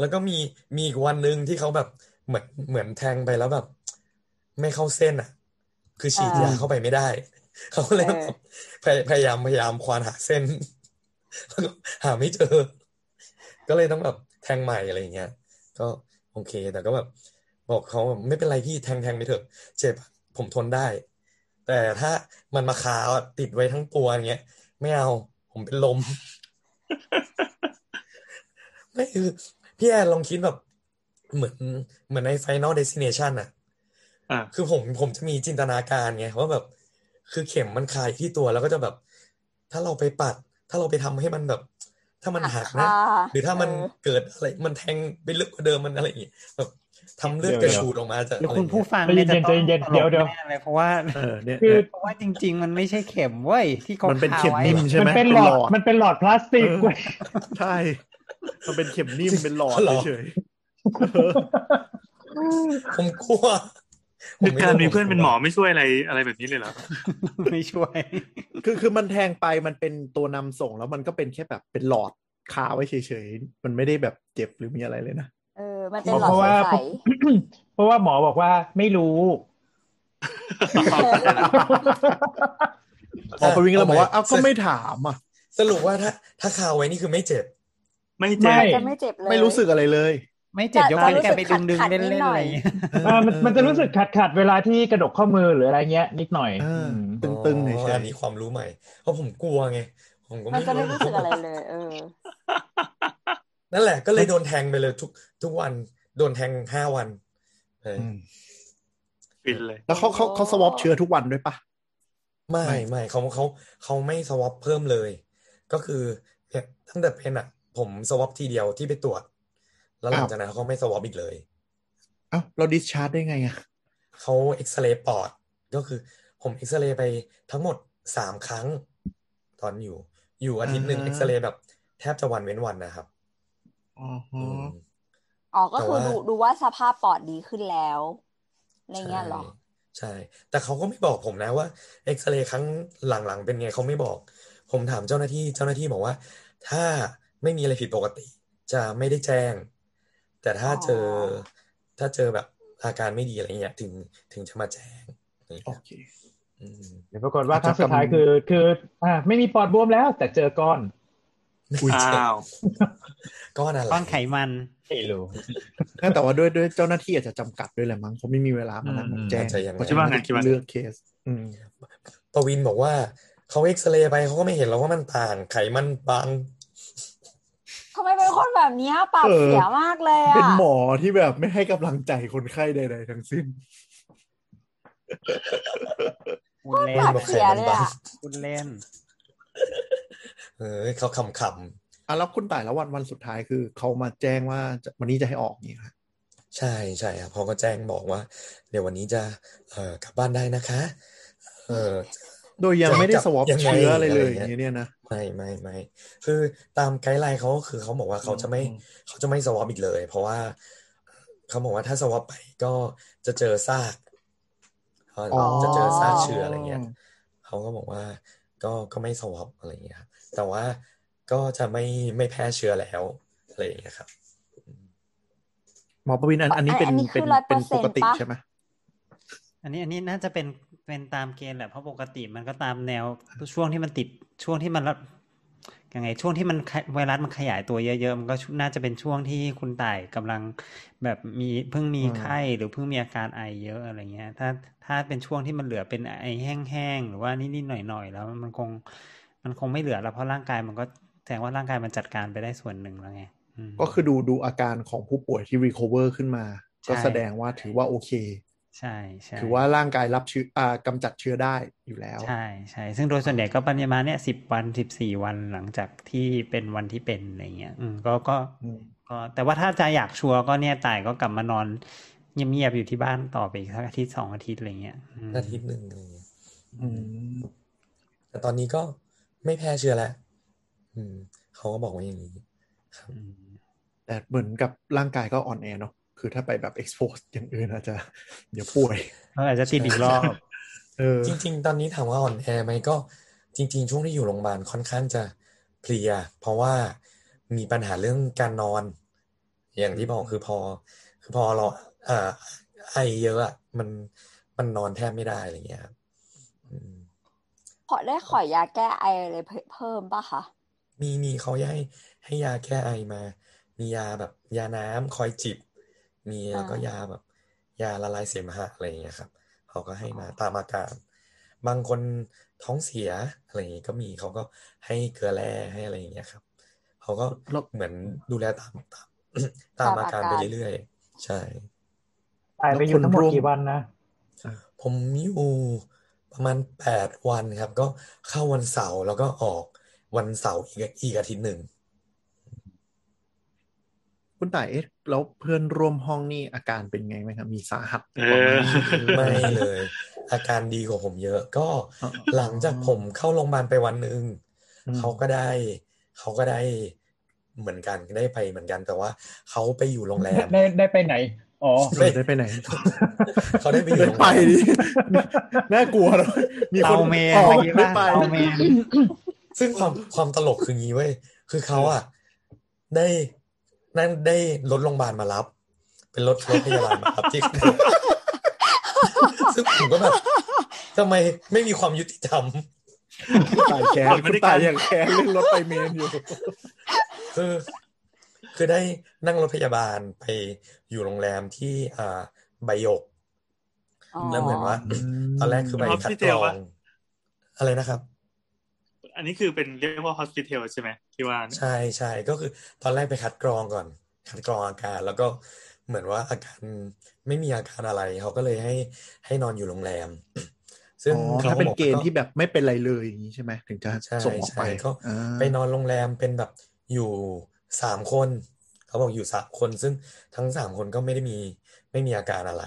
แล้วก็มีอีกวันนึงที่เขาแบบเหมือนแทงไปแล้วแบบไม่เข้าเส้นอ่ะคือฉีดยาเข้าไปไม่ได้เขาเลยแบบพยายามควานหาเส้นหาไม่เจอก็เลยต้องแบบแทงใหม่อะไรอย่างเงี้ยก็โอเคแต่ก็แบบบอกเขาไม่เป็นไรพี่แทงไปเถอะเจ็บผมทนได้แต่ถ้ามันมาคาติดไว้ทั้งตัวอย่างเงี้ยไม่เอาผมเป็นลมไม่คือพี่แอนลองคิดแบบเหมือนใน Final Destination น่ะคือผมจะมีจินตนาการไงว่าแบบคือเข็มมันคาอยู่ที่ตัวแล้วก็จะแบบถ้าเราไปปัดถ้าเราไปทำให้มันแบบถ้ามันหักนะหรือถ้ามันเกิดอะไรมันแทงไปลึกกว่าเดิมมันอะไรอย่างเงี้ยแบบทำเลือดกระฉูดออกมาจากคุณผู้ฟังเนี่ยจะต้องเดี๋ยวอะไรเพราะว่าคือเพราะว่าจริงๆมันไม่ใช่เข็มเว้ยที่เขามันเป็นเข็มนิ่มใช่ไหมมันเป็นหลอดพลาสติกเว้ยใช่มันเป็นเข็มนิ่มเป็นหลอดเฉยผมกลัวการมีเพื่อนเป็นหมอไม่ช่วยอะไรแบบนี้เลยเหรอไม่ช่วยคือมันแทงไปมันเป็นตัวนำส่งแล้วมันก็เป็นแค่แบบเป็นหลอดคาไว้เฉยๆมันไม่ได้แบบเจ็บหรือมีอะไรเลยนะมันเป็นหลอดใสเพราะว่าหมอบอกว่าไม่รู้หมอประวิงเราบอกว่าเอ้าก็ไม่ถามอ่ะสรุปว่าถ้าคาไว้นี่คือไม่เจ็บไม่เจ็บเลยไม่รู้สึกอะไรเลยไม่เจ็บยกเว้นแกไปดึงๆเล่นๆอะไรมันจะรู้สึกขัดเวลาที่กระดกข้อมือหรืออะไรเงี้ยนิดหน่อยตึงๆเฉยๆอันนี้ความรู้ใหม่เพราะผมกลัวไงผมก็ไม่รู้สึกอะไรเลยนั่นแหละก็เลยโดนแทงไปเลยทุกวันโดนแทง5วันฟินเลยแล้วเขาสวอปเชื้อทุกวันด้วยปะไม่เขาไม่สวอปเพิ่มเลยก็คือตั้งแต่เป็นอ่ะผมสวอปทีเดียวที่ไปตรวจแล้วหลังจากนั้นเขาไม่สวอปอีกเลยอ้าวเราดิสชาร์จได้ไงอ่ะเขาเอ็กซเรย์ปอดก็คือผมเอ็กซเรย์ไปทั้งหมด3ครั้งตอนอยู่อาทิตย์นึงเอ็กซเรย์แบบแทบจะวันเว้นวันนะครับอ๋อก็คือดูว่าสภาพปอดดีขึ้นแล้วอะไรเงี้ยหรอใช่แต่เขาก็ไม่บอกผมนะว่าเอ็กซเรย์ครั้งหลังๆเป็นไงเขาไม่บอกผมถามเจ้าหน้าที่บอกว่าถ้าไม่มีอะไรผิดปกติจะไม่ได้แจ้งแต่ถ้าเจอแบบอาการไม่ดีอะไรเงี้ยถึงจะมาแจ้งโอเค เดี๋ยวปรากฏว่าครั้งสุดท้ายคือไม่มีปอดบวมแล้วแต่เจอก้อนอ้าวก้อนอะไรก้อนไขมันไม่รู้แต่ว่าด้วยเจ้าหน้าที่อาจจะจำกัดด้วยแหละมั้งเพราะไม่มีเวลามานั่งแจ้งเพราะฉะนั้นเลือกเคสปวินบอกว่าเขาเอ็กซเรย์ไปเขาก็ไม่เห็นหรอกว่ามันต่างไขมันบางทำไมเป็นคนแบบนี้ปากเสียมากเลยอ่ะเป็นหมอที่แบบไม่ให้กำลังใจคนไข้ใดๆทั้งสิ้นคุณเล่นเสียเลยอ่ะคุณเล่นเขาขำๆแล้วคุณต่ายแล้ววันสุดท้ายคือเขามาแจ้งว่าวันนี้จะให้ออกนี่ค่ะใช่ใช่ครับเขาก็แจ้งบอกว่าเดี๋ยววันนี้จะกลับบ้านได้นะคะโดยยังไม่ได้สวอปเชื้ออะไรเลยอย่างนี้เนี่ยนะไม่คือตามไกด์ไลน์เขาคือเขาบอกว่าเขาจะไม่สวอปอีกเลยเพราะว่าเขาบอกว่าถ้าสวอปไปก็จะเจอซากเชื้ออะไรเงี้ยเขาก็บอกว่าก็ไม่สวอปอะไรเงี้ยครับแต่ว่าก็จะไม่แพร่เชื้อแล้วอะไรอย่างเงี้ยครับหมอประวินอันนี้เป็นปกติใช่ไหมอันนี้น่าจะเป็นตามเกณฑ์แหละเพราะปกติมันก็ตามแนวช่วงที่มันติดช่วงที่มันยังไงช่วงที่มันไวรัสมันขยายตัวเยอะๆมันก็น่าจะเป็นช่วงที่คุณต่ายกำลังแบบเพิ่งมีไข้หรือเพิ่งมีอาการไอเยอะอะไรเงี้ยถ้าเป็นช่วงที่มันเหลือเป็นไอแห้งๆหรือว่านิดๆหน่อยๆแล้วมันคงไม่เหลือแล้วเพราะร่างกายมันก็แสดงว่าร่างกายมันจัดการไปได้ส่วนหนึ่งแล้วไงก็คือดูอาการของผู้ป่วยที่รีคอเวอร์ขึ้นมาก็แสดงว่าถือว่าโอเคใช่ๆถือว่าร่างกายรับเชื้อกำจัดเชื้อได้อยู่แล้วใช่ๆซึ่งโดยส่วนใหญ่ก็ประมาณเนี้ย10วัน14วันหลังจากที่เป็นวันที่เป็นอะไรเงี้ยก็แต่ว่าถ้าจะอยากชัวร์ก็เนี่ยต่ายก็กลับมานอนเงียบๆอยู่ที่บ้านต่อไปอีกสักอาทิตย์2อาทิตย์อะไรเงี้ยอาทิตย์นึงอะไรเงี้ยแต่ตอนนี้ก็ไม่แพร่เชื้อแล้วเขาก็บอกว่าอย่างนี้ครับแต่เหมือนกับร่างกายก็อ่อนแอเนาะคือถ้าไปแบบ expose อย่างอื่นอาจจะเดี๋ยวป่วยอาจจะติดอีกรอบจริงๆตอนนี้ถามว่าอ่อนแอไหมก็จริงๆช่วงที่อยู่โรงพยาบาลค่อนข้างจะเพลียเพราะว่ามีปัญหาเรื่องการนอนอย่างที่บอกคือพอเราไอเยอะอ่ะมันนอนแทบไม่ได้อะไรเงี้ยพอได้ขอยาแก้ไออะไรเพิ่มป่ะคะมีเขาให้ยาแก้ไอมามียาแบบยาน้ำคอยจิบมีแล้วก็ยาแบบยาละลายเสมหะอะไรอย่างเงี้ยครับเขาก็ให้มาตามอาการบางคนท้องเสียอะไรอย่างงี้ก็มีเขาก็ให้เกลือแร่ให้อะไรอย่างเงี้ยครับเขาก็เหมือนดูแลตามอาการไปเรื่อยๆใช่ไปอยู่ทั้งหมดกี่วันนะผมอยู่ประมาณ8วันครับก็เข้าวันเสาร์แล้วก็ออกวันเสาร์อีกอาทิตย์นึงคุณต่ายแล้วเพื่อนร่วมห้องนี่อาการเป็นไงไหมครับมีสาหัสไม่เลยอาการดีกว่าผมเยอะก็หลังจากผมเข้าโรงพยาบาลไปวันนึงเขาก็ได้เหมือนกันได้ไปเหมือนกันแต่ว่าเขาไปอยู่โรงแรมได้ไปไหนอ๋อได้ไปไหนเขาได้ไปอยู่โรงแรมน่ากลัวเลยมีคนไม่ไปซึ่งความตลกคืองี้เว้ยคือเขาอ่ะได้รถโรงพยาบาลมารับเป็นรถพยาบาลมารับที่ซึ่งผมก็แบบทำไมไม่มีความยุติธรรมตายแค้นตายอย่างแค้นเรื่องรถไปเมนอยู่คือได้นั่งรถพยาบาลไปอยู่โรงแรมที่ใบหยกแล้วเหมือนว่าตอนแรกคือไปคัดกรองอะไรนะครับอันนี้คือเป็นเรียกว่า hospital ใช่ไหมที่ว่าใช่ใช่ก็คือตอนแรกไปคัดกรองก่อนคัดกรองอาการแล้วก็เหมือนว่าอาการไม่มีอาการอะไรเขาก็เลยให้นอนอยู่โรงแรมซึ่งถ้าเป็นเกณฑ์ที่แบบไม่เป็นไรเลยอย่างนี้ใช่ไหมถึงจะส่งออกไปก็ไปนอนโรงแรมเป็นแบบอยู่3คนเขาบอกอยู่3คนซึ่งทั้ง3คนก็ไม่มีอาการอะไร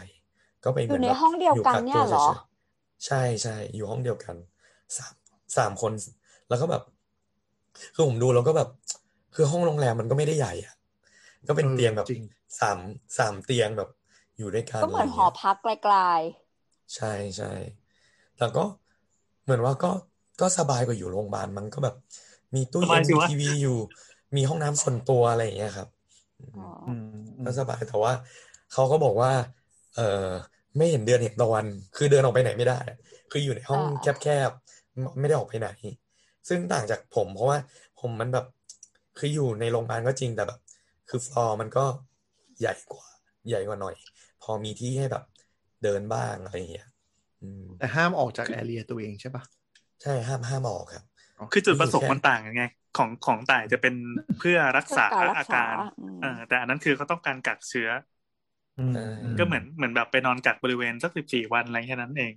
ก็ไปอยู่ในห้องเดียวกันเนี่ยเหรอใช่ใช่อยู่ห้องเดียวกันสามคนแล้วก็แบบคือผมดูแล้วก็แบบคือห้องโรงแรมมันก็ไม่ได้ใหญ่อะก็เป็นเตียงแบบสามเตียงแบบอยู่ด้วยกันก็เหมือนหอพักไกลๆใช่ใช่แล้วก็เหมือนว่าก็สบายกว่าอยู่โรงพยาบาลมันก็แบบมีตู้เย็นมีทีวีอยู่มีห้องน้ำส่วนตัวอะไรอย่างเงี้ยครับก็สบายแต่ว่าเขาก็บอกว่า ไม่เห็นเดือนเห็นตะวันคือเดินออกไปไหนไม่ได้คืออยู่ในห้องแคบๆไม่ได้ออกไปไหนซึ่งต่างจากผมเพราะว่าผมมันแบบคืออยู่ในโรงพยาบาลก็จริงแต่แบบคือฟลอร์มันก็ใหญ่กว่าหน่อยพอมีที่ให้แบบเดินบ้างอะไรอย่างเงี้ยแต่ห้ามออกจากแอเรียตัวเองใช่ปะใช่ห้ามออกครับคือจุดประสงค์มันต่างกันไงของต่างจะเป็นเพื่อรักษาอาการแต่อันนั้นคือเขาต้องการกักเชื้อก็เหมือนแบบไปนอนกักบริเวณสัก14วันอะไรแค่นั้นเอง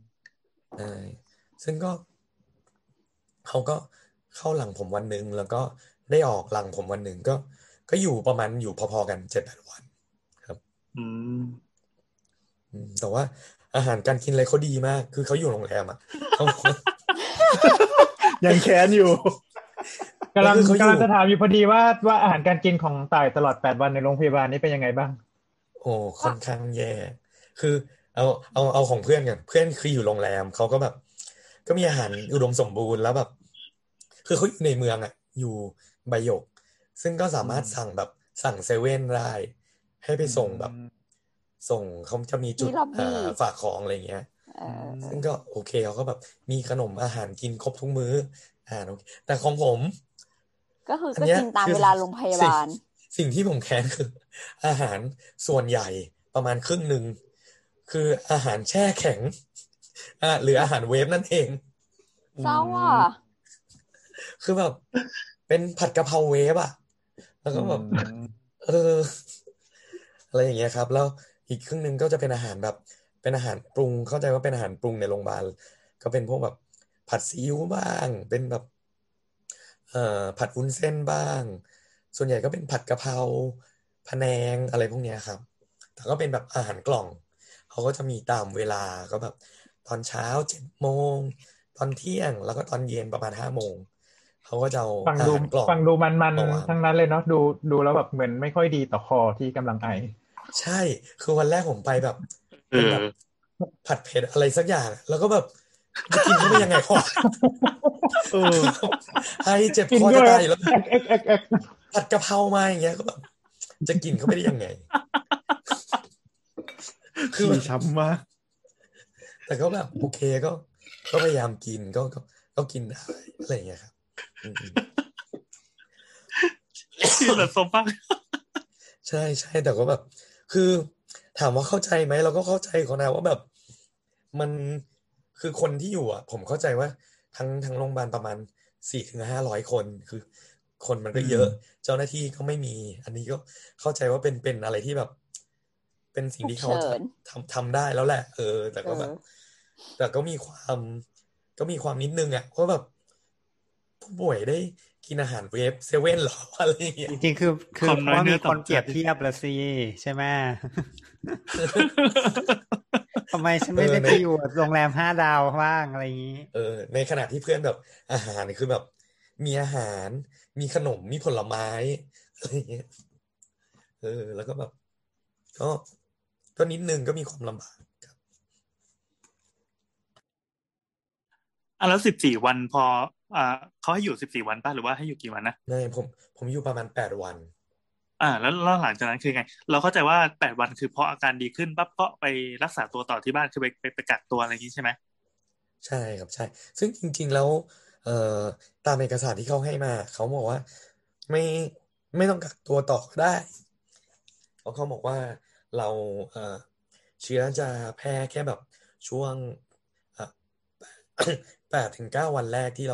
ซึ่งก็เขาก็เข้าหลังผมวันนึงแล้วก็ได้ออกหลังผมวันนึงก็อยู่ประมาณอยู่พอๆกัน 7-8 วันครับแต่ว่าอาหารการกินอะไรเขาดีมากคือเขาอยู่โรงแรมอ่ะยังแค้นอยู่กำลังจะถามอยู่พอดีว่าอาหารการกินของต่ายตลอด8วันในโรงพยาบาลนี่เป็นยังไงบ้างโอ้ค่อนข้างแย่คือเอาของเพื่อนกันเพื่อนคืออยู่โรงแรมเขาก็แบบก็มีอาหารอุดมสมบูรณ์แล้วแบบคือเขาอยู่ในเมืองอ่ะอยู่ใบหยกซึ่งก็สามารถสั่งแบบสั่งเซเว่นได้ให้ไปส่งแบบส่งเขาจะมีจุดฝากของอะไรเงี้ยซึ่งก็โอเคเขาก็แบบมีขนมอาหารกินครบทุกมื้อแต่ของผมก็คือก็กินตามเวลาโรงพยาบาลสิ่งที่ผมแค้นคืออาหารส่วนใหญ่ประมาณครึ่งนึงคืออาหารแช่แข็งหรืออาหารเวฟนั่นเองเศร้าอ่ะคือแบบเป็นผัดกะเพราเวฟอ่ะแล้วก็แบบอะไรอย่างเงี้ยครับแล้วอีกครึ่งนึงก็จะเป็นอาหารแบบเป็นอาหารปรุงเข้าใจว่าเป็นอาหารปรุงในโรงพยาบาลก็เป็นพวกแบบผัดซีอิ๊วบ้างเป็นแบบผัดวุ้นเส้นบ้างส่วนใหญ่ก็เป็นผัดกะเพราพะแนงอะไรพวกเนี้ยครับแต่ก็เป็นแบบอาหารกล่องเขาก็จะมีตามเวลาก็แบบตอนเช้า 7:00 นตอนเที่ยงแล้วก็ตอนเย็นประมาณ 5:00 นเขาก็จะเอาฟังดูมันๆทั้งนั้นเลยเนาะดูแล้วแบบเหมือนไม่ค่อยดีต่อคอที่กำลังไอใช่คือวันแรกผมไปแบบผัดเผ็ดอะไรสักอย่างแล้วก็แบบจะกินได้ยังไงก่อนไอเจ็บคอจะตายอยู่แล้วผัดกะเพรามาอย่างเงี้ยก็แบบจะกินเขาไม่ได้ยังไงคือช้ำมากแต่ก็แบบโอเคก็พยายามกินก็กินได้อะไรอย่างเงี้ยครับคือแบบสมบัติใช่ใช่แต่ก็แบบคือถามว่าเข้าใจไหมเราก็เข้าใจเขานะว่าแบบมันคือคนที่อยู่อ่ะผมเข้าใจว่าทั้งโรงพยาบาลประมาณ 400-500 คนคือคนมันก็เยอะเจ้าหน้าที่ก็ไม่มีอันนี้ก็เข้าใจว่าเป็นอะไรที่แบบเป็นสิ่งที่เขาทำได้แล้วแหละแต่ก็แบบแต่ก็มีความนิดนึงอ่ะเพราะแบบผู้ป่วยได้กินอาหารเวฟเซเว่นหรออะไรอย่างเงี้ยจริงๆคือว่ามีคนเปรียบเทียบละสิใช่ไหมทำไมฉันไม่ได้ไปอยู่โรงแรม5ดาวบ้างอะไรอย่างงี้ในขณะที่เพื่อนแบบอาหารคือแบบมีอาหารมีขนมมีผลไม้อะไรอย่างเงี้ยแล้วก็แบบก็นิดนึงก็มีความลำบากครับแล้ว14วันพอเขาให้อยู่14วันป่ะหรือว่าให้อยู่กี่วันนะไม่ผมอยู่ประมาณ8วันแล้วหลังจากนั้นคือไงเราเข้าใจว่า8วันคือพออาการดีขึ้นปั๊บก็ไปรักษาตัวต่อที่บ้านคือไปกักตัวอะไรงี้ใช่ไหมใช่ครับใช่ซึ่งจริงๆแล้วตามเอกสารที่เขาให้มาเขาบอกว่าไม่ต้องกักตัวต่อก็ได้เพราะเขาบอกว่าเราเชื้อจะแพร่แค่แบบช่วง8-9 วันแรกที่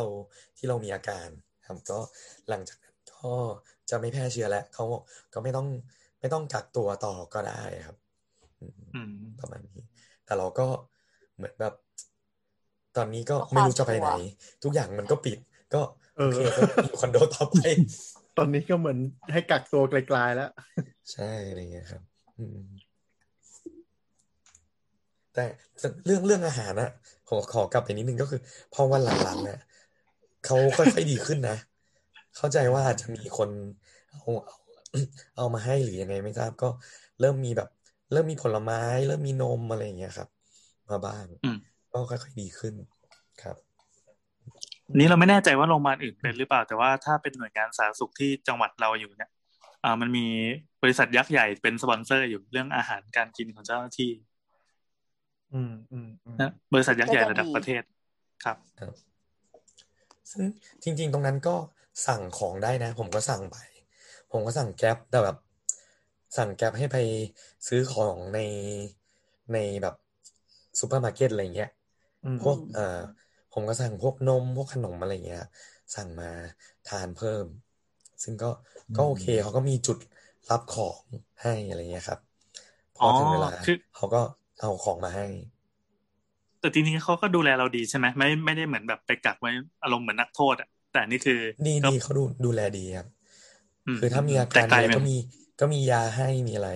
เรามีอาการครับก็หลังจากนั้นก็จะไม่แพร่เชื้อแล้วเขาก็ไม่ต้องกักตัวต่อก็ได้ครับประมาณนี้แต่เราก็เหมือนแบบตอนนี้ก็ไม่รู้จะไปไหนทุกอย่างมันก็ปิดก็โอเคก็อยู่คอนโดต่อไปตอนนี้ก็เหมือนให้กักตัวไกลๆแล้วใช่อะไรเงี้ยครับแต่เรื่องอาหารนะขอกลับไปนิดนึงก็คือพอวันหลังๆเนี่ยเขาค่อยๆดีขึ้นนะเข้าใจว่าอาจจะมีคนเอามาให้หรือยังไงไม่ทราบก็เริ่มมีแบบเริ่มมีผลไม้เริ่มมีนมอะไรอย่างเงี้ยครับมาบ้างก็ค่อยๆดีขึ้นครับนี้เราไม่แน่ใจว่าโรงพยาบาลอื่นเป็นหรือเปล่าแต่ว่าถ้าเป็นหน่วยงานสาธารณสุขที่จังหวัดเราอยู่เนี่ยมันมีบริษัทยักษ์ใหญ่เป็นสปอนเซอร์อยู่เรื่องอาหารการกินของเจ้าหน้าที่ นะบริษัทยักษ์ใหญ่ระดับประเทศครับซึ่งจริงๆตรงนั้นก็สั่งของได้นะผมก็สั่งไปผมก็สั่งแก๊ปแต่แบบสั่งแก๊ปให้ไปซื้อของในแบบซุปเปอร์มาร์เก็ตอะไรเงี้ยพวกผมก็สั่งพวกนมพวกขนมอะไรเงี้ยสั่งมาทานเพิ่มซึ่งก็โอเคเขาก็มีจุดรับของให้อะไรเงี้ยครับพอถึงเวลาเขาก็เอาของมาให้แต่ทีนี้เขาก็ดูแลเราดีใช่ไหมไม่ได้เหมือนแบบไปกักไว้อารมณ์เหมือนนักโทษอ่ะแต่นี่คือดีเขาดูแลดีครับคือถ้ามีอาการอะไรก็มียาให้มีอะไร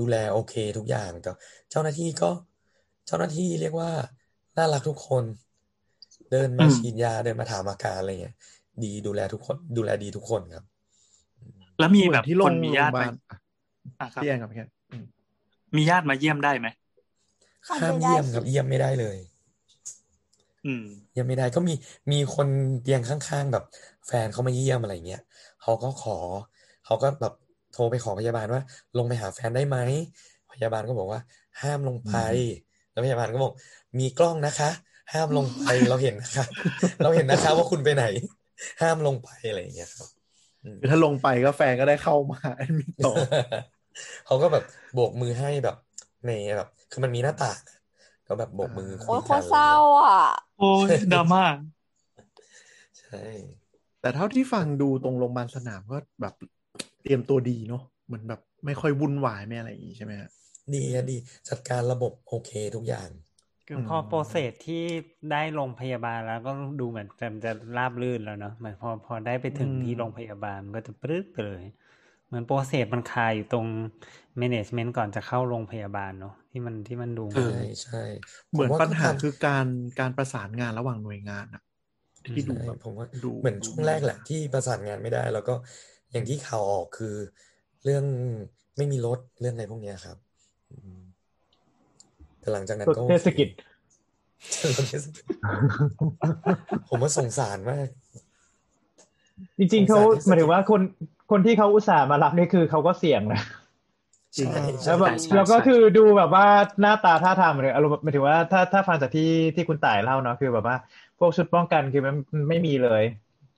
ดูแลโอเคทุกอย่างก็เจ้าหน้าที่เรียกว่าน่ารักทุกคนเดินมาฉีดยาเดินมาถามอาการอะไรเงี้ยดีดูแลทุกคนดูแลดีทุกคนครับแล้วมีแบบที่คนมีญาติไหมที่แอนกับพี่แอนมีญาติมาเยี่ยมได้ไหมห้ามเยี่ยมครับเยี่ยมไม่ได้เลยเยี่ยมไม่ได้ก็มีคนเตียงข้างๆแบบแฟนเขามาเยี่ยมอะไรเงี้ยเขาก็แบบโทรไปขอพยาบาลว่าลงไปหาแฟนได้ไหมพยาบาลก็บอกว่าห้ามลงไปแล้วพยาบาลก็บอกมีกล้องนะคะห้ามลงไปเราเห็นนะคะว่าคุณไปไหนห้ามลงไปอะไรอย่างเงี้ยครับถ้าลงไปก็แฟนก็ได้เข้ามาไม่ต่อเขาก็แบบโบกมือให้แบบในแบบคือมันมีหน้าต่างก็แบบโบกมือโอ้ยโคตรเศร้าอ่ะโอ้ยดราม่าใช่แต่เท่าที่ฟังดูตรงโรงพยาบาลสนามก็แบบเตรียมตัวดีเนาะเหมือนแบบไม่ค่อยวุ่นวายไม่อะไรอย่างงี้ใช่ไหมฮะดีจัดการระบบโอเคทุกอย่างคือพอโปรเซสที่ได้โรงพยาบาลแล้วก็ดูเหมือนจะราบรื่นแล้วเนาะหมายพอได้ไปถึงที่โรงพยาบาลมันก็จะปรึ๊ดไปเลยเหมือนโปรเซสมันคาอยู่ตรงแมเนจเมนต์ก่อนจะเข้าโรงพยาบาลเนาะที่มันดูใช่เหมือนปัญหาคือการประสานงานระหว่างหน่วยงานอะที่ดูแบบผมว่าดูเหมือนช่วงแรกแหละที่ประสานงานไม่ได้แล้วก็อย่างที่ข่าวออกคือเรื่องไม่มีรถเรื่องอะไรพวกนี้ครับแต่หลังจากนั้นก็เทศกิจผมว่าสงสารมากจริงๆเขาหมายถึงว่าคนที่เขาอุตส่าห์มารับนี่คือเขาก็เสี่ยงนะแล้วแบบแล้วก็คือดูแบบว่าหน้าตาท่าทางอารมณ์หมายถึงว่าถ้าฟังจากที่คุณต่ายเล่าเนาะคือแบบว่าพวกชุดป้องกันคือไม่มีเลย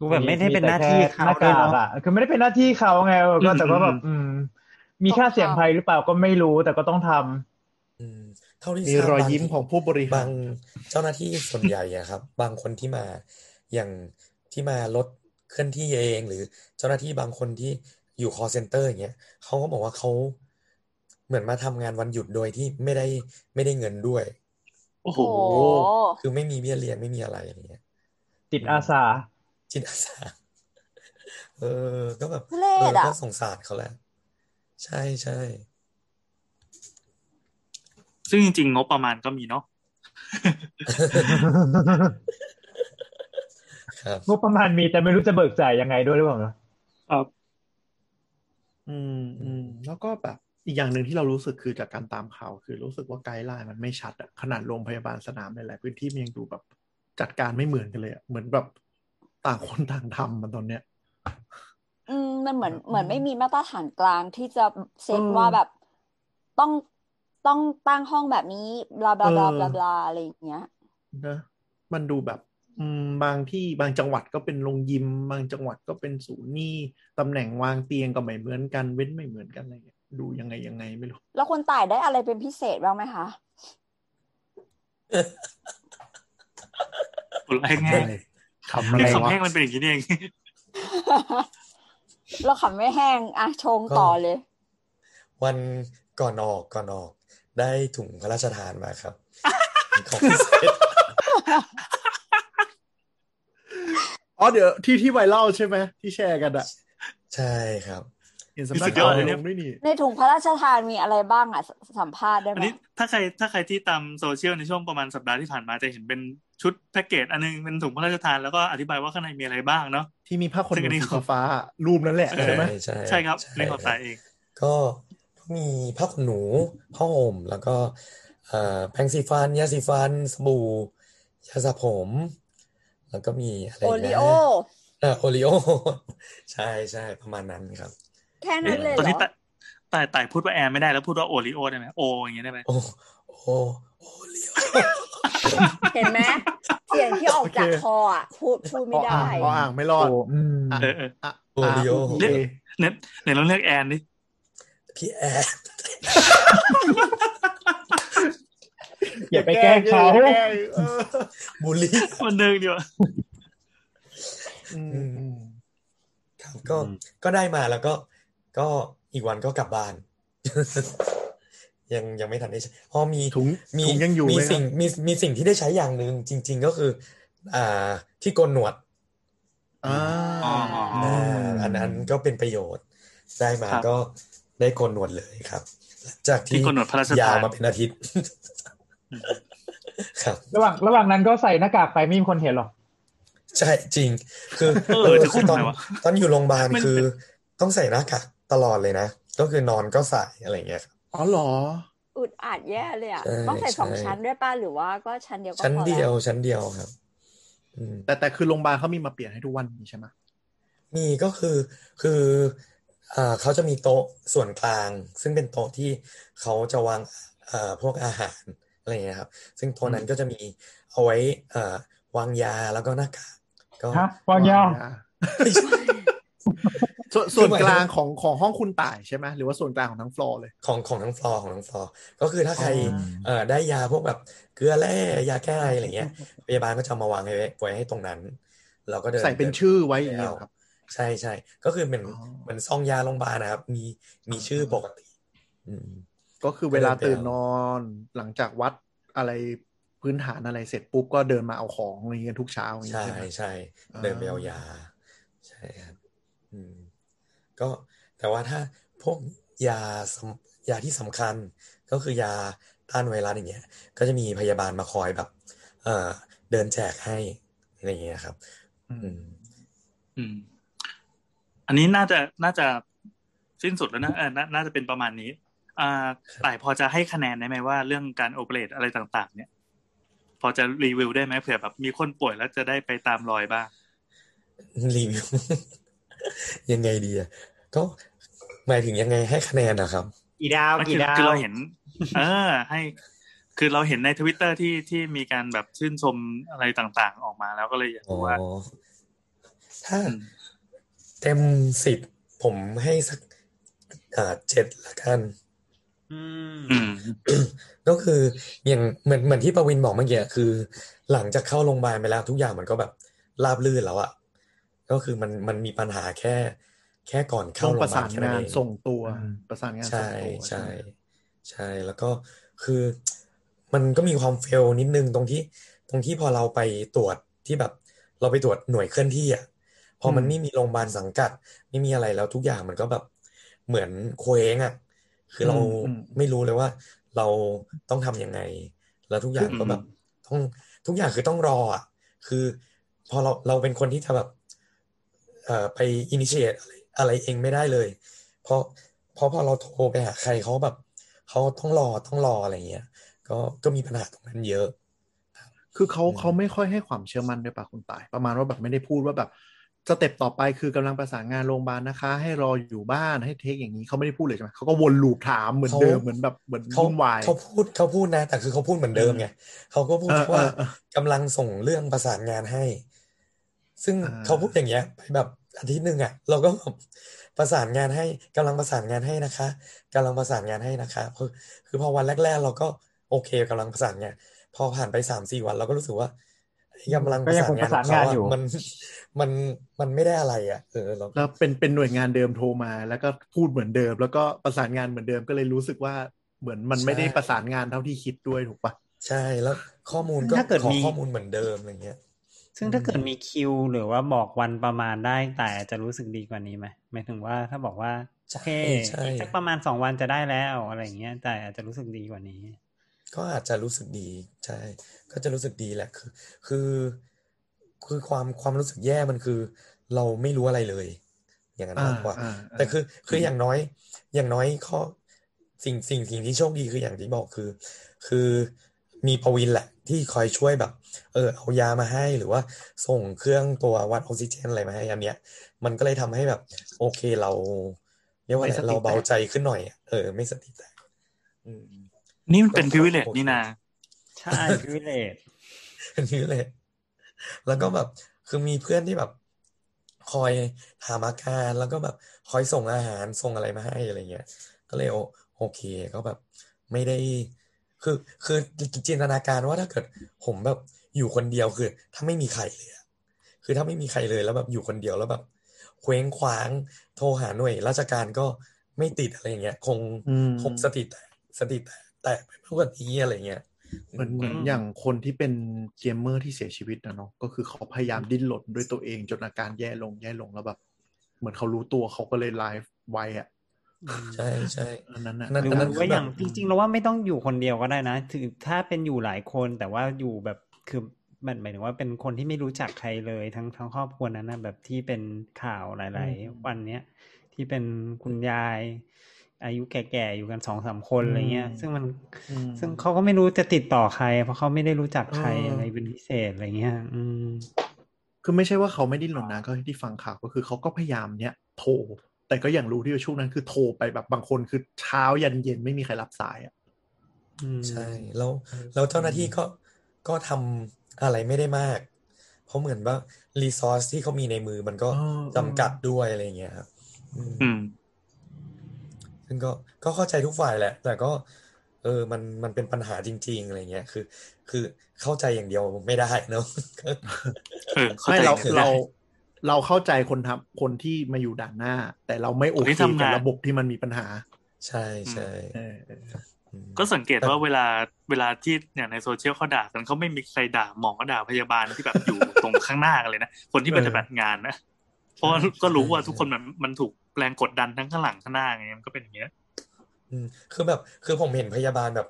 ดูแบบไม่ได้เป็นหน้าที่เขาอ่ะคือไม่ได้เป็นหน้าที่เขาไงก็แต่ก็แบบมีค่าเสี่ยงภัยหรือเปล่าก็ไม่รู้แต่ก็ต้องทำมีรอยยิ้มของผู้บริหารบางเจ้าหน้าที่ส่วนใหญ่อะครับบางคนที่มาอย่างที่มารถเคลื่อนที่เองหรือเจ้าหน้าที่บางคนที่อยู่ call center อย่างเงี้ยเขาก็บอกว่าเขาเหมือนมาทำงานวันหยุดโดยที่ไม่ได้เงินด้วยโอ้โหคือไม่มีเบี้ยเลี้ยงไม่มีอะไรอย่างเงี้ยจิตอาสาก็แบบก็สงสารเขาแหละใช่ใช่ซึ่งจริงๆงบประมาณก็มีเนาะครับงบประมาณมีแต่ไม่รู้จะเบิกจ่ายยังไงด้วยหรือเปล่าเนาะครับแล้วก็แบบอีกอย่างนึงที่เรารู้สึกคือจากการตามข่าวคือรู้สึกว่าไกด์ไลน์มันไม่ชัดอะขนาดโรงพยาบาลสนามในหลายพื้นที่มันยังดูแบบจัดการไม่เหมือนกันเลยอะเหมือนแบบต่างคนต่างทำมันตอนเนี้ยมันเหมือนไม่มีมาตรฐานกลางที่จะเซตว่าแบบต้องตั้งห้องแบบนี้บลาบลาบลาบลาบลาอะไรอย่างเงี้ยนะมันดูแบบบางที่บางจังหวัดก็เป็นโรงยิมบางจังหวัดก็เป็นศูนย์นี่ตำแหน่งวางเตียงก็ไม่เหมือนกันเว้นไม่เหมือนกันอะไรเงี้ยดูยังไงไม่รู้แล้วคนต่ายได้อะไรเป็นพิเศษบ้างไหมคะคนแรกไงขำอะไรวะขำแห้งมันเป็นอย่างนี้เองเราขำไม่แห้งอ่ะชงต่อเลยวันก่อนออกได้ถุงพระราชทานมาครับของพิเศษอ๋อเดี๋ยวที่ไวรัลใช่ไหมที่แชร์กันอ่ะใช่ครับสุดยอดเลยนี่ในถุงพระราชทานมีอะไรบ้างอ่ะสัมภาษณ์ได้ไหมถ้าใครที่ตามโซเชียลในช่วงประมาณสัปดาห์ที่ผ่านมาจะเห็นเป็นชุดแพ็กเกจอันนึงเป็นถุงพระราชทานแล้วก็อธิบายว่าข้างในมีอะไรบ้างเนาะที่มีผ้าขนหนูสีฟ้ารูปนั่นแหละใช่ไหมใช่ครับในของตายเองก็มีผ้าขนหนูผ้าห่มแล้วก็แปรงสีฟันยาสีฟันสบู่ยาสระผมแล้วก็มีอะไรนะโอริโอใช่ๆประมาณนั้นครับแค่นั้นเลยตอนนี้ แต่พูดว่าแอร์ไม่ได้แล้วพูดว่าโอริโอได้ไหมโออย่างเงี้ยได้ไหมโอโอโอริโอเห็นไหมเสียงที่ออกจากคออ่ะพูดไม่ได้คออ่างไม่รอดโอริโอเนี่ยเราเรียกแอนดิพี่แอนอย่าไปแกล้งเขาบูลลี่มันนึงดีกว่าครับก็ได้มาแล้วก็อีกวันก็กลับบ้านยังไม่ทันได้ใช้พอมีถุงยังอยู่มีสิ่งมีสิ่งที่ได้ใช้อย่างนึงจริงๆก็คือที่โกนหนวดอันนั้นก็เป็นประโยชน์ได้มาก็ได้โกนหนวดเลยครับจากที่ยาวมาเป็นอาทิตย์ครับระหว่างนั้นก็ใส่หน้ากากไปไม่มีคนเห็นหรอกใช่จริงคือตอนอยู่โรงพยาบาลคือต้องใส่หน้ากากตลอดเลยนะก็คือนอนก็ใส่อะไรเงี้ยอ๋อเหรออึดอัดแย่เลยอ่ะต้องใส่2ชั้นด้วยป่ะหรือว่าก็ชั้นเดียวก็พอชั้นเดียวครับแต่คือโรงพยาบาลเขามีมาเปลี่ยนให้ทุกวันใช่ไหมมีก็คือเขาจะมีโต๊ะส่วนกลางซึ่งเป็นโต๊ะที่เขาจะวางพวกอาหารอะไรเงี้ยครับซึ่งโต๊ะนั้นก็จะมีเอาไว้วางยาแล้วก็หน้ากากก็วางยาส่วนกลางของห้องคุณต่ายใช่ไหมหรือว่าส่วนกลางของทั้งฟลอร์เลยของทั้งฟลอร์ก็คือถ้าใครได้ยาพวกแบบเกลือแร่ยาแก้ไออะไรเงี้ยพยาบาลก็จะมาวางไว้ให้ตรงนั้นเราก็เดินใส่เป็นชื่อไว้อย่างเงี้ยครับใช่ๆก็คือเหมือนซองยาโรงพยาบาลนะครับมีชื่อปกติก็คือเวลาตื่นนอนหลังจากวัดอะไรพื้นฐานอะไรเสร็จปุ๊บก็เดินมาเอาของอะไรกันทุกเช้าอย่างเงี้ยใช่ๆเดินไปเอายาใช่ครับก็แต่ว่าถ้าพวกยาที่สำคัญก็คือยาต้านไวรัสอย่างเงี้ยก็จะมีพยาบาลมาคอยแบบเดินแจกให้อะไรอย่างเงี้ยครับอันนี้น่าจะสิ้นสุดแล้วนะน่าจะเป็นประมาณนี้แต่พอจะให้คะแนนได้ไหมว่าเรื่องการโอเปเรตอะไรต่างๆเนี่ยพอจะรีวิวได้ไหมเผื่อแบบมีคนป่วยแล้วจะได้ไปตามรอยบ้างรีวิวยังไงดีอ่ะก็หมายถึงยังไงให้คะแนนนะครับกี่ดาวคือเราเห็นให้คือเราเห็นใน Twitter ที่มีการแบบชื่นชมอะไรต่างๆออกมาแล้วก็เลยอยากรู้ว่าถ้าเต็ม10ผมให้สัก7ละกันก็คืออย่างเหมือนที่ปวินบอกเมื่อกี้คือหลังจากเข้าโรงพยาบาลไปแล้วทุกอย่างมันก็แบบราบรื่นแล้วอ่ะก็คือมันมีปัญหาแค่ก่อนเข้าโรงพยาบาลประสานงานส่งตัวประสานงานส่งตัวใช่แล้วก็คือมันก็มีความเฟลนิดนึงตรงที่พอเราไปตรวจที่แบบเราไปตรวจหน่วยเคลื่อนที่อ่ะพอมันไม่มีโรงพยาบาลสังกัดไม่มีอะไรแล้วทุกอย่างมันก็แบบเหมือนเคว้งอ่ะคือเราไม่รู้เลยว่าเราต้องทำยังไงแล้วทุกอย่างก็แบบต้องทุกอย่างคือต้องรออ่ะคือพอเราเป็นคนที่จะแบบไป initiate อะไรเองไม่ได้เลยเพราะพอเราโทรไปหาใครเขาแบบเขาต้องรออะไรเงี้ยก็มีปัญหาตรงนั้นเยอะคือเขาไม่ค่อยให้ความเชื่อมั่นด้วยป่ะคุณตายประมาณว่าแบบไม่ได้พูดว่าแบบสเต็ปต่อไปคือกำลังประสานงานโรงพยาบาลนะคะให้รออยู่บ้านให้เทคอย่างนี้เขาไม่ได้พูดเลยใช่ไหมเขาก็วนลูปถามเหมือนเดิมเหมือนแบบเหมือนวุ่นวายเขาพูดนะแต่คือเขาพูดเหมือนเดิมไงเขาก็พูดว่ากำลังส่งเรื่องประสานงานให้ซึ่งเขาพูดอย่างเงี้ยไปแบบอาทิตย์นึงอ่ะเราก็ประสานงานให้กำลังประสานงานให้นะคะกำลังประสานงานให้นะคะคือพอวันแรกๆเราก็โอเคกำลังประสานงานพอผ่านไป 3-4 วันเราก็รู้สึกว่ากำลังประสานงานอยู่มันไม่ได้อะไรอ่ะแล้วเป็นหน่วยงานเดิมโทรมาแล้วก็พูดเหมือนเดิมแล้วก็ประสานงานเหมือนเดิมก็เลยรู้สึกว่าเหมือนมันไม่ได้ประสานงานเท่าที่คิดด้วยถูกป่ะใช่แล้วข้อมูลก็ขอข้อมูลเหมือนเดิมอะไรเงี้ยซึ่งถ้าเกิดมีคิวหรือว่าบอกวันประมาณได้แต่จะรู้สึกดีกว่านี้ไหมหมายถึงว่าถ้าบอกว่าโอเคสักประมาณ2วันจะได้แล้วอะไรอย่างเงี้ยแต่อาจจะรู้สึกดีกว่านี้ก็อาจจะรู้สึกดีใช่ก็จะรู้สึกดีแหละคือความรู้สึกแย่มันคือเราไม่รู้อะไรเลยอย่างนั้นมากกว่าแต่คืออย่างน้อยข้อสิ่งที่โชคดีคืออย่างที่บอกคือมีปวินแหละที่คอยช่วยแบบเอายามาให้หรือว่าส่งเครื่องตัววัดออกซิเจนอะไรมาให้อันเนี้ยมันก็เลยทำให้แบบโอเคเรา เรียกว่าเราเบาใจขึ้นหน่อยไม่สติแตกนี่มันเป็น privilege นี่นะใช่ privilege เป็น privilege แล้วก็แบบคือมีเพื่อนที่แบบคอยถามอาการแล้วก็แบบคอยส่งอาหารส่งอะไรมาให้อะไรเงี้ยก็เลยโอเคก็แบบไม่ได้คือจินตนาการว่าถ้าเกิดผมแบบอยู่คนเดียวคือถ้าไม่มีใครเลยคือถ้าไม่มีใครเลยแล้วแบบอยู่คนเดียวแล้วแบบเคว้งคว้างโทรหาหน่วยราชการก็ไม่ติดอะไรอย่างเงี้ยคงสติแตกไปพวกนี้อะไรเงี้ยเหมือนอย่างคนที่เป็นเกมเมอร์ที่เสียชีวิตนะเนาะก็คือเขาพยายามดิ้นรนด้วยตัวเองจนอาการแย่ลงแล้วแบบเหมือนเขารู้ตัวเขาก็เลยไลฟ์ไวอ่ะใช่ใช่นั่นน่ะหรือว่าอย่างจริงๆเราว่าไม่ต้องอยู่คนเดียวก็ได้นะถึงถ้าเป็นอยู่หลายคนแต่ว่าอยู่แบบคือมันหมายถึงว่าเป็นคนที่ไม่รู้จักใครเลยทั้งครอบครัวนั้นนะแบบที่เป็นข่าวหลายๆวันเนี้ยที่เป็นคุณยายอายุแก่ๆอยู่กัน 2-3 คนอะไรเงี้ยซึ่งเขาก็ไม่รู้จะติดต่อใครเพราะเขาไม่ได้รู้จักใครอะไรเป็นพิเศษอะไรเงี้ยคือไม่ใช่ว่าเขาไม่ดิ้นรนนะก็ที่ฟังข่าวก็คือเขาก็พยายามเนี้ยโทรแต่ก็อย่างรู้ที่ช่วงนั้นคือโทรไปแบบบางคนคือเช้ายันเย็นไม่มีใครรับสายอ่ะใช่แล้วเจ้าหน้าที่ก็ทำอะไรไม่ได้มากเพราะเหมือนว่ารีซอสที่เขามีในมือมันก็จำกัดด้วยอะไรเงี้ยครับซึ่งก็เข้าใจทุกฝ่ายแหละแต่ก็มันเป็นปัญหาจริงๆอะไรเงี้ยคือเข้าใจอย่างเดียวไม่ได้เนาะไม่เราเข้าใจคนที่มาอยู่ด่านหน้าแต่เราไม่โอเคกับระบบที่มันมีปัญหาใช่ใช่ก็สังเกตว่าเวลาที่เนี่ยในโซเชียลเขาด่ากันเขาไม่มีใครด่าหมอก็ด่าพยาบาลที่แบบอยู่ ตรงข้างหน้ากันเลยนะคนที่ปฏิบัติงานนะเพราะก็รู้ว่าทุกคนมันถูกแรงกดดันทั้งข้างหลังข้างหน้าไงมันก็เป็นอย่างเงี้ยคือแบบคือผมเห็นพยาบาลแบบ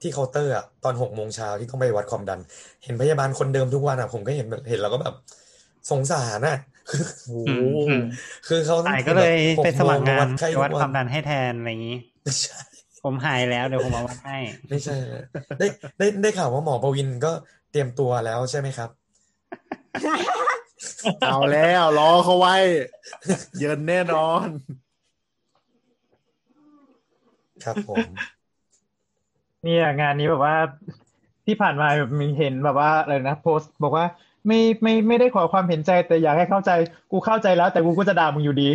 ที่เคาน์เตอร์อ่ะตอน 6:00 น.ที่ต้องไปวัดความดันเห็นพยาบาลคนเดิมทุกวันอ่ะผมก็เห็นแล้วก็แบบสงสารน่ะโอ้คือเขาก็เลยไปสมัครงานวัดความดันให้แทนอะไรอย่างงี้ผมหายแล้วเดี๋ยวผมมาวัดให้ไม่ใช่ได้ข่าวว่าหมอปวินก็เตรียมตัวแล้วใช่ไหมครับเอาแล้วรอเขาไว้เยินแน่นอนครับผมเนี่ยงานนี้แบบว่าที่ผ่านมาแบบมีเห็นแบบว่าอะไรนะโพสต์บอกว่าไม่ได้ขอความเห็นใจแต่อยากให้เข้าใจกูเข้าใจแล้วแต่กูก็จะด่ามึงอยู่ดี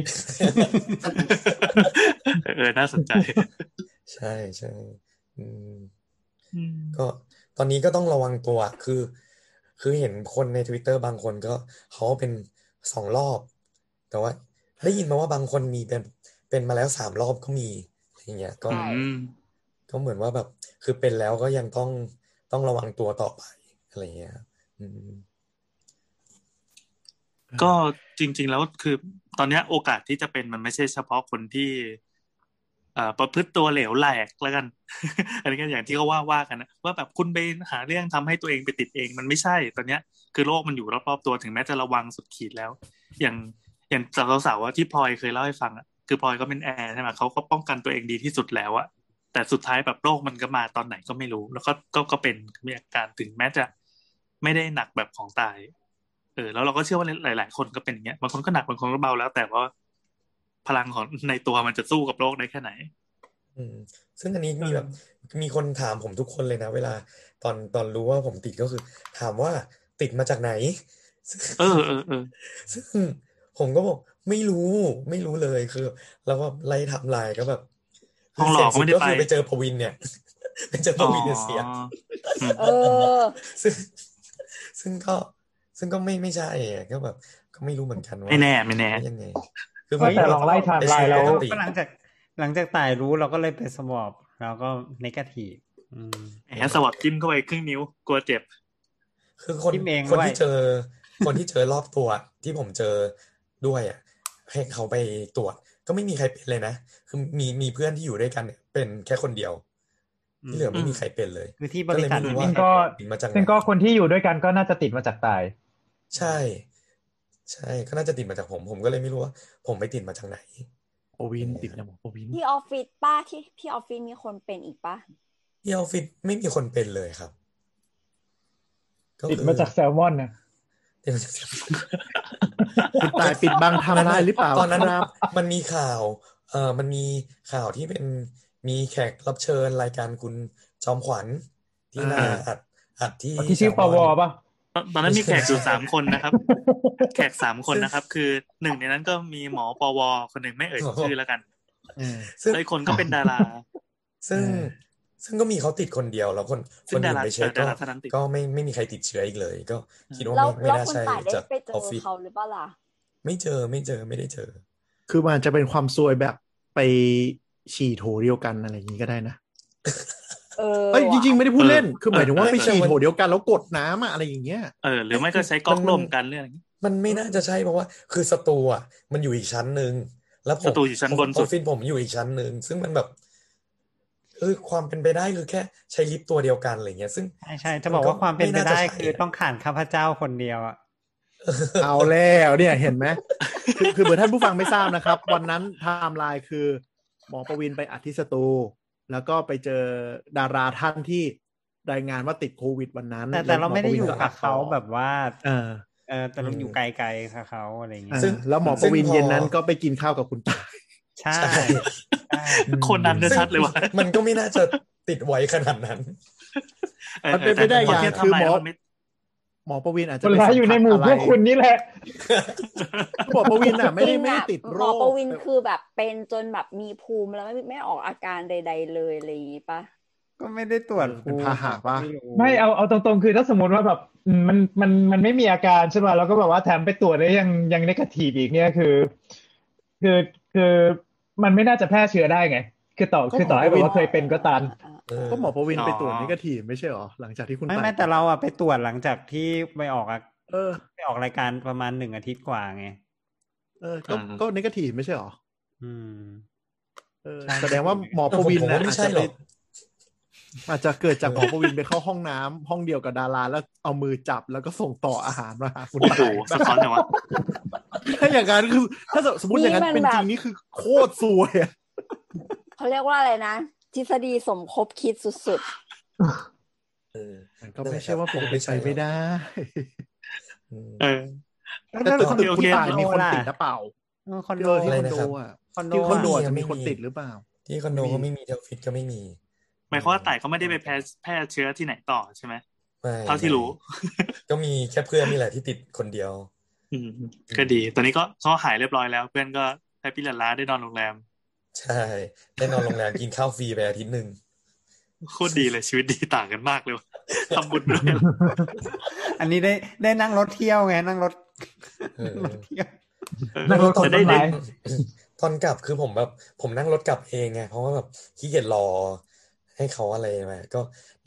น่าสนใจใช่ใช่ก็ตอนนี้ก็ต้องระวังตัวคือเห็นคนใน Twitter บางคนก็เขาเป็น2รอบแต่ว่าได้ยินมาว่าบางคนมีเป็นมาแล้ว3รอบก็มีอย่างเงี้ยก็เหมือนว่าแบบคือเป็นแล้วก็ยังต้องระวังตัวต่อไปอะไรเงี้ยก็จริงๆแล้วคือตอนนี้โอกาสที่จะเป็นมันไม่ใช่เฉพาะคนที่ประพฤติตัวเหลวแหลกแล้วกัน อันนี้ก็อย่างที่เขาว่ากันนะว่าแบบคุณไปหาเรื่องทำให้ตัวเองไปติดเองมันไม่ใช่ตอนนี้คือโรคมันอยู่รอบๆตัวถึงแม้จะระวังสุดขีดแล้วอย่างสาวๆที่พลอยเคยเล่าให้ฟังอ่ะคือพลอยก็เป็นแอร์ใช่ไหมเขาก็ป้องกันตัวเองดีที่สุดแล้วอ่ะแต่สุดท้ายแบบโรคมันก็มาตอนไหนก็ไม่รู้แล้วก็เป็นมีอาการถึงแม้จะไม่ได้หนักแบบของตายแล้วเราก็เชื่อว่าหลายๆคนก็เป็นอย่างเงี้ยบางคนก็หนักบางคนก็เบาแล้วแต่ว่าพลังของในตัวมันจะสู้กับโรคได้แค่ไหนซึ่งอันนี้มีแบบมีคนถามผมทุกคนเลยนะเวลาตอนรู้ว่าผมติดก็คือถามว่าติดมาจากไหนซึ่งผมก็บอกไม่รู้เลยคือแล้วก็ไล่ทำลายก็แบบห้องหลอกไม่ได้ไปเจอปวินเนี่ยไปเจอปวินเสียซึ่งก็ไม่ใช่ก็แบบก็ไม่รู้เหมือนกันว่าไม่แน่ยังไงคือพอแต่ลองไล่ไทม์ไลน์แล้วหลังจากตายรู้เราก็เลยไปสวอปแล้วก็เนกาทีฟสวอปจิ้มเข้าไปครึ่งนิ้วกลัวเจ็บคือคนที่เจอคนที่เจอรอบตัวที่ผมเจอด้วยอ่ะให้เขาไปตรวจก็ไม่มีใครเป็นเลยนะคือมีเพื่อนที่อยู่ด้วยกันเนี่ยเป็นแค่คนเดียวที่เหลือไม่มีใครเป็นเลยคือที่บริษัทซึ่งก็คนที่อยู่ด้วยกันก็น่าจะติดมาจากตายใช่ก็น่าจะติดมาจากผมก็เลยไม่รู้ว่าผมไปติดมาจากไหนโอวินติดนะโอวินที่ออฟฟิศป้าที่พี่ออฟฟิศมีคนเป็นอีกป่ะที่ออฟฟิศไม่มีคนเป็นเลยครับติดมาจากแซลมอนนะติดมาจากตายปิดบังทำลายหรือเปล่าตอนนั้นมันมีข่าว มันมีข่าวที่เป็นมีแขกรับเชิญรายการคุณจอมขวัญที่น่าอัดที่ชื่อปวป่ะตอนนั้นมีแขกอยู่3คนนะครับแขก3คนนะครับคือหนึ่งในนั้นก็มีหมอปวคนหนึ่งไม่เอ่ยชื่อแล้วกันซึ่งอีกคนก็เป็นดาราซึ่งก็มีเขาติดคนเดียวแล้วคนอื่นไปเช็คก็ไม่มีใครติดเชื้ออีกเลยก็คิดว่าไม่น่าใช่จากออฟฟิศเขาหรือเปล่าล่ะไม่เจอไม่ได้เจอคือมันจะเป็นความซวยแบบไปฉี่โถเดียวกันอะไรอย่างนี้ก็ได้นะเอ้ยจริงๆไม่ได้พูดเล่นคือหมายถึงว่าไปฉี่โถเดียวกันแล้วกดน้ำอะไรอย่างเงี้ยหรือไม่ก็ใช้ก๊อกร่วมกันเรื่องนี้มันไม่น่าจะใช่เพราะว่าคือสตูอ่ะมันอยู่อีกชั้นนึงแล้วผมอยู่ชั้นบนออฟฟิศผมอยู่อีกชั้นนึงซึ่งมันแบบความเป็นไปได้คือแค่ใช้ลิฟต์ตัวเดียวกันอะไรเงี้ยซึ่งใช่ๆจะบอกว่าความเป็นไปได้คือต้องขานข้าพเจ้าคนเดียวอ่ะเอาแล้วเนี่ยเห็นไหมคือเหมือนท่านผู้ฟังไม่ทราบนะครับวันนั้นไทม์ไลน์คือหมอประวินไปอัดที่สตูแล้วก็ไปเจอดาราท่านที่รายงานว่าติดโควิดวันนั้นแต่เราไม่ได้อยู่กับเขาแบบว่าแต่เราอยู่ไกลๆค่ะเขาอะไรเงี้ยซึ่งแล้วหมอประวินเย็นนั้นก็ไปกินข้าวกับคุณตาใช่คนนั้นจะชัดเลยว่ามันก็ไม่น่าจะติดไว้ขนาดนั้นมันเป็นไปได้อย่างคือหมอประวินอาจจะเป็นอยู่ในหมู่พวกคุณนี่แหละหมอประวินน่ะไม่ได้ติดโรคหมอประวินคือแบบเป็นจนแบบมีภูมิแล้วไม่ออกอาการใดๆเลยอะไรอย่างงี้ป่ะก็ไม่ได้ตรวจเป็นพาหะป่ะไม่เอาตรงๆคือถ้าสมมติว่าแบบมันไม่มีอาการใช่ป่ะแล้วก็แบบว่าแถมไปตรวจแล้วยังเนกาทีฟอีกเนี่ยคือมันไม่น่าจะแพร่เชื้อได้ไงคือต่อให้บอกว่าเคยเป็นก็ตามก็หมอประวินไปตรวจนี่ก็ถี่ไม่ใช่หรอหลังจากที่คุณไม่แต่เราอะไปตรวจหลังจากที่ไปออกไปออกรายการประมาณ1อาทิตย์กว่าไงก็นี่ก็ถี่ไม่ใช่หรอแสดงว่าหมอประวินนะไม่ใช่หรออาจจะเกิดจากหมอประวินไปเข้าห้องน้ำห้องเดียวกับดาราแล้วเอามือจับแล้วก็ส่งต่ออาหารมาคุณตายสะท้อนอย่างวะถ้าอย่างนั้นคือถ้าสมมติอย่างนั้นเป็นจริงนี่คือโคตรซวยอะเขาเรียกว่าอะไรนะทฤษฎีสมคบคิดสุดๆมันก็ไม่ใช่ว่าผมไปไม่ได้แต่ตึกคุณตายมีคนติดหรือเปล่าคอนโดที่คอนโดจะมีคนติดหรือเปล่าที่คอนโดก็ไม่มีเทลฟิตก็ไม่มีหมายความว่าตายเขาไม่ได้ไปแพร่เชื้อที่ไหนต่อใช่ไหมเท่าที่รู้ก็มีแค่เพื่อนนี่แหละที่ติดคนเดียวก็ดีตอนนี้ก็เขาหายเรียบร้อยแล้วเพื่อนก็แฮปปี้ลัลลาได้นอนโรงแรมใช่ได้นอนโรงแรมกินข้าวฟรีไปอาทิตย์นึงโคตรดีเลยชีวิตดีต่างกันมากเลยทำบุญด้วยอันนี้ได้นั่งรถเที่ยวไงนั่งรถเที่ยวนั่งรถจะได้ตอนกลับคือผมแบบผมนั่งรถกลับเองไงเพราะว่าแบบขี้เกียจรอให้เขาอะไรมาก็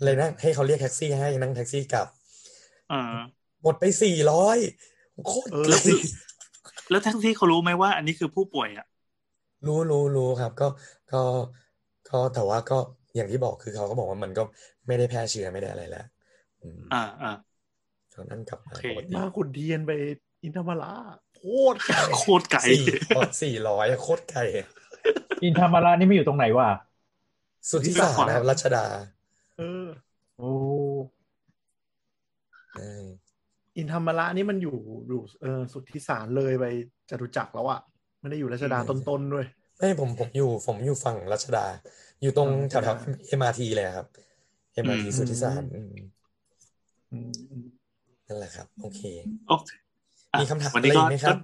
เลยนั่งให้เขาเรียกแท็กซี่ให้นั่งแท็กซี่กลับหมดไป400โคตรแล้วแท็กซี่เขารู้ไหมว่าอันนี้คือผู้ป่วยอ่ะรู้ครับก็แต่ว่าก็อย่างที่บอกคือเขาก็บอกว่ามันก็ไม่ได้แพร่เชื้อไม่ได้อะไรแล้วตอนนั้นกลับมาบ้าคุณเทียนไปอินทรมาลาโคตรไกล400โคตรไกลอินทรมาลานี่ไม่อยู่ตรงไหนวะสุทธิสารนะครับรัชดาโอ้อินทรมาลานี่มันอยู่สุทธิสารเลยไปจตุจักรแล้วอ่ะไม่ได้อยู่รัชดาต้นๆด้วยไม่ผมอยู่ฝั่งรัชดาอยู่ตรงแถวๆ MRT เลยครับ MRT สุทธิสารนั่นแหละครับโอเคมีคำถามอะไรไหมครับ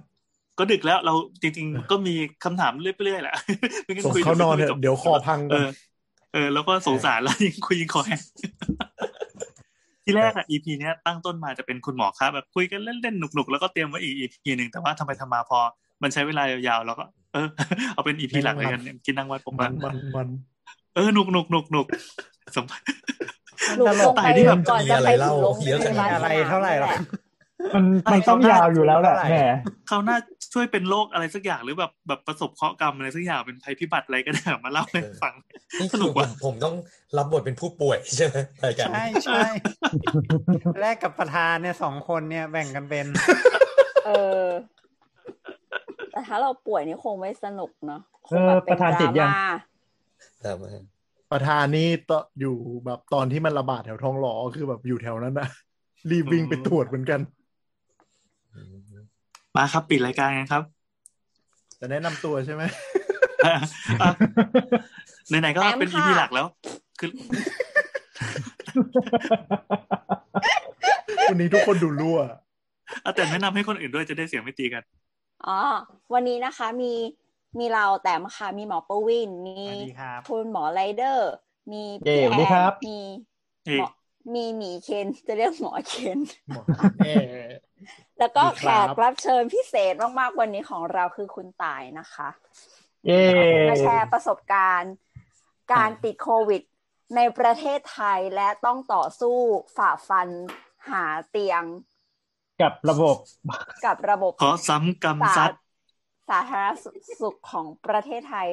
ก็ดึกแล้วเราจริงๆก็มีคำถามเรื่อยๆแหละส่งเขานอนเดี๋ยวคอพังแล้วก็สงสารแล้วยิ่งคุยยิ่งคอแห้งที่แรกอ่ะ EP เนี้ยตั้งต้นมาจะเป็นคุณหมอครับแบบคุยกันเล่นๆหนุกๆแล้วก็เตรียมไว้อีก EP นึงแต่ว่าทำไปทำมาพอมันใช้เวลายาวๆแล้วก็เอาเป็น EP หลักเลยกันกินนั่งวัดผมบ้างมันหนุกสัมผัสตายที่แบบก่อนจะไปเล่าเยอะอะไรเท่าไหร่หรอกมันต้องยาวอยู่แล้วแหละแหมเขาน่าช่วยเป็นโรคอะไรสักอย่างหรือแบบประสบเคราะห์กรรมอะไรสักอย่างเป็นภัยพิบัติอะไรก็ได้มาเล่าให้ฟังสนุกว่ะผมต้องรับบทเป็นผู้ป่วยใช่ไหมใช่แรกกับประธานเนี่ย2คนเนี่ยแบ่งกันเป็นแต่ถ้าเราป่วยนี่คงไม่สนุกเนาะคงแบบเป็นดราม่าประธานนี่อยู่แบบตอนที่มันระบาดแถวทองหล่อคือแบบอยู่แถวนั้นนะรีบวิ่งไปตรวจเหมือนกันมาครับปิดรายการกันครับจะแนะนำตัวใช่ไหม ไหนๆก็เป็น EP หลักแล้วคือวันนี้ทุกคนดูรั่วแต่แนะนำให้คนอื่นด้วยจะได้เสียงไม่ตีกันอ๋อวันนี้นะคะมีเราแต้มค่ะมีหมอปวินมีคุณหมอไรเดอร์มีแอนมีหมีเคนจะเรียกหมอเคนแล้วก็แขกรับเชิญพิเศษมากๆวันนี้ของเราคือคุณตายนะคะมาแชร์ประสบการณ์การติดโควิดในประเทศไทยและต้องต่อสู้ฝ่าฟันหาเตียงกับระบบขอซ้ำกำซัดสาธารณสุขของประเทศไทย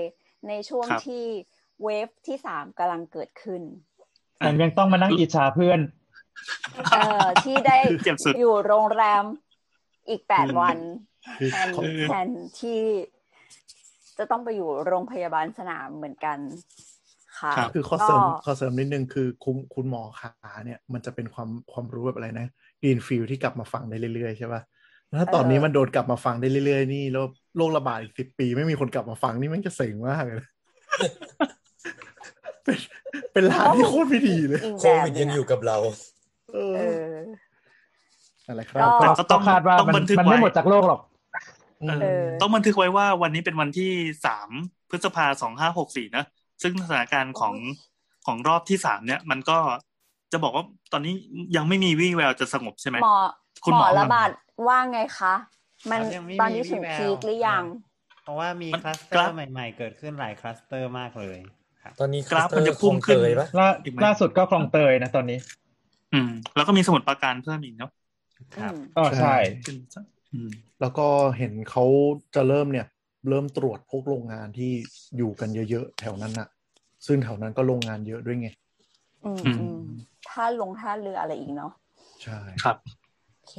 ในช่วงที่เวฟที่3กำลังเกิดขึ้นแต่ยังต้องมานั่งอิจฉาเพื่อนที่ได้อยู่โรงแรมอีก8วันแทนที่จะต้องไปอยู่โรงพยาบาลสนามเหมือนกันค่ะคือข้อเสริมนิดนึงคือคุณหมอขาเนี่ยมันจะเป็นความรู้แบบอะไรนะอินฟิลที่กลับมาฟังได้เรื่อยๆใช่ป่ะถ้าตอนนี้มันโดนกลับมาฟังได้เรื่อยๆนี่แล้วโรคระบาดอีก10ปีไม่มีคนกลับมาฟังนี่มันจะเซ็งมากเลยเป็นร้านที่โคตรไม่ดีเลยโควิดยังอยู่กับเราอะไรครับก็ต้องคาดว่ามันไม่หมดจากโลกหรอกต้องบันทึกไว้ว่าวันนี้เป็นวันที่3พฤษภาคม2564นะซึ่งสถานการณ์ของรอบที่3เนี่ยมันก็จะบอกว่าตอนนี้ยังไม่มีวี่แววจะสงบใช่ไหมคุณหมอระบาดว่าไงคะมันตอนนี้ถึงพีคหรือยังเพราะว่ามีคลัสเตอร์ใหม่ๆเกิดขึ้นหลายคลัสเตอร์มากเลยตอนนี้กราฟมันจะพุ่งขึ้นล่าสุดก็คลองเตยนะตอนนี้แล้วก็มีสมุทรปราการเพิ่มอีกเนาะครับอ๋อใช่แล้วก็เห็นเขาจะเริ่มตรวจพวกโรงงานที่อยู่กันเยอะๆแถวนั้นน่ะซึ่งแถวนั้นก็โรงงานเยอะด้วยไงท่าเรืออะไรอีกเนาะใช่ครับโอเค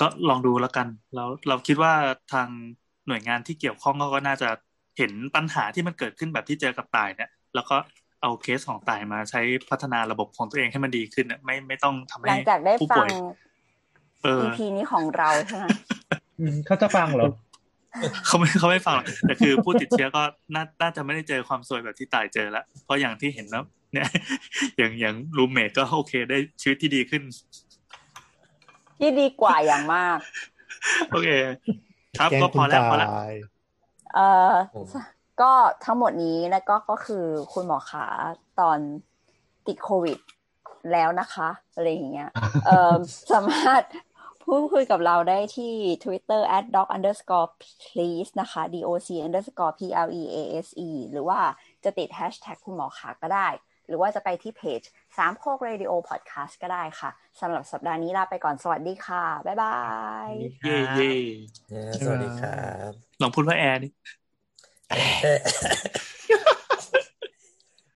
ก็ลองดูแล้วกันแล้วเราคิดว่าทางหน่วยงานที่เกี่ยวข้องก็น่าจะเห็นปัญหาที่มันเกิดขึ้นแบบที่เจอกับตายเนี่ยแล้วก็เอาเคสของตายมาใช้พัฒนาระบบของตัวเองให้มันดีขึ้นเนี่ยไม่ต้องทำให้ผู้ป่วยEP นี้ของเราใช่ไหมเขาจะฟังเหรอเขาไม่ฟังหรอกแต่คือผู้ติดเชื้อก็น่าจะไม่ได้เจอความซวยแบบที่ตายเจอแล้วเพราะอย่างที่เห็นแล้วเนี่ยอย่างรูมเมทก็โอเคได้ชีวิตที่ดีขึ้นที่ดีกว่าอย่างมากโอเคครับก็พอแล้วก็ทั้งหมดนี้แล้วก็คือคุณหมอขาตอนติดโควิดแล้วนะคะอะไรอย่างเงี้ยสามารถพูดคุยกับเราได้ที่ Twitter @doc_please นะคะ doc_please หรือว่าจะติด hashtag คุณหมอขาก็ได้หรือว่าจะไปที่เพจ3โคกเรดิโอพอดคาสต์ก็ได้ค่ะสำหรับสัปดาห์นี้ลาไปก่อนสวัสดีค่ะบ๊ายบายเย้ๆสวัสดีครับลองพูดว่าแอร์นี่